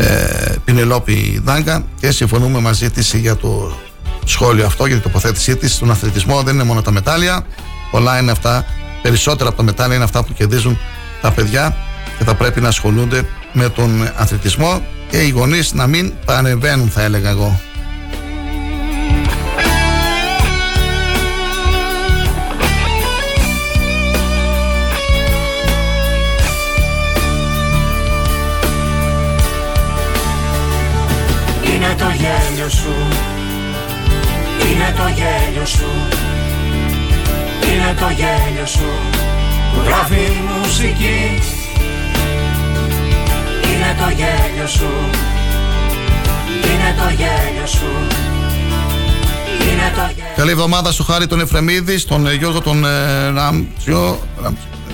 Ε, Πινελόπη Δάγκα και συμφωνούμε μαζί της για το σχόλιο αυτό, για την τοποθέτησή της. Στον αθλητισμό δεν είναι μόνο τα μετάλλια, πολλά είναι αυτά, περισσότερα από τα μετάλλια είναι αυτά που κερδίζουν τα παιδιά και θα πρέπει να ασχολούνται με τον αθλητισμό και οι γονείς να μην παρεμβαίνουν, θα έλεγα εγώ. Είναι το γέλιο σου, είναι το γέλιο σου, είναι το γέλιο σου που γράφει η μουσική. Είναι το γέλιο σου, είναι το γέλιο σου, είναι το γέλιο. Καλή εβδομάδα στο Χάρη τον Εφρεμίδη, στον Γιώργο τον ε, Ράμψιο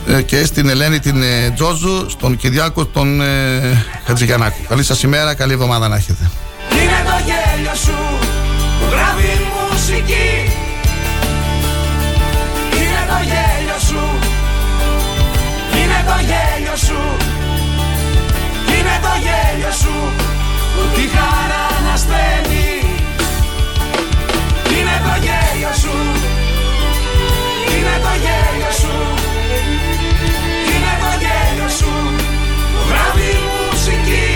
ε, και στην Ελένη την ε, Τζόζου, στον Κυριάκο τον ε, Χατζηγιαννάκο. Καλή σας ημέρα, καλή εβδομάδα να έχετε. Είναι το γέλιο σου που γράφει η μουσική. Είναι το γέλιο σου, είναι το γέλιο σου, είναι το γέλιο σου που τη χαρά να στέλνει. Είναι το γέλιο σου, είναι το γέλιο σου, είναι το γέλιο σου που γράφει η μουσική.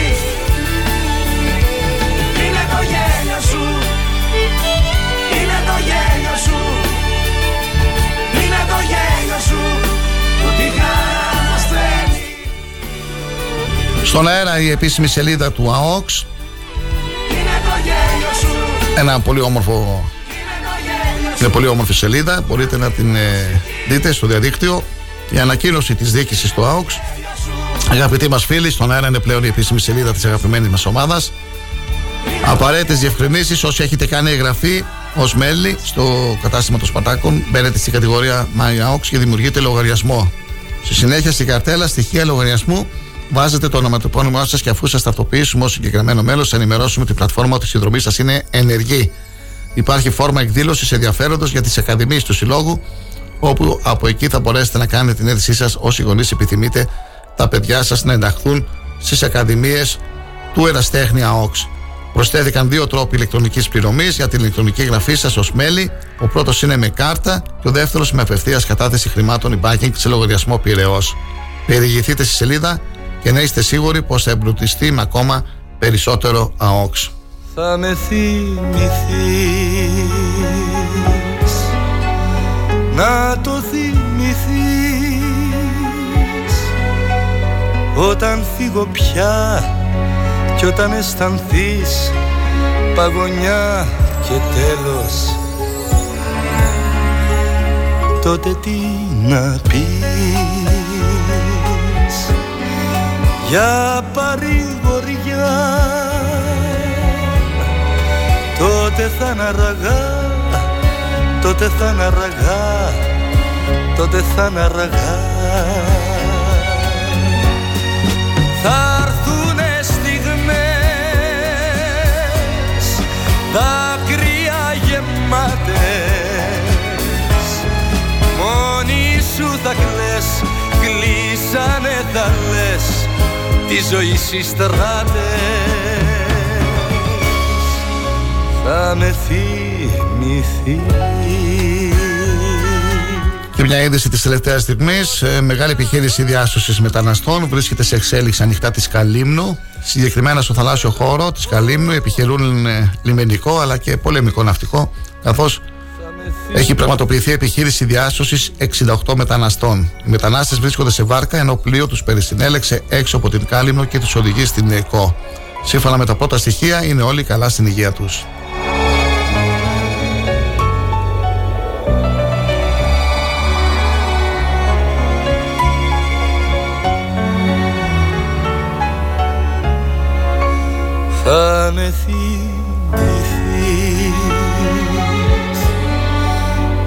Στον αέρα η επίσημη σελίδα του ΑΟΚΣ ένα πολύ όμορφο, μια πολύ όμορφη σελίδα, μπορείτε να την ε, δείτε στο διαδίκτυο. Η ανακοίνωση της διοίκησης του ΑΟΚΣ. Αγαπητοί μας φίλοι, στον αέρα είναι πλέον η επίσημη σελίδα της αγαπημένης μας ομάδας. Απαραίτητες διευκρινήσεις, όσοι έχετε κάνει εγγραφή ως μέλη στο κατάστημα των Σπατάκων, μπαίνετε στην κατηγορία My AUX και δημιουργείτε λογαριασμό. Στη συνέχεια, στην καρτέλα στοιχεία λογαριασμού, βάζετε το ονοματεπώνυμά σας και αφού σας ταυτοποιήσουμε ως συγκεκριμένο μέλος, ενημερώσουμε ότι η πλατφόρμα ότι η συνδρομή σας είναι ενεργή. Υπάρχει φόρμα εκδήλωσης ενδιαφέροντος για τις ακαδημίες του Συλλόγου, όπου από εκεί θα μπορέσετε να κάνετε την αίτησή σας όσοι γονείς επιθυμείτε τα παιδιά σας να ενταχθούν στις ακαδημίες του Εραστέχνη ΑΟΚΣ. Προσθέθηκαν δύο τρόποι ηλεκτρονικής πληρωμής για την ηλεκτρονική εγγραφή σας ως μέλη. Ο πρώτος είναι με κάρτα και ο δεύτερος με απευθείας κατάθεση χρημάτων e-banking σε λογαριασμό Πειραιώς. Περιηγηθείτε στη σελίδα και να είστε σίγουροι πως θα εμπλουτιστεί με ακόμα περισσότερο ΑΟΚΣ. Θα με θυμηθείς, να το θυμηθείς, όταν φύγω πια κι όταν αισθανθείς παγωνιά και τέλος, τότε τι να πεις για παρηγοριά, τότε θα 'ν αργά, τότε θα 'ν αργά, τότε θα 'ν αργά. Θα έρθουνε στιγμές δάκρυα γεμάτες, μόνη σου θα κλαις, κλείσανε θα λες τη ζωή στράτες. Θα με θυμηθεί. Και μια είδηση της τελευταίας στιγμής. Μεγάλη επιχείρηση διάσωσης μεταναστών βρίσκεται σε εξέλιξη ανοιχτά της Καλύμνου. Συγκεκριμένα στο θαλάσσιο χώρο της Καλύμνου επιχειρούν λιμενικό αλλά και πολεμικό ναυτικό, καθώς έχει πραγματοποιηθεί επιχείρηση διάσωσης εξήντα οκτώ μεταναστών. Οι μετανάστες βρίσκονται σε βάρκα ενώ πλοίο τους περισυνέλεξε έξω από την Καλύμνο και τους οδηγεί στην ΕΚΟ. Σύμφωνα με τα πρώτα στοιχεία, είναι όλοι καλά στην υγεία τους. Θα με θυμηθείς,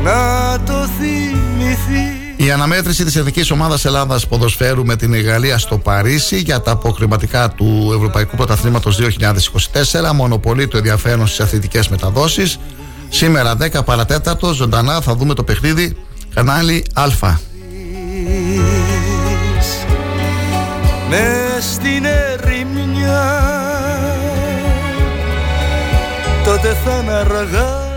να το θυμηθείς. Η αναμέτρηση της Εθνικής Ομάδας Ελλάδας Ποδοσφαίρου με την Γαλλία στο Παρίσι για τα αποκριματικά του Ευρωπαϊκού Πρωταθλήματος δύο χιλιάδες είκοσι τέσσερα μονοπολεί το ενδιαφέρον στις αθλητικές μεταδόσεις. Σήμερα δέκα παρά τέταρτο ζωντανά θα δούμε το παιχνίδι κανάλι Α. Με στην ερημιά, τότε θα 'ν αργά.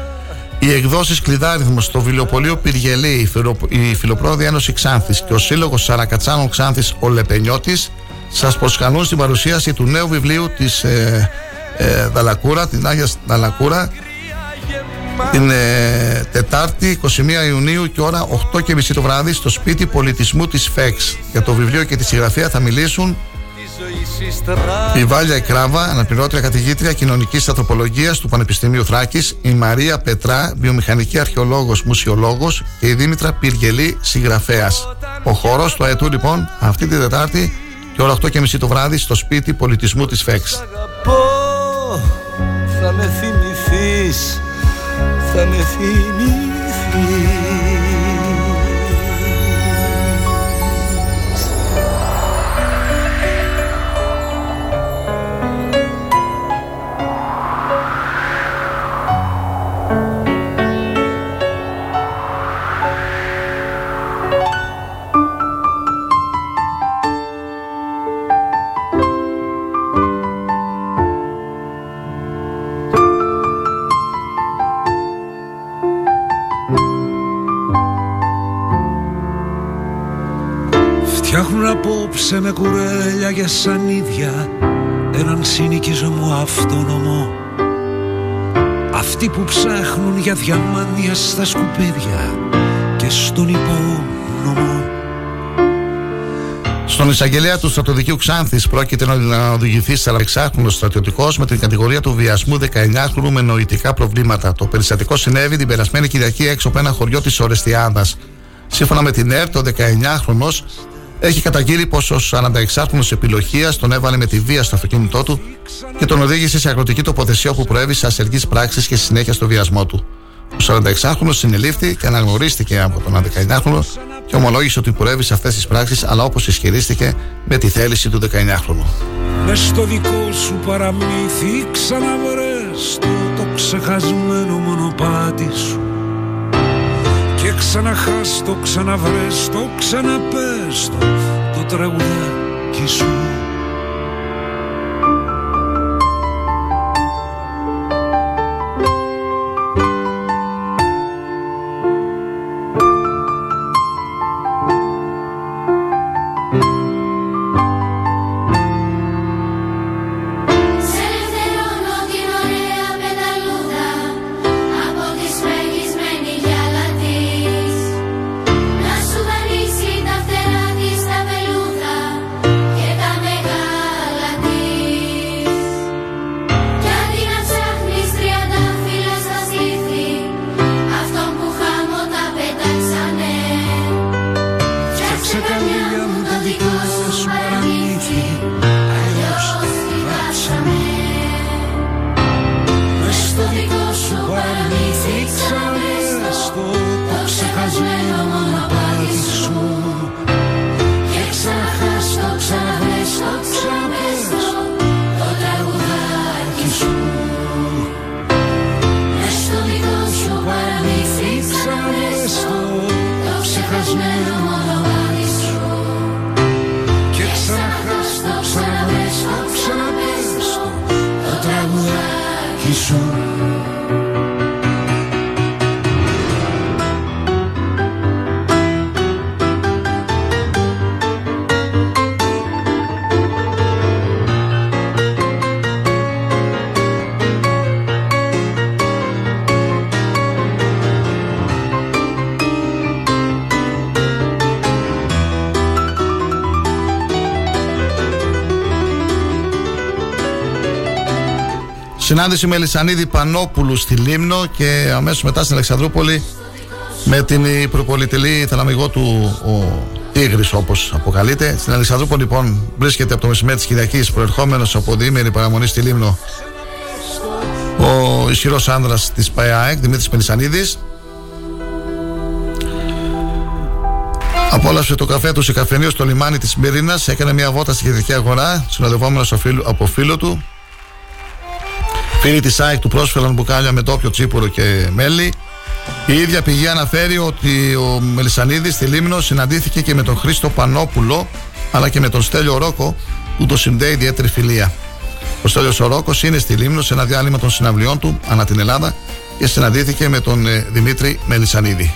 Οι εκδόσεις Κλειδάριθμος στο βιβλιοπωλείο Πυργελή, η Φιλοπρόεδρη Ένωση Ξάνθης και ο Σύλλογος Σαρακατσάνων Ξάνθης ο Λεπενιώτης σας προσκαλούν στην παρουσίαση του νέου βιβλίου της ε, ε, Δαλακούρα, την Άγια Δαλακούρα, την ε, Τετάρτη εικοστή πρώτη Ιουνίου και ώρα οκτώ και μισή το βράδυ στο σπίτι πολιτισμού της ΦΕΚΣ. Για το βιβλίο και τη συγγραφέα θα μιλήσουν η Βάλια Εκράβα, αναπληρώτρια καθηγήτρια κοινωνικής ανθρωπολογίας του Πανεπιστημίου Θράκης, η Μαρία Πετρά, βιομηχανική αρχαιολόγος, μουσιολόγος και η Δήμητρα Πυργελή, συγγραφέας. Ο χώρος του Αετού λοιπόν, αυτή τη Τετάρτη και ώρα οκτώ και μισή το βράδυ στο σπίτι πολιτισμού της ΦΕΚΣ. Θα με θυμηθείς, θα με θυμηθείς. Φτιάχνουν απόψε με κουρέλια και σανίδια έναν συνοικισμό αυτόνομο. Αυτοί που ψάχνουν για διαμάντια στα σκουπίδια και στον υπόνομο. Στον εισαγγελέα του Στρατοδικείου Ξάνθης πρόκειται να οδηγηθεί σαρανταεξάχρονος στρατιωτικός με την κατηγορία του βιασμού δεκαεννιάχρονου με νοητικά προβλήματα. Το περιστατικό συνέβη την περασμένη Κυριακή έξω από ένα χωριό της Ορεστιάδας. Σύμφωνα με την ΕΡΤ, ο δεκαεννιάχρονος έχει καταγγείλει πως ο σαρανταεξάχρονος επιλοχίας τον έβαλε με τη βία στο αυτοκίνητό του και τον οδήγησε σε αγροτική τοποθεσία όπου προέβησε ασεργής πράξης και συνέχεια στο βιασμό του. Ο σαρανταεξάχρονος συνελήφθη και αναγνωρίστηκε από τον δεκαεννιάχρονο και ομολόγησε ότι προέβησε αυτές τις πράξεις, αλλά όπως ισχυρίστηκε, με τη θέληση του δεκαεννιάχρονου. Μες στο δικό σου παραμύθι ξαναβρες το, το ξεχασμένο μονοπάτι σου και ξαναχάς το, ξαναβρες το, ξαναπες το, το τραγουδάκι σου. Συνάντηση με Λυσανίδη Πανόπουλου στη Λίμνο και αμέσως μετά στην Αλεξανδρούπολη με την υπουργοπολιτελή θαλαμιγό του ο Τίγρης, όπως αποκαλείται. Στην Αλεξανδρούπολη λοιπόν βρίσκεται από το μεσημέρι της Κυριακής, προερχόμενος από διήμερη παραμονή στη Λίμνο, ο ισχυρός άνδρας της ΠΑΕΑΕΚ, Δημήτρης Πελισανίδης. Απόλαυσε το καφέ του σε καφενείο στο λιμάνι της Μυρίνας, έκανε μια βότα στην κεντρική αγορά, συνοδευόμενος από φίλο του. Φίλοι της ΑΕΚ του πρόσφεραν μπουκάλια με τόπιο, τσίπουρο και μέλι. Η ίδια πηγή αναφέρει ότι ο Μελισανίδης στη Λίμνο συναντήθηκε και με τον Χρήστο Πανόπουλο αλλά και με τον Στέλιο Ρόκο, που το συνδέει ιδιαίτερη φιλία. Ο Στέλιος Ρόκος είναι στη Λίμνο σε ένα διάλειμμα των συναυλιών του ανά την Ελλάδα και συναντήθηκε με τον Δημήτρη Μελισανίδη.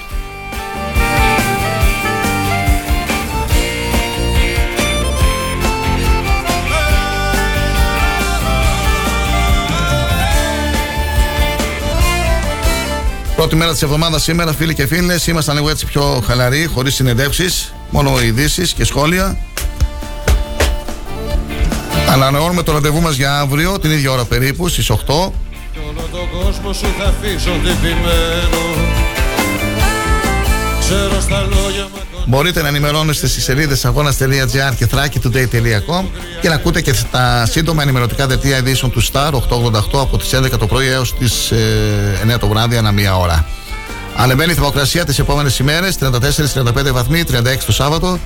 Πρώτη μέρα της εβδομάδας σήμερα, φίλοι και φίλες, ήμασταν λίγο έτσι πιο χαλαροί, χωρίς συνεντεύξεις, μόνο ειδήσεις και σχόλια. Ανανεώνουμε το ραντεβού μας για αύριο, την ίδια ώρα περίπου, στις οκτώ. Κι όλο τον κόσμο σου θα αφήσω τυπημένο. Ξέρω στα λόγια μου. Μπορείτε να ενημερώνεστε στις σελίδες αγώνας τελεία τζι άρ και Thrakitoday τελεία com και να ακούτε και τα σύντομα ενημερωτικά δελτία ειδήσεων του Star οκτακόσια ογδόντα οκτώ από τις έντεκα το πρωί έως τις ε, εννέα το βράδυ ανά μία ώρα. Ανεβαίνει η θερμοκρασία τις επόμενες ημέρες, τριάντα τέσσερα με τριάντα πέντε βαθμοί, τριάντα έξι το Σάββατο,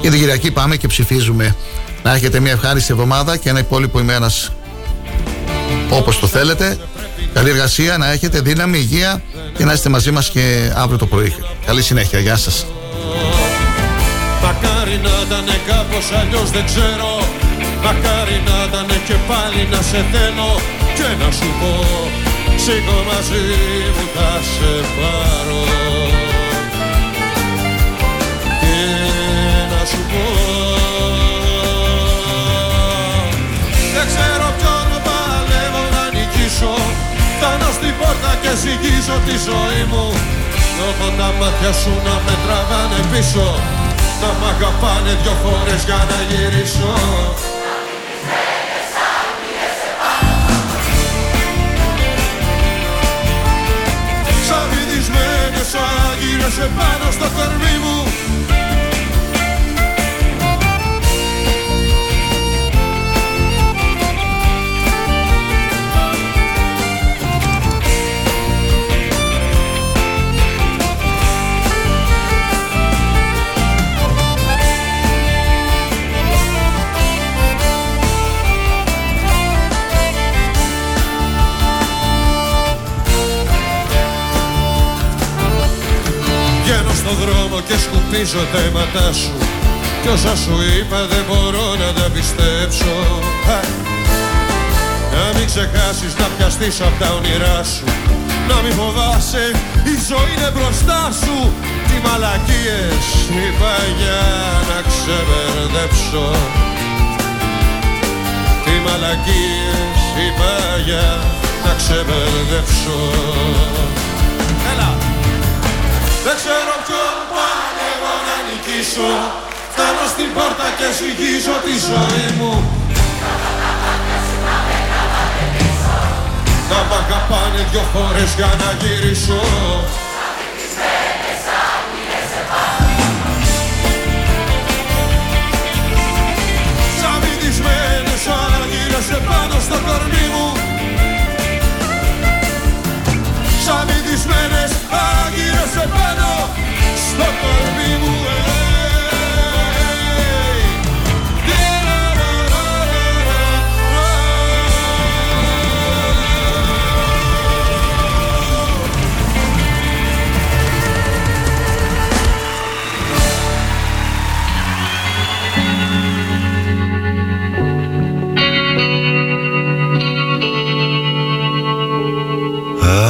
και την Κυριακή πάμε και ψηφίζουμε. Να έχετε μια ευχάριστη εβδομάδα και ένα υπόλοιπο ημέρας όπως το θέλετε. Καλή εργασία, να έχετε δύναμη, υγεία και να είστε μαζί μας και αύριο το πρωί. Καλή συνέχεια, γεια σας. Μακάρι να ήταν κάπως αλλιώς, δεν ξέρω. Μακάρι να ήταν και πάλι να σε θέλω και να σου πω, σήκω μαζί μου θα σε πάρω. Και να σου πω, δεν ξέρω ποιον παλεύω να νικήσω. Φτάνω στην πόρτα και συγγίζω τη ζωή μου. Νιώθω τα μάτια σου να με τραβάνε πίσω. να μ' αγαπάνε δυο φορές για να γυρίσω. Σαν βυθισμένες άγγυρες επάνω στο κορμί μου, στον δρόμο και σκουπίζω τα αίματά σου, κι όσα σου είπα δεν μπορώ να τα πιστέψω. Α, να μην ξεχάσεις να πιαστείς απ' τα όνειρά σου, να μην φοβάσαι, η ζωή είναι μπροστά σου. Τι μαλακίες είπα για να ξεμπερδέψω, τι μαλακίες είπα για να ξεμπερδέψω. Έλα! Δεν ξέρω ποιον παλεύω να νικήσω. Φτάνω στην πόρτα και συγχύζω τη ζωή μου. Να μ' αγαπάνε δυο φορές για να γυρίσω. Σαν βυθισμένες άγγυρες επάνω στο κορμί μου. Σαν βυθισμένες άγγυρες επάνω στο κορμί μου.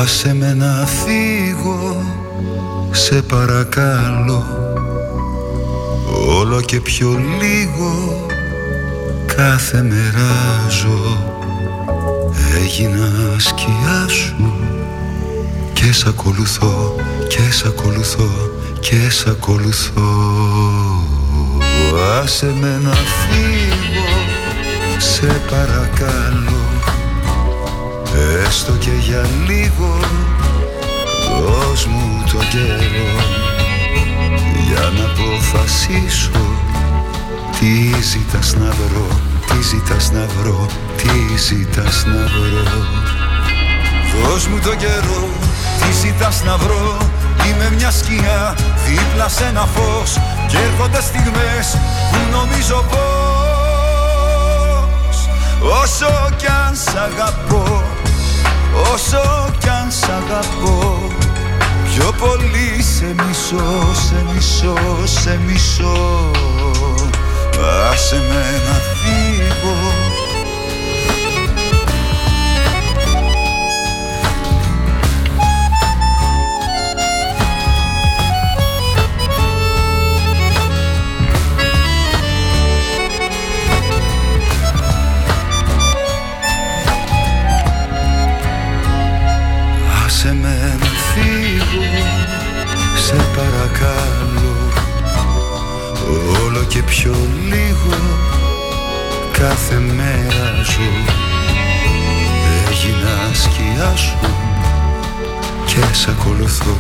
Άσε με να φύγω, σε παρακαλώ. Όλο και πιο λίγο κάθε μέρα ζω. Έγινα σκιά σου και σ' ακολουθώ, και σ' ακολουθώ, και σ' ακολουθώ. Άσε με να φύγω, σε παρακαλώ. Έστω και για λίγο, δώσ' μου το καιρό για να αποφασίσω τι ζητάς να βρω, τι ζητάς να βρω, τι ζητάς να βρω. Δώσ' μου το καιρό, τι ζητάς να βρω. Είμαι μια σκιά δίπλα σε ένα φως και έρχονται στιγμές που νομίζω πως όσο κι αν σ' αγαπώ, όσο κι αν σ' αγαπώ, πιο πολύ σε μισώ, σε μισώ, σε μισώ. Άσε με να φύγω. Άσε με να φύγω, σε παρακαλώ. Όλο και πιο λίγο κάθε μέρα ζω. Έγινα σκιά σου και σ' ακολουθώ,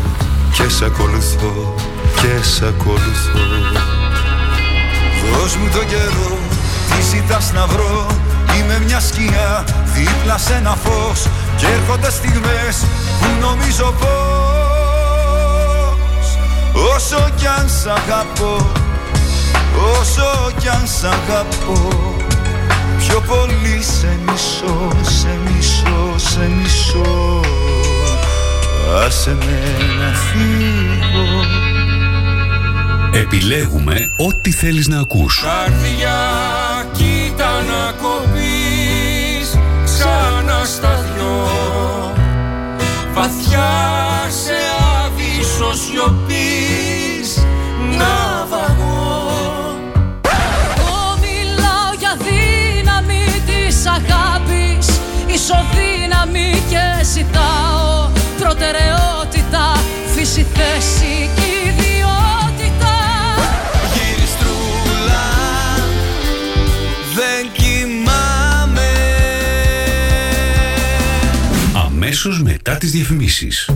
και σ' ακολουθώ, και σ' ακολουθώ. Δώσ' μου το καιρό, τι ζητάς να βρω. Είμαι μια σκιά δίπλα σε ένα φως και έρχονται στιγμές που νομίζω πως όσο κι αν σ' αγαπώ, όσο κι αν σ' αγαπώ, πιο πολύ σε μισώ, σε μισώ, σε μισώ. Άσε με να φύγω. Επιλέγουμε ό,τι θέλεις να ακούς. Καρδιά, κοίτα να κοπείς ξανά στα δυο. Βαθιά σε άβυσο σιωπής να βαγώ. Εγώ μιλάω για δύναμη της αγάπης, ισοδύναμη και ζητάω προτεραιότητα, φύση, θέση και ιδιότητα. αμέσως μετά τις διαφημίσεις.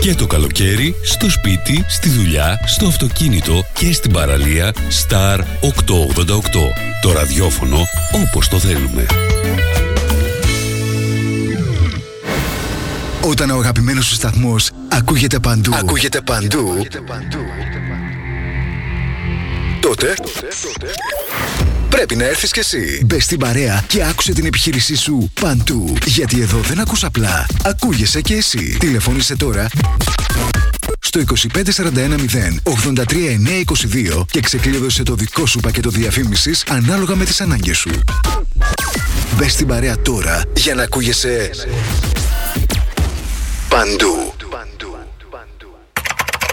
Και το καλοκαίρι, στο σπίτι, στη δουλειά, στο αυτοκίνητο και στην παραλία, Star οκτακόσια ογδόντα οκτώ. Το ραδιόφωνο όπως το θέλουμε. Όταν ο αγαπημένος σου σταθμός ακούγεται παντού, ακούγεται παντού, ακούγεται παντού, τότε, τότε, τότε πρέπει να έρθεις κι εσύ. Μπες στην παρέα και άκουσε την επιχείρησή σου παντού. Γιατί εδώ δεν ακούς απλά, ακούγεσαι κι εσύ. Τηλεφώνησε τώρα στο δύο πέντε τέσσερα ένα μηδέν οχτώ τρία εννιά δύο δύο και ξεκλείδωσε το δικό σου πακέτο διαφήμισης ανάλογα με τις ανάγκες σου. Μπες στην παρέα τώρα για να ακούγεσαι παντού.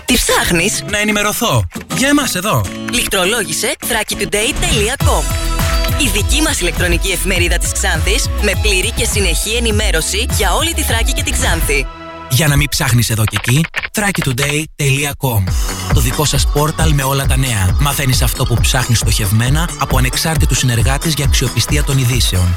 Τι ψάχνεις? Να ενημερωθώ. Για εμάς εδώ. Λιχτρολόγησε Thrakitoday τελεία com. Η δική μας ηλεκτρονική εφημερίδα της Ξάνθης με πλήρη και συνεχή ενημέρωση για όλη τη Θράκη και την Ξάνθη. Για να μην ψάχνεις εδώ και εκεί, Thrakitoday τελεία com. Το δικό σας πόρταλ με όλα τα νέα. Μαθαίνεις αυτό που ψάχνεις στοχευμένα από ανεξάρτητους συνεργάτες για αξιοπιστία των ειδήσεων.